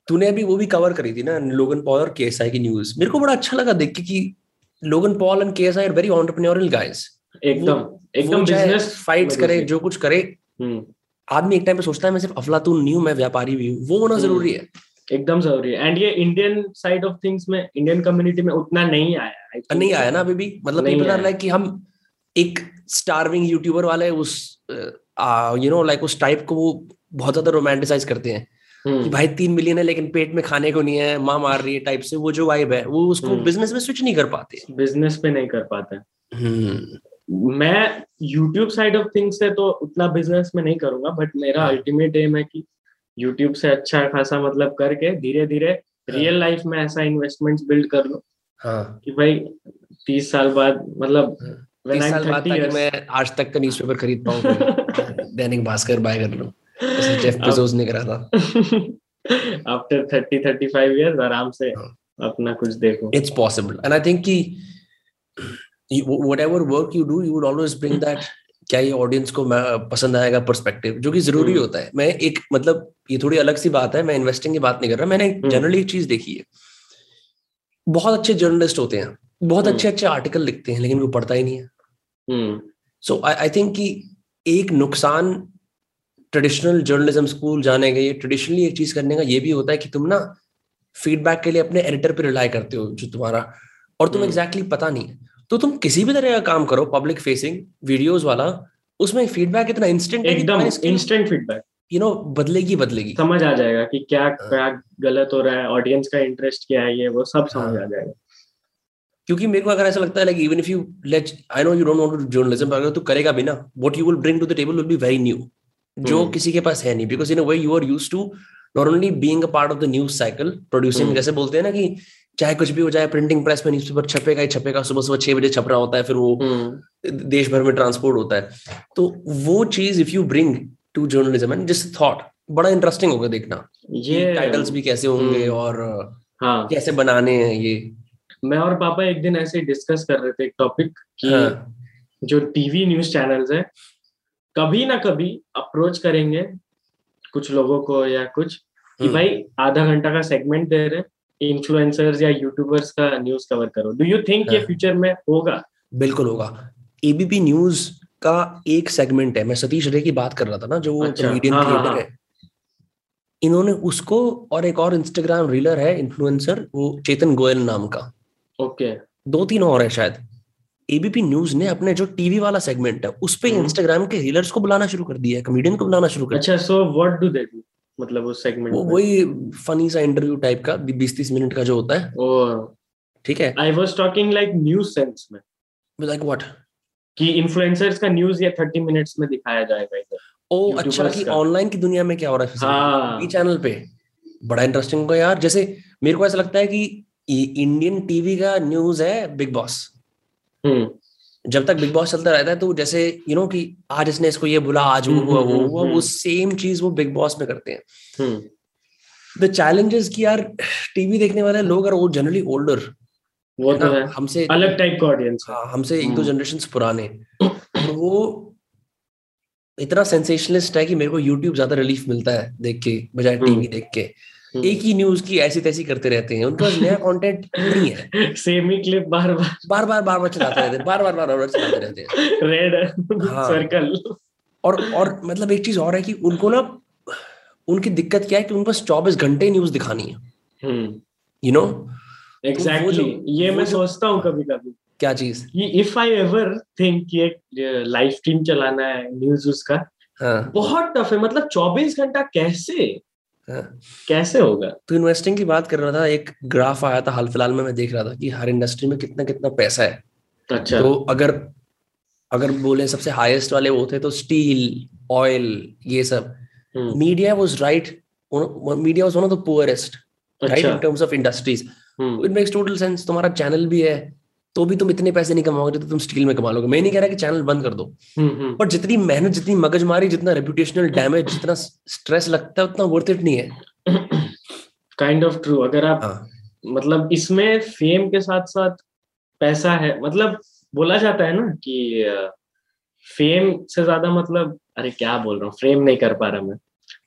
तूने अभी वो भी कवर करी थी ना, लोगन पॉल और KSI की न्यूज़। मेरे को बड़ा अच्छा लगा देख के कि Logan Paul and KSI are very entrepreneurial guys. एकदम बिजनेस फाइट्स करे, जो कुछ करे। आदमी एक टाइम पे सोचता है मैं सिर्फ अफलातून नहीं हूं, मैं व्यापारी भी हूँ। वो होना जरूरी है, एकदम जरूरी है। एंड ये इंडियन साइड ऑफ थिंग्स में, इंडियन कम्युनिटी में उतना नहीं आया। नहीं आया ना अभी भी, मतलब पीपल आर लाइक कि हम एक स्टार्विंग यूट्यूबर वाले उस उस टाइप को वो बहुत ज्यादा रोमांटिसाइज करते हैं कि भाई 3 मिलियन है लेकिन पेट में खाने को नहीं है, मां मार रही है टाइप से। वो जो वाइब है वो उसको बिजनेस में स्विच नहीं कर पाते, बिजनेस पे नहीं कर पाते। मैं यूट्यूब साइड ऑफ थिंग्स से तो उतना बिजनेस में नहीं करूंगा, बट मेरा अल्टीमेट एम है कि यूट्यूब से अच्छा खासा मतलब करके धीरे धीरे रियल लाइफ में ऐसा इन्वेस्टमेंट बिल्ड कर लो कि भाई 30 साल बाद, मतलब 30 साल बाद तक मैं आज तक का न्यूज़पेपर खरीद पाऊं, दैनिक भास्कर बाय कर लूं, जैसे जेफ बेजोस ने करा था। आफ्टर 30-35 इयर्स आराम से अपना कुछ देखो। It's possible. And I think कि whatever work you do, you would always bring that क्या ये ऑडियंस को पसंद आएगा पर्सपेक्टिव, जो कि जरूरी होता है। मैं एक, मतलब ये थोड़ी अलग सी बात है, मैं इन्वेस्टिंग की बात नहीं कर रहा। मैंने जनरली एक चीज देखी है, बहुत अच्छे जर्नलिस्ट होते हैं, बहुत अच्छे आर्टिकल लिखते हैं, लेकिन वो पढ़ता ही नहीं है। सो आई थिंक कि एक नुकसान ट्रेडिशनल जर्नलिज्म स्कूल जाने का, ये ट्रेडिशनली एक चीज करने का ये भी होता है कि तुम ना फीडबैक के लिए अपने एडिटर पे रिलाई करते हो जो तुम्हारा, और तुम एग्जैक्टली पता नहीं है। तो तुम किसी भी तरह का काम करो, पब्लिक फेसिंग वीडियोस वाला, उसमें फीडबैक इतना इंस्टेंट, एकदम इंस्टेंट फीडबैक, यू नो, बदलेगी, समझ आ जाएगा कि क्या गलत हो रहा है, ऑडियंस का इंटरेस्ट क्या है, ये वो सब समझ आ जाएगा। क्योंकि मेरे को अगर ऐसा लगता है like even if you let I know you don't want to do journalism, अगर तू करेगा भी ना, what you will bring to the table will be very new, जो किसी के पास है नहीं, because in a way you are used to not only being a part of the news cycle producing, जैसे बोलते हैं ना कि चाहे कुछ भी हो जाए प्रिंटिंग प्रेस में न्यूज़पेपर छपेगा ही छपेगा, सुबह सुबह 6 बजे छप रहा होता है, फिर वो देश भर में ट्रांसपोर्ट होता है, तो वो चीज if you bring to journalism and just thought बड़ा इंटरेस्टिंग होगा देखना, ये टाइटल्स भी कैसे होंगे और कैसे बनाने हैं ये। मैं और पापा एक दिन ऐसे डिस्कस कर रहे थे एक टॉपिक कि जो टीवी न्यूज चैनल्स है कभी ना कभी अप्रोच करेंगे कुछ लोगों को या कुछ कि भाई आधा घंटा का सेगमेंट दे रहे इन्फ्लुएंसर्स या यूट्यूबर्स का न्यूज कवर करो, डू यू थिंक ये फ्यूचर में होगा? बिल्कुल होगा। एबीपी न्यूज का एक सेगमेंट है, मैं सतीश रे की बात कर रहा था ना, जो कॉमेडियन क्रिएटर है, इन्होंने उसको और एक और इंस्टाग्राम रीलर है इन्फ्लुएंसर वो चेतन गोयल नाम का, ओके, 2-3 और है शायद, एबीपी न्यूज ने अपने जो टीवी वाला सेगमेंट है उस पे इंस्टाग्राम के रीलर्स को बुलाना शुरू कर दिया है, कॉमेडियन को बुलाना शुरू कर दिया। अच्छा, so what do they do, मतलब उस सेगमेंट में वही फनी सा इंटरव्यू टाइप का 20-30 मिनट का जो होता है, और ठीक है, I was talking like news sense में, लाइक व्हाट कि इन्फ्लुएंसर्स का न्यूज या 30 मिनट्स में दिखाया जाएगा इधर। ओ अच्छा, कि ऑनलाइन की दुनिया में क्या हो रहा है इस चैनल पे, बड़ा इंटरेस्टिंग होगा यार। जैसे मेरे को ऐसा लगता है कि इंडियन टीवी का न्यूज है बिग बॉस, जब तक बिग बॉस चलता रहता है तो जैसे यू नो कि आज इसने इसको ये बोला, आज वो वो सेम चीज वो बिग बॉस में करते हैं। द चैलेंजेस कि यार टीवी देखने वाले लोग आर वो जनरली ओल्डर, वो तो है हमसे अलग टाइप का ऑडियंस, हमसे 1-2 जनरेशंस पुराने, वो इतना सेंसेशनलिस्ट है कि मेरे को यूट्यूब ज्यादा रिलीफ मिलता है देख के बजाय टीवी देख के। एक ही न्यूज की ऐसी तैसी करते रहते हैं, उनका नया कंटेंट नहीं है, सेम ही क्लिप बार बार चलाते रहते हैं, बार बार चलाते रहते हैं, रेड सर्कल। और मतलब एक चीज और है कि उनको ना, उनकी दिक्कत क्या है कि उनको 24 घंटे न्यूज दिखानी है, यू नो एग्जैक्टली। ये मैं सोचता हूँ कभी कभी क्या चीज, इफ आई एवर थिंक एक लाइव स्ट्रीम चलाना है न्यूज उसका बहुत टफ है, मतलब 24 घंटा कैसे होगा। तो इन्वेस्टिंग की बात कर रहा था, एक ग्राफ आया था हाल फिलहाल में, मैं देख रहा था कि हर इंडस्ट्री में कितना कितना पैसा है। अच्छा, तो अगर बोले सबसे हाईएस्ट वाले वो थे तो स्टील, ऑयल, ये सब। Media was right, media was one of the poorest right in terms of industries. It makes total sense, तुम्हारा चैनल भी है तो भी तुम इतने पैसे नहीं कमाओगे तो तुम स्टील में कमा लोगे। मैं नहीं कह रहा कि चैनल बंद कर दो, पर जितनी मेहनत, जितनी मगजमारी, जितना रेपुटेशनल डैमेज, जितना स्ट्रेस लगता है उतना वर्थ इट नहीं है। Kind of true. अगर आप मतलब इसमें फेम के साथ साथ पैसा है, मतलब बोला जाता है ना कि फेम से ज्यादा, मतलब अरे क्या बोल रहा हूँ, फ्रेम नहीं कर पा रहा मैं,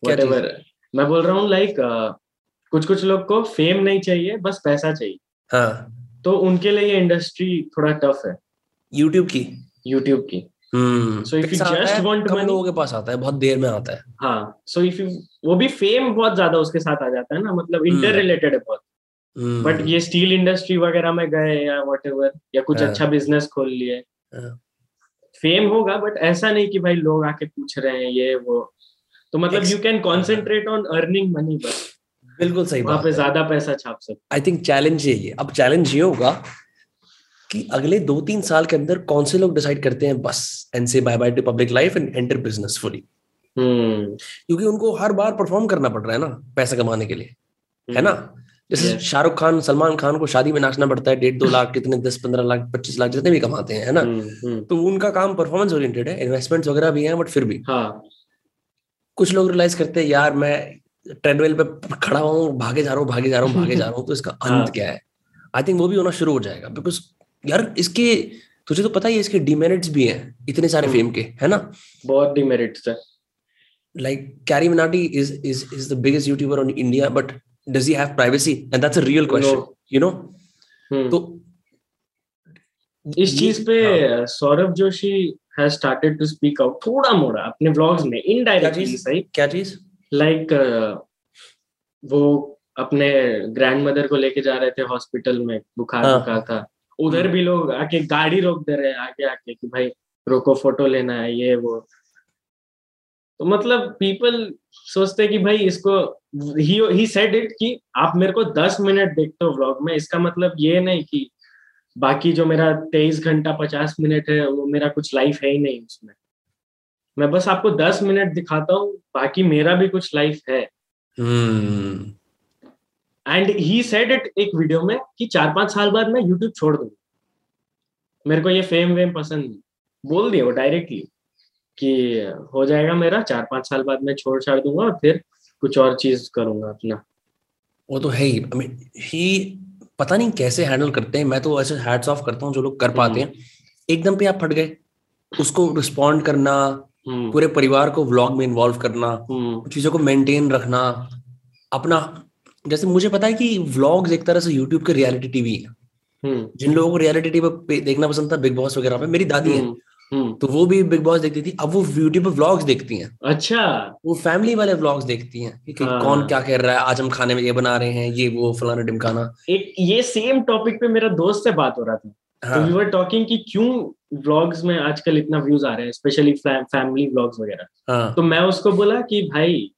व्हाटएवर मैं बोल रहा हूँ, लाइक कुछ लोग को फेम नहीं चाहिए, बस पैसा चाहिए। तो उनके लिए ये इंडस्ट्री थोड़ा टफ है यूट्यूब की। So if you just want to, लोगों के पास आता है, बहुत देर में आता है। हाँ, सो इफ यू, वो भी फेम बहुत ज्यादा उसके साथ आ जाता है ना, मतलब इंटर रिलेटेड है बहुत। बट ये स्टील इंडस्ट्री वगैरह में गए या व्हाटएवर, या कुछ अच्छा बिजनेस खोल लिए, फेम होगा बट ऐसा नहीं कि भाई लोग आके पूछ रहे हैं ये वो, तो मतलब you can concentrate on earning money, बस। बिल्कुल सही बात है, ज़्यादा पैसा छाप सकते। आई थिंक चैलेंज ये है। अब चैलेंज ये होगा कि अगले 2-3 साल के अंदर कौन से लोग डिसाइड करते हैं बस and say bye bye to public life and enter business fully, क्योंकि उनको हर बार परफॉर्म करना पड़ रहा है ना पैसा कमाने के लिए, है ना। जैसे शाहरुख खान, सलमान खान को शादी में नाचना पड़ता है, 1.5-2 लाख, कितने 10-15 लाख 25 लाख जितने भी कमाते हैं, है ना। तो उनका काम परफॉर्मेंस ओरिएंटेड है, इन्वेस्टमेंट्स वगैरह भी है, बट फिर भी कुछ लोग रियलाइज करते हैं यार मैं ट्रेडमिल पे खड़ा हूँ, भागे जा रहा हूँ तो इसका अंत क्या है। आई थिंक वो भी होना शुरू हो जाएगा, बिकॉज यार इसके तुझे तो पता ही है इसके डिमेरिट्स भी हैं इतने सारे फेम के, है ना, बहुत डिमेरिट्स है। Like Carry Minati is the biggest YouTuber on India, but does he have privacy, and that's a real question, you know. तो इस चीज पे Saurabh Joshi has started to speak out थोड़ा मोड़ा अपने व्लॉग्स में, इनडायरेक्टली सही। क्या चीज, लाइक वो अपने ग्रैंड मदर को लेके जा रहे थे हॉस्पिटल में, बुखार लगा था, उधर भी लोग आके गाड़ी रोक दे रहे हैं आके कि भाई रोको, फोटो लेना है ये वो। तो मतलब पीपल सोचते कि भाई इसको, he said it कि आप मेरे को 10 मिनट देखते हो व्लॉग में, इसका मतलब ये नहीं कि बाकी जो मेरा 23 घंटा 50 मिनट है वो मेरा कुछ लाइफ है ही नहीं उसमें। मैं बस आपको 10 मिनट दिखाता हूँ, बाकी मेरा भी कुछ लाइफ है। एंड ही सेड इट एक वीडियो में कि 4-5 साल बाद मैं YouTube छोड़ दूंगा, मेरे को ये फेम वेम पसंद नहीं। बोल दिया वो डायरेक्टली कि हो जाएगा मेरा, 4-5 साल बाद मैं छोड़ दूंगा और फिर कुछ और चीज करूंगा अपना। वो तो है ही, I mean, he पता नहीं कैसे हैंडल करते हैं। मैं तो ऐसे हैट्स ऑफ करता हूँ जो लोग कर पाते हैं। एकदम पे आप फट गए, उसको रिस्पॉन्ड करना, पूरे परिवार को व्लॉग में इन्वॉल्व करना, चीजों को मेंटेन रखना अपना। जैसे मुझे पता है कि व्लॉग्स एक तरह से यूट्यूब के रियलिटी टीवी है। जिन लोगों को रियलिटी टीवी देखना पसंद था, बिग बॉस वगैरह पे, मेरी दादी है तो वो भी बिग बॉस देखती थी। अब वो यूट्यूब पे व्लॉग्स देखती हैं। अच्छा, वो फैमिली वाले व्लॉग्स देखती हैं कि कौन क्या कर रहा है, आज हम खाने में ये बना रहे हैं, ये वो फलाना ढिमकाना। एक ये सेम टॉपिक पे मेरा दोस्त से बात हो रहा था, तो वी वर टॉकिंग कि क्यों व्लॉग्स में आजकल इतना व्यूज आ रहे हैं, स्पेशली फैमिली व्लॉग्स वगैरह। तो मैं उसको बोला कि भाई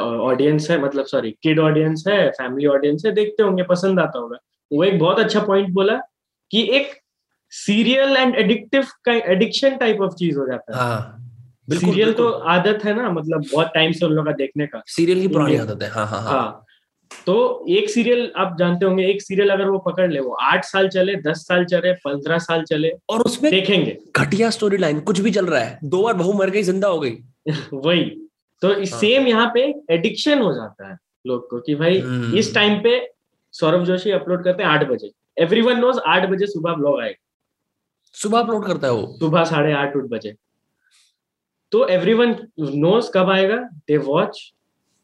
ऑडियंस है, मतलब सॉरी किड ऑडियंस है, फैमिली ऑडियंस है, देखते होंगे, पसंद आता होगा। वो एक बहुत अच्छा पॉइंट बोला कि एक सीरियल एंड एडिक्टिव का एडिक्शन टाइप ऑफ चीज हो जाता है। सीरियल तो आदत है ना, मतलब बहुत टाइम से उन लोगों का देखने का, सीरियल की पुरानी आदत है। तो एक सीरियल आप जानते होंगे, एक सीरियल अगर वो पकड़ ले, वो 8 साल चले, 10 साल चले, 15 साल चले, और उसमें देखेंगे घटिया स्टोरी लाइन, कुछ भी चल रहा है, 2 बार बहू मर गई, जिंदा हो गई वही तो सेम यहाँ पे एडिक्शन हो जाता है लोग को कि भाई इस टाइम पे सौरभ जोशी अपलोड करते हैं 8 बजे, एवरीवन नोज 8 बजे सुबह ब्लॉग आएगा। सुबह अपलोड करता है वो, सुबह 8:30-8 बजे, तो एवरीवन नोज कब आएगा, they watch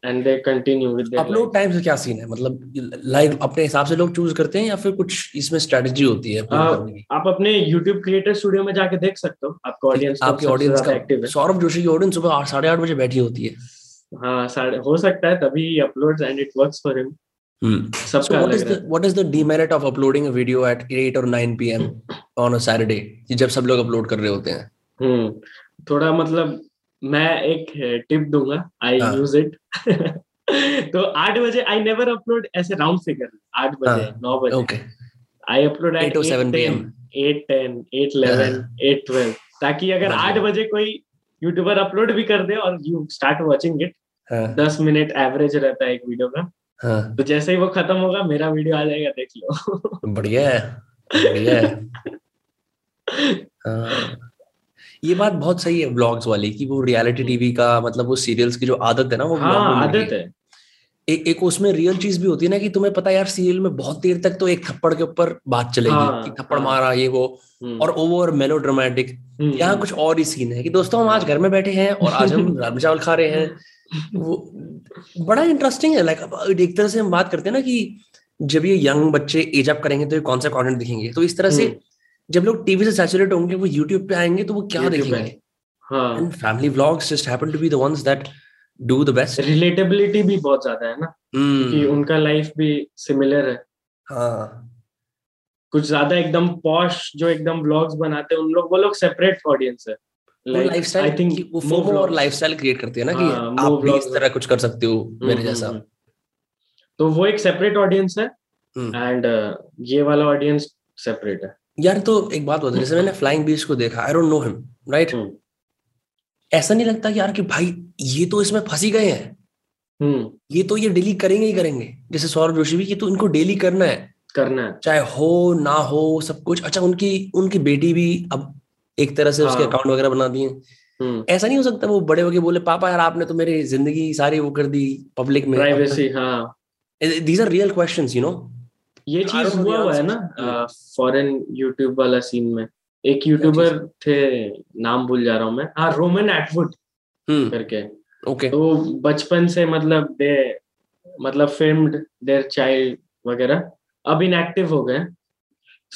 and they continue with their upload time. से क्या सीन है, मतलब लाइक अपने हिसाब से लोग चूज करते हैं या फिर कुछ इसमें स्ट्रेटजी होती है? आप अपने YouTube क्रिएटर स्टूडियो में जाके देख सकते हो, आपका ऑडियंस, आपकी ऑडियंस का एक्टिव है। सौरभ जोशी की ऑडियंस सुबह 8:30-8 बजे बैठी होती है। हो सकता है तभी uploads and it works for him. सबका अलग है। What is the demerit of uploading a video at 8 और 9 पीएम ऑन अ सैटरडे, जब सब लोग अपलोड कर रहे होते हैं? थोड़ा मतलब मैं एक टिप दूंगा, आई यूज इट तो 8 बजे आई नेवर अपलोड ऐसे राउंड फिगर, 8 बजे 9 बजे आई अपलोड एट 8:10, 8:10, 8:11, 8:12, ताकि अगर 8 बजे कोई यूट्यूबर अपलोड भी कर दे और you start watching it, 10 minute average रहता है एक वीडियो का। तो जैसे ही वो खत्म होगा मेरा वीडियो आ जाएगा, देख लो। बढ़िया है, बढ़िया है। ये बात बहुत सही है ब्लॉग्स वाली कि वो रियलिटी टीवी का, मतलब वो सीरियल्स की जो आदत है ना, वो आदत है। एक उसमें रियल चीज भी होती है ना कि तुम्हें पता है यार, सीरियल में बहुत देर तक तो एक थप्पड़ के ऊपर बात चलेगी कि थप्पड़ मारा ये वो, और ओवर मेलो ड्रामेटिक। यहाँ कुछ और ही सीन है कि दोस्तों हम आज घर में बैठे हैं और आज हम राजमा चावल खा रहे हैं। वो बड़ा इंटरेस्टिंग है। लाइक एक तरह से हम बात करते हैं ना कि जब ये यंग बच्चे एज अप करेंगे तो ये कौन सा कंटेंट दिखेंगे, तो इस तरह से जब लोग टीवी से सैचुरेट होंगे वो यूट्यूब पे आएंगे तो वो क्या देखेंगे। And family vlogs just happen to be the ones that do the best. Relatability भी बहुत ज्यादा है ना कि उनका लाइफ भी सिमिलर है। कुछ ज्यादा एकदम पॉश जो एकदम व्लॉग्स बनाते हैं उन लोग, वो लोग सेपरेट ऑडियंस है। लाइफस्टाइल, आई थिंक वो फोमो और लाइफस्टाइल क्रिएट करते हैं ना कि आप भी इस तरह कुछ कर सकते हो मेरे जैसा, तो वो एक सेपरेट ऑडियंस है एंड ये वाला ऑडियंस सेपरेट है। यार तो एक बात होती है, जैसे मैंने फ्लाइंग बीस्ट को देखा, I don't know him right, ऐसा नहीं लगता कि यार कि भाई ये तो इसमें फंसी गए हैं, ये डेली करेंगे ही करेंगे। जैसे सौरभ जोशी भी, ये तो इनको डेली करना है, करना है चाहे हो ना हो सब कुछ। अच्छा, उनकी बेटी भी अब एक तरह से उसके अकाउंट वगैरह बना दिए। ऐसा नहीं हो सकता वो बड़े होके बोले पापा यार आपने तो मेरी जिंदगी सारी वो कर दी पब्लिक में, privacy. These are real questions you know. ये चीज हुआ है ना फॉरेन यूट्यूब वाला सीन में, एक यूट्यूबर थे, नाम भूल जा रहा हूँ मैं, रोमन एटवुड करके। तो बचपन से मतलब फिल्म्ड देयर चाइल्ड वगैरह, अब इनएक्टिव हो गए।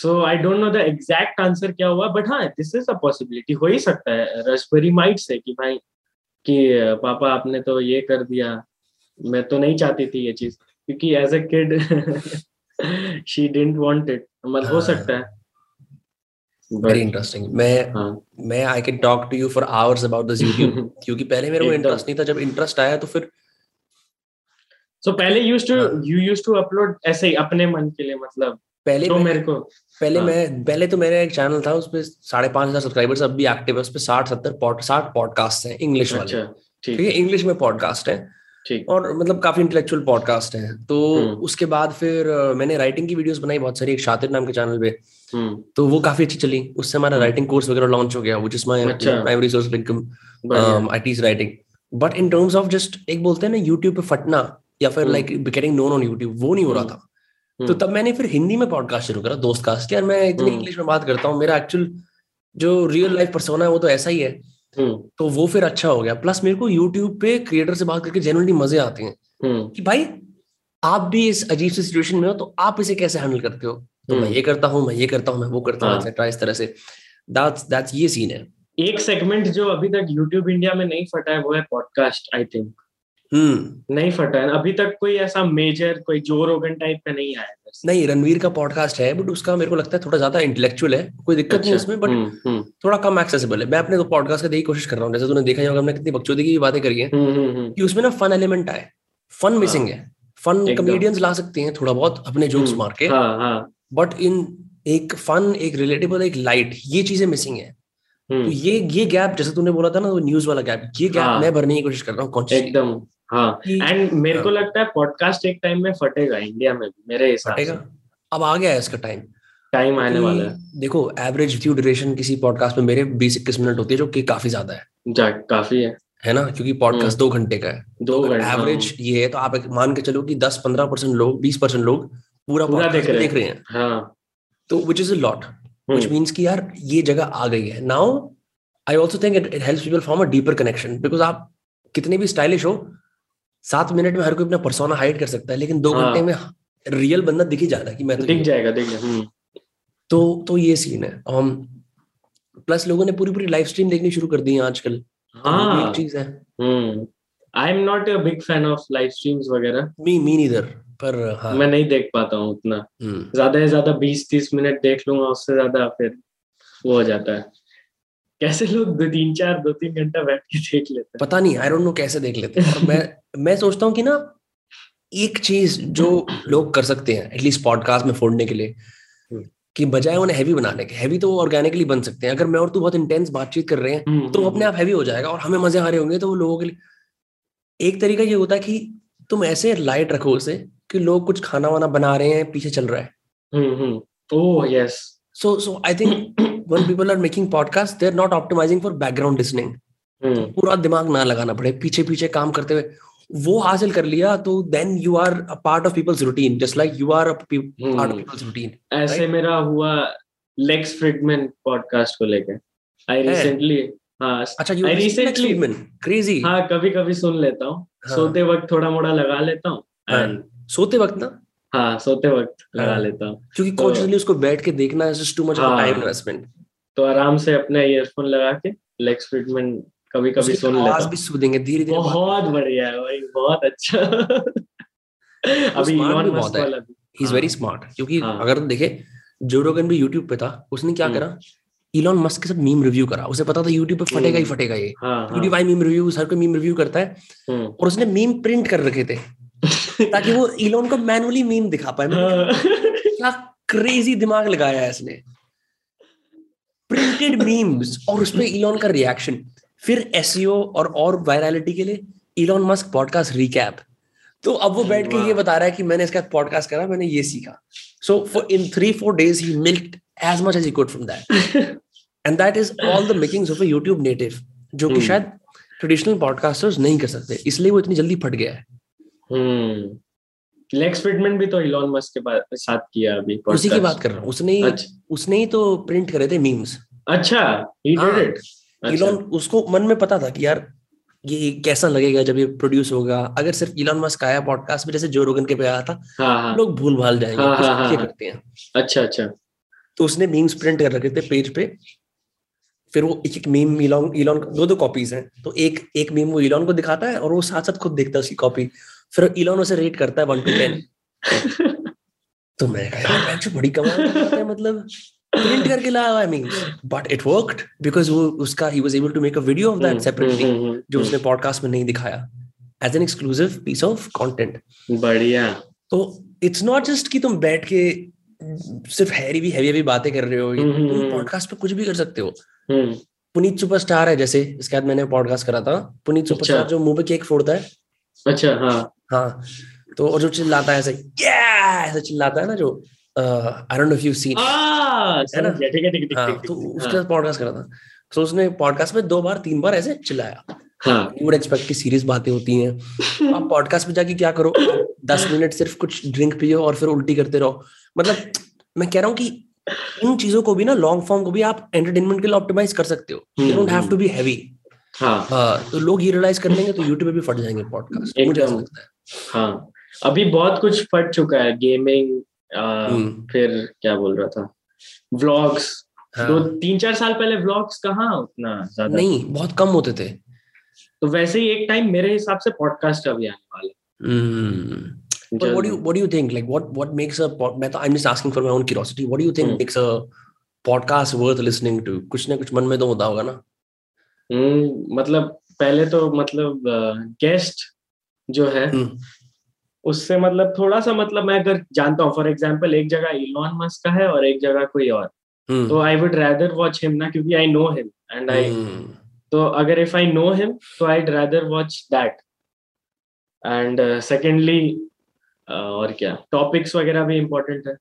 So I don't know the exact answer क्या हुआ, बट हाँ दिस इज अ पॉसिबिलिटी, हो ही सकता है रसबेरी माइट से कि भाई कि पापा आपने तो ये कर दिया, मैं तो नहीं चाहती थी ये चीज, क्योंकि as a kid she didn't want it, मतलब हो सकता है। Very interesting. मैं I can talk to you for hours about this YouTube क्योंकि पहले मेरे को इंटरेस्ट नहीं था, जब इंटरेस्ट आया तो फिर so पहले you used to upload ऐसे ही अपने मन के लिए, मतलब पहले तो मेरे को पहले तो मेरा एक चैनल था, उसपे 5,500 सब्सक्राइबर्स अब भी एक्टिव है, उसपे 60 पॉडकास्ट हैं इंग्लिश वाले, ठीक है, इंग्लिश में पॉडकास्ट है, और मतलब काफी इंटेलेक्चुअल पॉडकास्ट है। तो उसके बाद फिर मैंने राइटिंग की वीडियोस बनाई बहुत सारी एक शातिर नाम के चैनल पे, तो वो काफी अच्छी चली। उससे हमारा राइटिंग कोर्स वगैरह लॉन्च हो गया, which is my primary source of income, I teach writing. But in terms of just एक बोलते हैं ना यूट्यूब पे फटना या फिर like getting known on YouTube, वो नहीं हो रहा था। तो तब मैंने फिर हिंदी में पॉडकास्ट शुरू करा, दोस्तकास्ट। यार मैं इतनी इंग्लिश में बात करता हूँ, मेरा एक्चुअल जो रियल लाइफ पर्सोना है वो तो ऐसा ही है, तो वो फिर अच्छा हो गया। प्लस मेरे को YouTube पे क्रिएटर से बात करके जेन्युइनली मजे आते हैं कि भाई आप भी इस अजीब सी सिचुएशन में हो तो आप इसे कैसे हैंडल करते हो, तो मैं ये करता हूँ मैं वो करता हूँ, एक्सेट्रा, इस तरह से। दैट्स ये सीन है। एक सेगमेंट जो अभी तक YouTube इंडिया में नहीं फटा है वो है पॉडकास्ट, आई थिंक। नहीं फटा है अभी तक, कोई ऐसा मेजर, कोई जो रोगन टाइप का नहीं आया। नहीं, रणवीर का पॉडकास्ट है, बट उसका मेरे को लगता है थोड़ा ज्यादा इंटेलेक्चुअल है, कोई दिक्कत नहीं उसमें, बट थोड़ा कम एक्सेसिबल है। मैं अपने पॉडकास्ट का देखी कोशिश कर रहा हूँ, जैसे तूने देखा होगा हमने कितनी बकचोदी की बातें करी है, कि उसमें ना फन एलिमेंट आए, फन मिसिंग है। फन कॉमेडियंस ला सकते हैं थोड़ा बहुत अपने जोक्स मार के, बट इन एक फन, एक रिलेटेबल, एक लाइट, ये चीजें मिसिंग है। तो ये गैप, जैसे तूने बोला था ना न्यूज वाला गैप, ये गैप मैं भरने की कोशिश कर रहा हूँ एकदम। हाँ, एंड मेरे को लगता है पॉडकास्ट एक टाइम में फटेगा इंडिया में भी, मेरे हिसाब से। अब आ गया है इसका टाइम आने वाला है। देखो, एवरेज व्यू ड्यूरेशन किसी पॉडकास्ट में मेरे 20-21 मिनट होती है, जो कि काफी ज्यादा है, काफी है ना, क्योंकि पॉडकास्ट 2 घंटे का है, तो एवरेज ये है। तो आप मान के चलो कि 10-15% लोग, 20% लोग पूरा देख रहे हैं, तो which is a lot, which means कि यार ये जगह आ गई है। Now I also think it helps people form a deeper connection, because आप कितने भी स्टाइलिश हो, 7 मिनट में हर कोई अपना पर्सोना हाइड कर सकता है, लेकिन 2 घंटे में रियल बंदा दिख ही जाना कि मैं तो दिख जाएगा। तो ये सीन है। प्लस लोगों ने पूरी लाइव स्ट्रीम देखनी शुरू कर दी है आजकल। हाँ, चीज है। I am not a big fan of live streams वगैरह। मी नीदर, पर हाँ, मैं नहीं देख पाता हूँ उतना। ज्यादा से ज्यादा 20-30 मिनट देख लूंगा, उससे ज्यादा फिर वो हो जाता है। कैसे लोग 2-3 घंटा बैठ के देख लेते हैं, पता नहीं, आई डोंट नो कैसे देख लेते हैं। मैं सोचता हूँ कि ना एक चीज जो लोग कर सकते हैं एटलीस्ट पॉडकास्ट में फोड़ने के लिए, कि बजाय उन्हें हैवी बनाने के, हैवी तो ऑर्गेनिकली बन सकते हैं। अगर मैं और तू बहुत इंटेंस बातचीत कर रहे हैं तो अपने आप हैवी हो जाएगा, और हमें मजे आ रहे होंगे, तो वो लोगों के लिए एक तरीका ये होता है कि तुम ऐसे लाइट रखो उसे कि लोग कुछ खाना वाना बना रहे हैं, पीछे चल रहा है। Oh yes, so I think when people are making podcasts, they're not optimizing for background listening. पूरा दिमाग ना लगाना पड़े पीछे काम करते हुए, वो हासिल कर लिया तो then you are a part of people's routine, just like you are a part of people's routine. ऐसे मेरा हुआ लेक्स फ्रिडमैन पॉडकास्ट को लेकर। I recently crazy, हाँ, कभी सुन लेता हूँ, हाँ, सोते वक्त थोड़ा मोड़ा लगा लेता हूँ। सोते वक्त लगा लेता हूँ, क्योंकि कॉन्शियसली उसको बैठ के देखना is too much of time investment. तो आराम से अपने ईयरफोन लगा के लेक्स फ्रीडमैन कभी सुन लेता हूं। आवाज भी सुनेंगे धीरे-धीरे, बहुत बढ़िया है भाई, बहुत अच्छा। अभी इलोन मस्क वाला भी, ही इज वेरी स्मार्ट, क्योंकि अगर तुम देखे जो रोगन भी यूट्यूब पे था, उसने क्या करा, इलोन मस्क के साथ मीम रिव्यू करा। उसे पता था यूट्यूब पे फटेगा ये, यूट्यूब आई मीम रिव्यू, हर कोई मीम रिव्यू करता है, और उसने मीम प्रिंट कर रखे थे ताकि वो इलोन को मैनुअली मीम दिखा पाए। क्या क्रेजी दिमाग लगाया है इसने, प्रिंटेड मीम्स और उसपे इलोन का रिएक्शन। फिर एसईओ और वायरलिटी के लिए इलोन मस्क पॉडकास्ट रिकैप। तो अब वो बैठ के ये बता रहा है कि मैंने इसका पॉडकास्ट करा, मैंने ये सीखा। So for in 3-4 days he milked as much as he could from that, and that is all the makings of a YouTube native, जो कि शायद ट्रेडिशनल पॉडकास्टर्स नहीं कर सकते, इसलिए वो इतनी जल्दी फट गया है। लेक्स फ्रीडमैन भी तो इलोन मस्क के साथ किया, अभी उसी की बात कर रहा हूँ। उसने ही तो प्रिंट करे थे मीम्स। अच्छा, he did it. इलोन, उसको मन में पता था कि यार ये कैसा लगेगा जब ये प्रोड्यूस होगा। अगर सिर्फ इलोन मस्क आया पॉडकास्ट में, जैसे जो रोगन के पे आया था, लोग भूल भाल जाएंगे, कुछ करते हैं। अच्छा, तो उसने मीम्स प्रिंट कर रखे थे पेज पे, फिर वो एक मीम इलोन, 2 कॉपीज हैं, तो एक मीम वो इलोन को दिखाता है और वो साथ साथ खुद देखता है उसकी कॉपी, फिर इलोन उसे रेट करता है 1-10। तो मैं कहा बड़ी कमाल है, मतलब प्रिंट करके लाया हुआ है memes, but it worked because वो उसका, ही was able to make a video of that separately, जो उसने पॉडकास्ट में नहीं दिखाया, as an exclusive piece of content. बढ़िया। तो इट्स नॉट जस्ट कि तुम बैठ के सिर्फ हैवी बातें कर रहे हो, तुम पॉडकास्ट पे कुछ भी कर सकते हो। पुनीत सुपरस्टार है जैसे, इसके बाद मैंने पॉडकास्ट करा था, पुनीत सुपरस्टार जो मुंह पे केक फोड़ता है, अच्छा हाँ, तो और जो चिल्लाता है ऐसे ऐसे चिल्लाता है ना, जो I don't know if you seen है ना, तो उसका पॉडकास्ट करा था। तो उसने पॉडकास्ट में 2-3 बार ऐसे चिल्लाया। हाँ, you would expect कि सीरियस बातें होती हैं। आप पॉडकास्ट में जाके क्या करो, 10 मिनट सिर्फ कुछ ड्रिंक पियो और फिर उल्टी करते रहो। मतलब मैं कह रहा हूँ कि इन चीजों को भी ना, लॉन्ग फॉर्म को भी आप एंटरटेनमेंट के लिए ऑप्टिमाइज कर सकते हो। You don't have to be heavy. तो लोग ये रियलाइज कर लेंगे तो यूट्यूब पे भी फट जाएंगे पॉडकास्ट, मुझे ऐसा लगता है। हाँ, अभी बहुत कुछ फट चुका है, गेमिंग, फिर क्या बोल रहा था, व्लॉग्स। 2-3-4 साल पहले व्लॉग्स कहाँ उतना ज्यादा नहीं, बहुत कम होते थे। तो वैसे ही एक टाइम मेरे हिसाब से पॉडकास्ट का भी आने वाला है। But what do you think? Like what makes a podcast? I'm just asking for my own curiosity. What do you think makes a podcast worth listening to? कुछ ना कुछ मन में तो होता होगा ना। मतलब पहले तो मतलब गेस्ट जो है उससे मतलब थोड़ा सा मतलब मैं अगर जानता हूँ, फॉर एग्जाम्पल एक जगह इलॉन मस्क का है और एक जगह कोई और, तो I would rather watch him ना, क्योंकि I know him and I, तो अगर इफ आई नो हिम तो I rather watch that. And secondly और क्या, टॉपिक्स वगैरह भी इम्पोर्टेंट है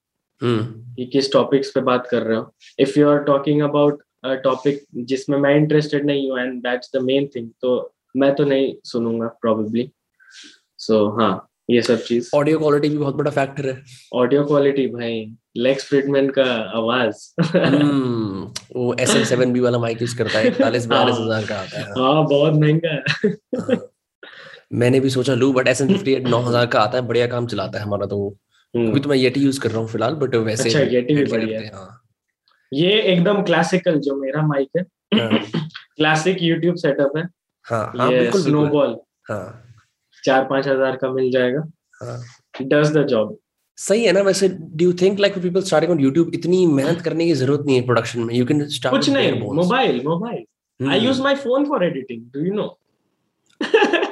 कि किस टॉपिक्स पे बात कर रहे हो। If you are talking about topic जिसमें मैं इंटरेस्टेड नहीं हूँ and that's the main thing, तो मैं तो नहीं सुनूंगा प्रोबेबली। सो हाँ, ये सब चीज। ऑडियो क्वालिटी भी बहुत बड़ा फैक्टर है। ऑडियो क्वालिटी भाई, लेक्स फ्रीडमैन का आवाज वो SM7B वाला माइक यूज करता है, 41-42 हजार का आता है। हाँ, बहुत महंगा है। मैंने भी सोचा लू, बट SM58 9000 का आता है, बढ़िया काम चलाता है हमारा। तो अभी तो मैं येटी यूज कर रहा हूँ फिलहाल, बट वैसे अच्छा, येटी भी बढ़िया है। ये एकदम क्लासिकल जो मेरा माइक है, क्लासिक यूट्यूब सेटअप है। हाँ, ये स्नोबॉल 4-5 हजार का मिल जाएगा, डज द जॉब। सही है ना। वैसे do you think like people starting on YouTube, इतनी मेहनत करने की जरूरत नहीं है प्रोडक्शन में, यू कैन स्टार्ट कुछ नहीं, mobile. I use my phone for editing, do you know?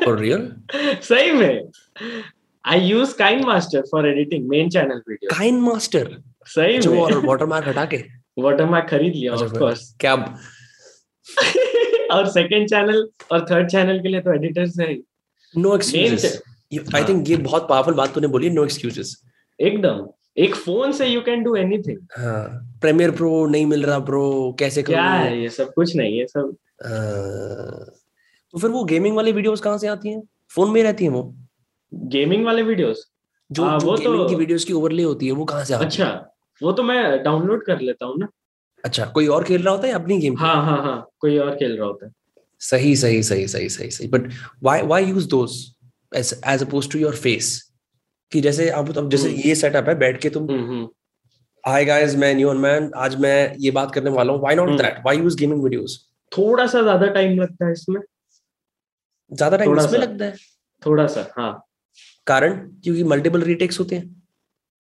For real? सही में। I use KineMaster for editing main channel video. KineMaster? सही में। और watermark हटा के? Watermark खरीद लिया, of course. क्या? और second channel और third channel के लिए तो editors है। No excuses. I think ये बहुत powerful बात तूने बोली, no excuses. एकदम। एक फोन से you can do anything. हाँ, Premiere Pro नहीं मिल रहा bro, कैसे करूँ? क्या है ये सब? कुछ नहीं, ये सब। तो फिर वो गेमिंग वाले वीडियोस कहाँ से आती हैं? फोन में रहती हैं वो गेमिंग वाले वीडियोस, जो वो गेमिंग तो की वीडियोस की ओवरले होती है, वो कहाँ से आती है? अच्छा, वो तो मैं डाउनलोड कर लेता हूँ ना। अच्छा, कोई और खेल रहा होता है अपनी गेम? हाँ, कोई और खेल रहा होता है। सही। But why use those as opposed to your face? कि जैसे अब जैसे ये सेटअप है, बैठ के तुम हाय गाइस मैं नियॉन मैन, आज मैं ये बात करने वाला हूँ, why not that? Why use gaming videos? थोड़ा सा ज्यादा टाइम लगता है इसमें, ज्यादा टाइम इसमें लगता है थोड़ा सा। हाँ, कारण क्योंकि मल्टीपल रीटेक्स होते हैं।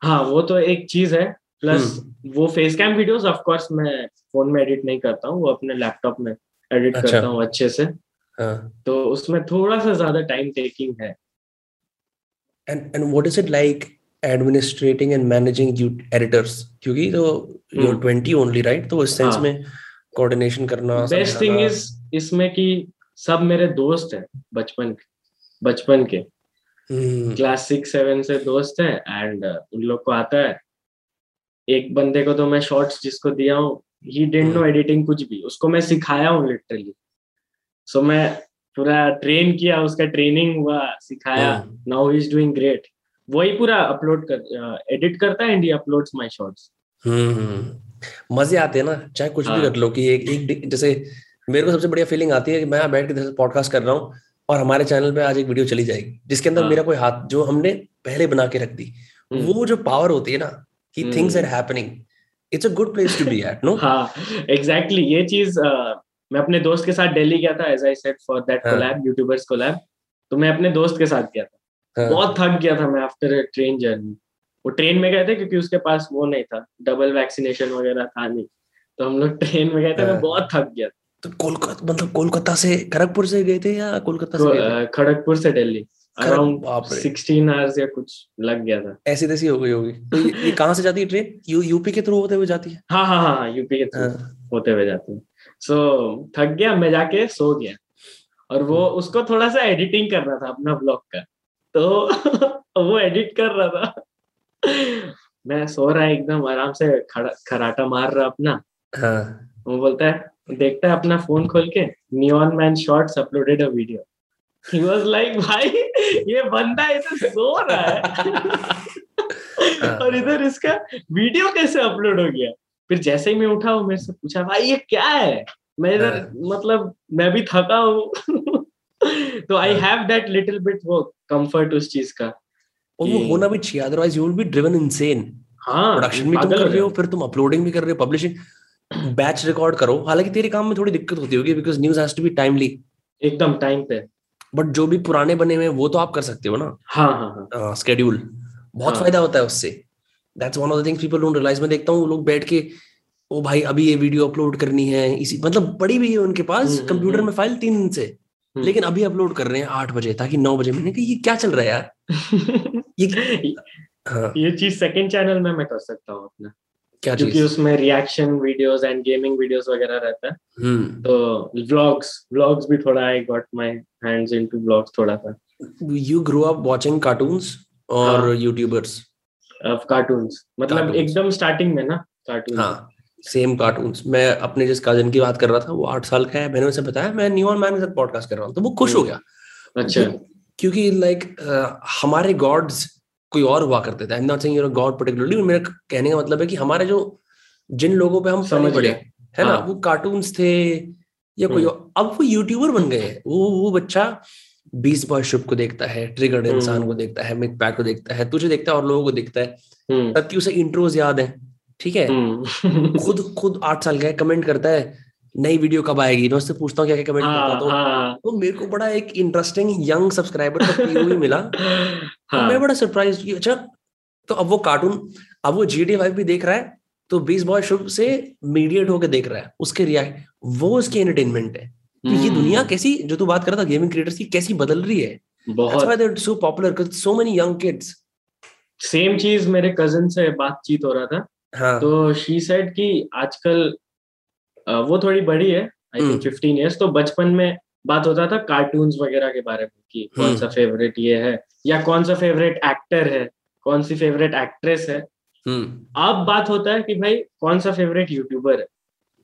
हाँ, वो तो एक चीज है, प्लस वो face cam videos of course मैं फोन में एडिट नहीं करता हूँ, वो अपने लैपटॉप में एडिट करता हूँ अच्छे से। हाँ, तो उसमें थोड़ा सा ज्यादा टाइम टेकिंग है। And what is it like administrating and managing you editors? क्योंकि तो यू आर 20 ओनली, राइट? तो इस सेंस में कोऑर्डिनेशन करना। बेस्ट थिंग इज इसमें कि सब मेरे दोस्त हैं, बचपन के क्लास 6-7 से दोस्त हैं, एंड उन लोग को आता है। एक बंदे को तो मैं शॉर्ट्स जिसको दिया हूँ, ही डिडंट नो एडिटिंग कुछ भी, उसको मैं सिखाया हूँ लिटरली। सो मैं पूरा ट्रेन किया, उसका ट्रेनिंग हुआ, सिखाया। Now he is doing great. वही पूरा अपलोड कर एडिट करता है and he uploads my shorts. मजे आते हैं ना, चाहे कुछ भी कर लो। कि एक जैसे मेरे को सबसे बढ़िया फीलिंग आती है कि मैं बैठ के पॉडकास्ट कर रहा हूँ और हमारे चैनल पे आज एक वीडियो चली जाएगी जिसके अंदर मेरा कोई हाथ, जो हमने पहले बना के रख दी, वो जो पावर होती है ना कि things are happening, it's a good place to be at, no? हाँ, एग्जैक्टली। ये चीज मैं अपने दोस्त के साथ दिल्ली गया था, as I said for that collab, YouTubers collab. तो मैं अपने दोस्त के साथ गया था। बहुत थक गया था मैं आफ्टर ट्रेन जर्नी। वो ट्रेन में गए थे क्योंकि उसके पास वो नहीं था, डबल वैक्सीनेशन वगैरह था नहीं, तो हम लोग ट्रेन में गए थे। मैं बहुत थक गया। तो कोलकाता, मतलब कोलकाता से खड़गपुर से गए थे या कोलकाता से? खड़गपुर से दिल्ली। अराउंड 16 आवर्स या कुछ लग गया था, ऐसी तैसी हो गई होगी। तो ये कहाँ से जाती है ट्रेन? यूपी के थ्रू होते हुए जाती है। हाँ हाँ हाँ, यूपी के थ्रू होते हुए जाती है। सो थक गया मैं, जाके सो गया। और वो उसको थोड़ा सा एडिटिंग करना था अपना ब्लॉग का, तो वो एडिट कर रहा था, मैं सो रहा एकदम आराम से, खराटा मार रहा अपना। हाँ। वो बोलता है, देखता है अपना फोन खोल के, Neon Man shorts uploaded a video. He was like, भाई ये बंदा इधर सो रहा है और इधर इसका वीडियो कैसे अपलोड हो गया। फिर जैसे ही मैं उठा, वो मेरे से पूछा, भाई ये क्या है? मैं इधर मतलब मैं भी थका हूँ। तो I have that little bit वो कंफर्ट उस चीज का, और वो होना भी चाहिए, otherwise you will be driven insane. हाँ, प्रोडक्शन भी तुम कर रहे हो, फिर तुम अपलोडिंग भी कर रहे हो, पब्लिशिंग, बैच रिकॉर्ड करो। हालांकि तेरे काम में थोड़ी दिक्कत होती होगी, because news has to be timely, एकदम टाइम पे। बट जो भी पुराने बने हुए वो तो आप कर सकते हो ना। हाँ हाँ हाँ, स्केड्यूल बहुत फायदा होता है उससे। That's one of the things people don't realise. मैं देखता हूँ लोग बैठ के, ओ भाई अभी ये वीडियो अपलोड करनी है, इसी मतलब पड़ी भी है उनके पास कंप्यूटर में फाइल 3 दिन से, लेकिन अभी अपलोड कर रहे हैं 8 बजे ताकि 9 बजे। मैंने कहा ये क्या चल रहा है यार। ये चीज सेकंड चैनल में मैं कर सकता हूँ अपना, क्योंकि उसमें reaction videos and gaming videos वगैरह रहता है। तो व्लॉग्स भी थोड़ा, I got my hands into vlogs थोड़ा सा। You grow up watching cartoons और यूट्यूबर्स? ऑफ कार्टून्स, मतलब एकदम स्टार्टिंग में ना कार्टून। हाँ, सेम कार्टून्स। मैं अपने जिस कजिन की बात कर रहा था, वो 8 साल का है, मैंने उसे बताया मैं नियॉन मैन के साथ पॉडकास्ट कर रहा हूँ, तो वो खुश हो गया। अच्छा, क्योंकि लाइक हमारे गॉड्स कोई और हुआ करते थे। I am not saying you are a god particularly, मेरा कहने का मतलब है कि हमारे जो जिन लोगों पे हम समझ पड़े है ना, वो कार्टून्स थे या कोई और। अब वो यूट्यूबर बन गए हैं। वो बच्चा 20 बार शुभ को देखता है, ट्रिगर्ड इंसान को देखता है, मिक पैट को देखता है, तुझे देखता है और लोगों को देखता है, तब की उसे इंट्रोज याद है। ठीक है। खुद 8 साल का है, कमेंट करता है नई वीडियो कब आएगी। मैं उससे पूछता हूँ क्या क्या कमेंट करता, तो मेरे को बड़ा एक इंटरेस्टिंग यंग सब्सक्राइबर का व्यू मिला। तो मैं बड़ा सरप्राइज। अच्छा, तो अब वो कार्टून, अब वो GD5 भी देख रहा है, तो 20 बॉय शुभ से मीडिएट होकर देख रहा है, उसके रिएक्ट वो उसके एंटरटेनमेंट है। तो ये दुनिया कैसी, जो तू बात कर रहा था गेमिंग क्रिएटर्स की, कैसी बदल रही है। That's why they're so popular, because so many young kids. Same चीज मेरे कजिन से बातचीत हो रहा था। हाँ. तो शी सेड कि आजकल वो थोड़ी बड़ी है, आई थिंक 15 years। तो बचपन में बात होता था कार्टून्स वगैरह के बारे में कि कौन सा फेवरेट ये है, या कौन सा फेवरेट एक्टर है, कौन सी फेवरेट एक्ट्रेस है। अब बात होता है कि भाई कौन सा फेवरेट यूट्यूबर है।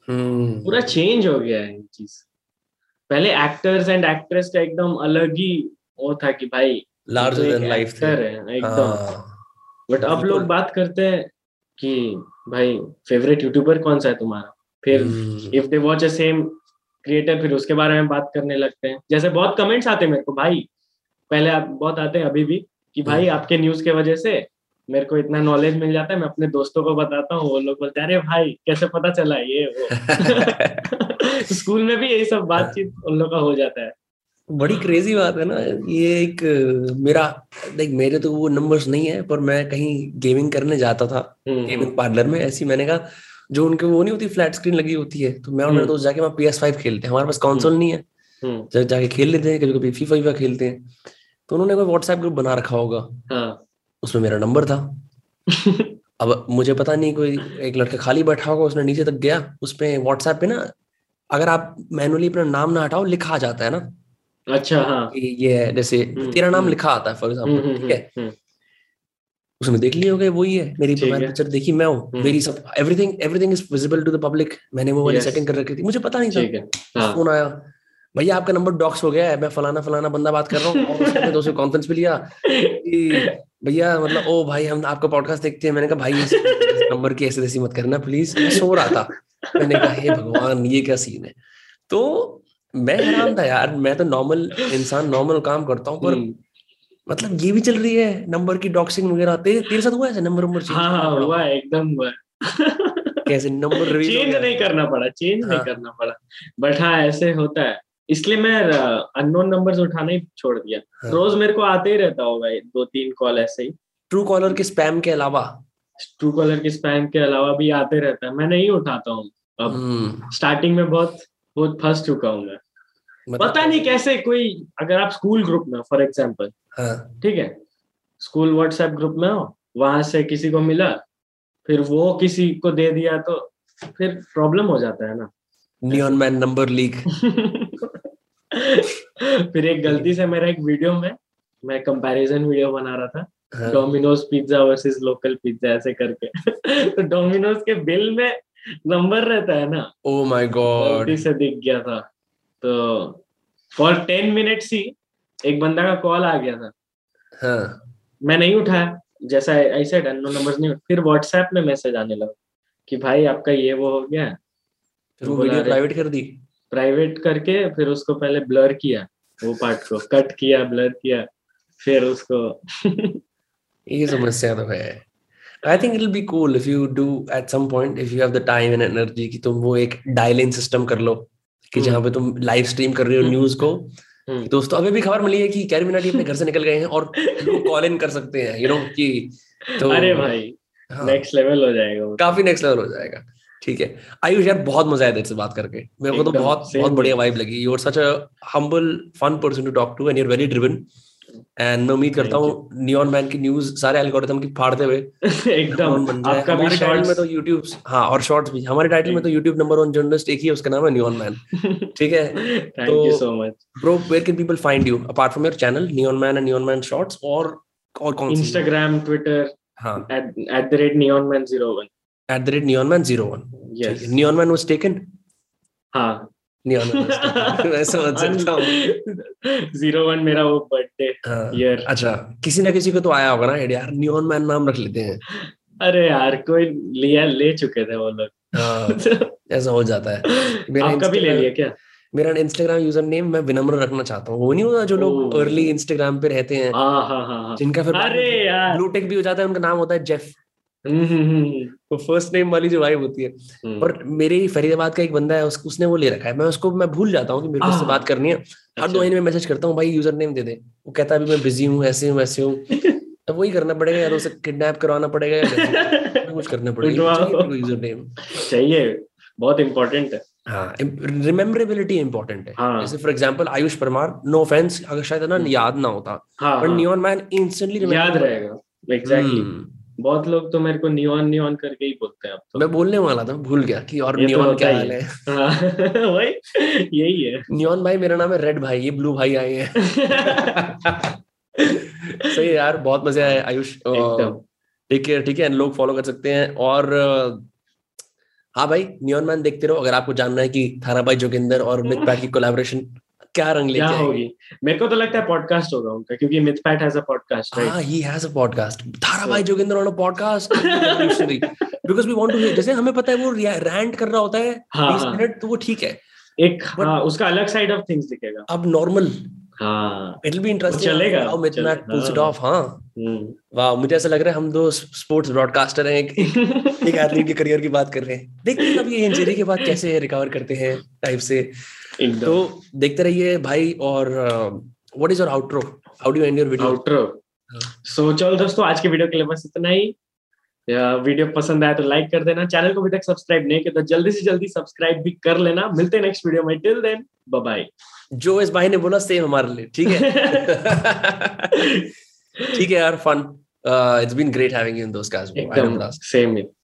पूरा चेंज हो गया है ये चीज। पहले एक्टर्स एंड एक्ट्रेस का एकदम अलग ही वो था कि भाई लार्जर देन लाइफ था एकदम। बट अब लोग बात करते हैं कि भाई फेवरेट यूट्यूबर कौन सा है तुम्हारा, फिर if they watch a same creator, फिर उसके बारे में बात करने लगते हैं। जैसे बहुत कमेंट्स आते हैं मेरे को भाई, पहले आप बहुत आते हैं अभी भी कि भाई आपके न्यूज के वजह से मेरे को इतना नॉलेज मिल जाता है, मैं अपने दोस्तों को बताता हूँ, वो लोग बोलते हैं अरे भाई कैसे पता चला ये वो। स्कूल में भी यही सब बातचीत उन लोगों का हो जाता है। बड़ी क्रेजी बात है ना ये। एक मेरा देख, मेरे तो वो नंबर्स नहीं है, पर मैं कहीं गेमिंग करने जाता था गेमिंग पार्लर में, ऐसी मैंने कहा जो उनके वो नहीं होती फ्लैट स्क्रीन लगी होती है, तो मैं और मेरे दोस्त जाके वहाँ PS5 खेलते हैं, हमारे पास कंसोल नहीं है, जाके खेल लेते हैं, कभी कभी FIFA खेलते हैं। तो उन्होंने कोई व्हाट्सएप ग्रुप बना रखा होगा। हाँ। उसमें मेरा नंबर था। अब मुझे पता नहीं, कोई एक लड़का खाली बैठा होगा, उसने नीचे तक गया, उसपे व्हाट्सएप पे ना अगर आप मैनुअली अपना नाम ना हटाओ लिखा जाता है ना। अच्छा। हाँ। ये है जैसे तेरा नाम लिखा आता है फॉर एग्जाम्पल, ठीक है, उसमें देख लिया होगा वही है मेरी पिक्चर देखी मैं हूँ, मेरी सब everything is visible to the public. मैंने वो वाली सेटिंग कर रखी थी, मुझे पता नहीं था। फोन आया, भैया आपका नंबर डॉक्स हो गया है, मैं फलाना बंदा बात कर रहा हूँ। दोस्तों से कॉन्फ्रेंस भी लिया, भैया मतलब ओ भाई हम आपका पॉडकास्ट देखते हैं। मैंने कहा भाई इस नंबर की ऐसे तैसी मत करना प्लीज, सो रहा था। मैंने कहा हे भगवान ये क्या सीन है। तो मैं हैरान था यार, मैं तो नॉर्मल इंसान नॉर्मल काम करता हूँ, पर मतलब ये भी चल रही है नंबर की डॉक्सिंग वगैरह। तेरे साथ हुआ ऐसे नंबर? हाँ हुआ है, एकदम हुआ है। कैसे नंबर चेंज नहीं करना पड़ा, बट हाँ ऐसे होता है। इसलिए मैं अननोन नंबर्स उठाना ही छोड़ दिया। हाँ। रोज मेरे को आते ही रहता होगा 2-3 कॉल ऐसे ही। ट्रू कॉलर के स्पैम के अलावा भी आते रहता है, मैं नहीं उठाता हूँ अब। स्टार्टिंग में बहुत बहुत फंस चुका हूँ मैं। पता नहीं कैसे कोई, अगर आप स्कूल ग्रुप में फॉर एग्जाम्पल, ठीक है, स्कूल व्हाट्सएप ग्रुप में हो, वहां से किसी को मिला फिर वो किसी को दे दिया तो फिर प्रॉब्लम हो जाता है ना। Neon Man number leak. फिर एक गलती से मेरा एक वीडियो में मैं कंपैरिजन वीडियो बना रहा था, Domino's pizza versus local pizza ऐसे करके। तो डोमिनोज के बिल में नंबर रहता है ना, ओ माय गॉड, गलती से दिख गया था। तो फॉर 10 मिनट्स ही एक बंदा का कॉल आ गया था, मैं नहीं उठाया, जैसा आई सेड अननोन नंबर्स नहीं। फिर व्हाट्सएप में मैसेज आने लगा कि भाई आपका ये वो हो गया, फिर वो वीडियो प्राइवेट कर दी, प्राइवेट करके फिर उसको पहले ब्लर किया, वो पार्ट को कट किया, ब्लर किया, फिर उसको ये समस्या तो है। I think it will be cool if you do at some point, if you have the time and energy, कि तुम वो एक डायल इन सिस्टम कर लो कि जहाँ पे तुम लाइव स्ट्रीम कर रहे हो न्यूज को। दोस्तों अभी भी खबर मिली है कि कैरी मिनाटी अपने घर से निकल गए हैं और लोग कॉल इन कर सकते हैं, यू नो कि। तो अरे भाई नेक्स्ट लेवल हो जाएगा, काफी नेक्स्ट लेवल हो जाएगा। ठीक है आयुष यार, बहुत मजा आया इससे बात करके, मेरे को तो बहुत बढ़िया वाइब लगी। You are such a humble fun person to talk to and you are very driven, and मैं उम्मीद करता हूँ नियॉन मैन की न्यूज सारे एल्गोरिथम की फाड़ते हुए एकदम आपका भी शॉर्ट्स में तो यूट्यूब, हाँ, और शॉर्ट्स भी। हमारे टाइटल में तो यूट्यूब नंबर 1 जर्नलिस्ट एक ही है, उसका नाम है नियॉन मैन। ठीक है, thank you so much bro. Where can people find you apart from your channel Neon Man and Neon Man shorts, और कौन सी? इंस्टाग्राम, ट्विटर, हां, @neonman01 @neonman01। Yes, neonman was taken, हाँ, neon man was taken। मैं समझ सकता हूँ, 01 मेरा वो बर्थडे ईयर। अच्छा, किसी ना किसी को तो आया होगा ना आइडिया, यार neon man नाम रख लेते हैं। अरे यार कोई लिया, ले चुके थे वो लोग, ऐसा हो जाता है। आपका भी ले लिया क्या? मेरा इंस्टाग्राम यूजर नेम मैं विनम्र रखना चाहता हूँ, वो नहीं होता जो लोग अर्ली इंस्टाग्राम पे रहते हैं, जिनका फिर ब्लू टेक भी हो जाता है, उनका नाम होता है जेफ, वो फर्स्ट नेम वाली जो वाइब होती है। और मेरे फरीदाबाद का एक बंदा है, उसने वो ले रखा है, मैं भूल जाता हूँ कि मेरे को उससे बात करनी है। हर 2 महीने में मैसेज करता हूँ, भाई यूजर नेम दे दे, वो कहता है अभी मैं बिजी हूँ, ऐसे हूँ वैसे हूँ। अब वही करना पड़ेगा यार, उसे किडनैप करवाना पड़ेगा, कुछ करना पड़ेगा, यूजर नेम चाहिए, बहुत इंपॉर्टेंट है। हाँ, रिमेम्बरेबिलिटी इंपॉर्टेंट है। जैसे for example Ayush Parmar, no offence, अगर शायद ना याद ना होता, बट नियॉन मैन इंस्टेंटली याद रहेगा। एग्जैक्टली, बहुत लोग तो मेरे को नियॉन करके ही बोलते हैं। अब तो मैं बोलने वाला था, भूल गया कि और नियॉन क्या है। वही यही है नियॉन भाई, मेरा नाम है रेड भाई, ये ब्लू भाई आए हैं। सही है यार, बहुत मजा आया आयुष, टेक केयर। ठीक है, लोग फॉलो कर सकते हैं। और हाँ भाई, नियॉन मैन देखते रहो। अगर आपको जानना है कि थाना भाई जोगिंदर और मिथ पैट की कोलैबोरेशन क्या रंग लेके आएगी, होगी, मेरे को तो लगता है पॉडकास्ट होगा उनका, क्योंकि Mythpat has a podcast, right? हां, he has a podcast, Thara Bhai Joginder on a podcast, because we want to hear. जैसे हमें पता है वो रैंट कर रहा होता है 20 मिनट, तो वो ठीक है एक, हां, उसका अलग साइड ऑफ थिंग्स दिखेगा अब नॉर्मल। हां, इट विल बी इंटरेस्टिंग, चलेगा how Mythpat pulls it off. हां, वाह, मुझे ऐसा लग रहा है हम दो स्पोर्ट्स ब्रॉडकास्टर हैं, एक आदमी के करियर की बात कर रहे हैं। देखते हैं अब ये इंजरी के बाद कैसे रिकवर करते हैं टाइप से। तो देखते रहिए भाई। और what is your outro, how do you end your video outro? So चलो दोस्तों, आज के वीडियो के लिए बस इतना ही। वीडियो पसंद आया तो लाइक कर देना, चैनल को अभी तक सब्सक्राइब नहीं किया तो जल्दी से जल्दी सब्सक्राइब भी कर लेना। मिलते हैं नेक्स्ट वीडियो में, टिल देन बाय बाय। जो इस भाई ने बोला सेम हमारे लिए, ठीक है। ठीक है यार, fun, it's been great having you in Dostcast, same.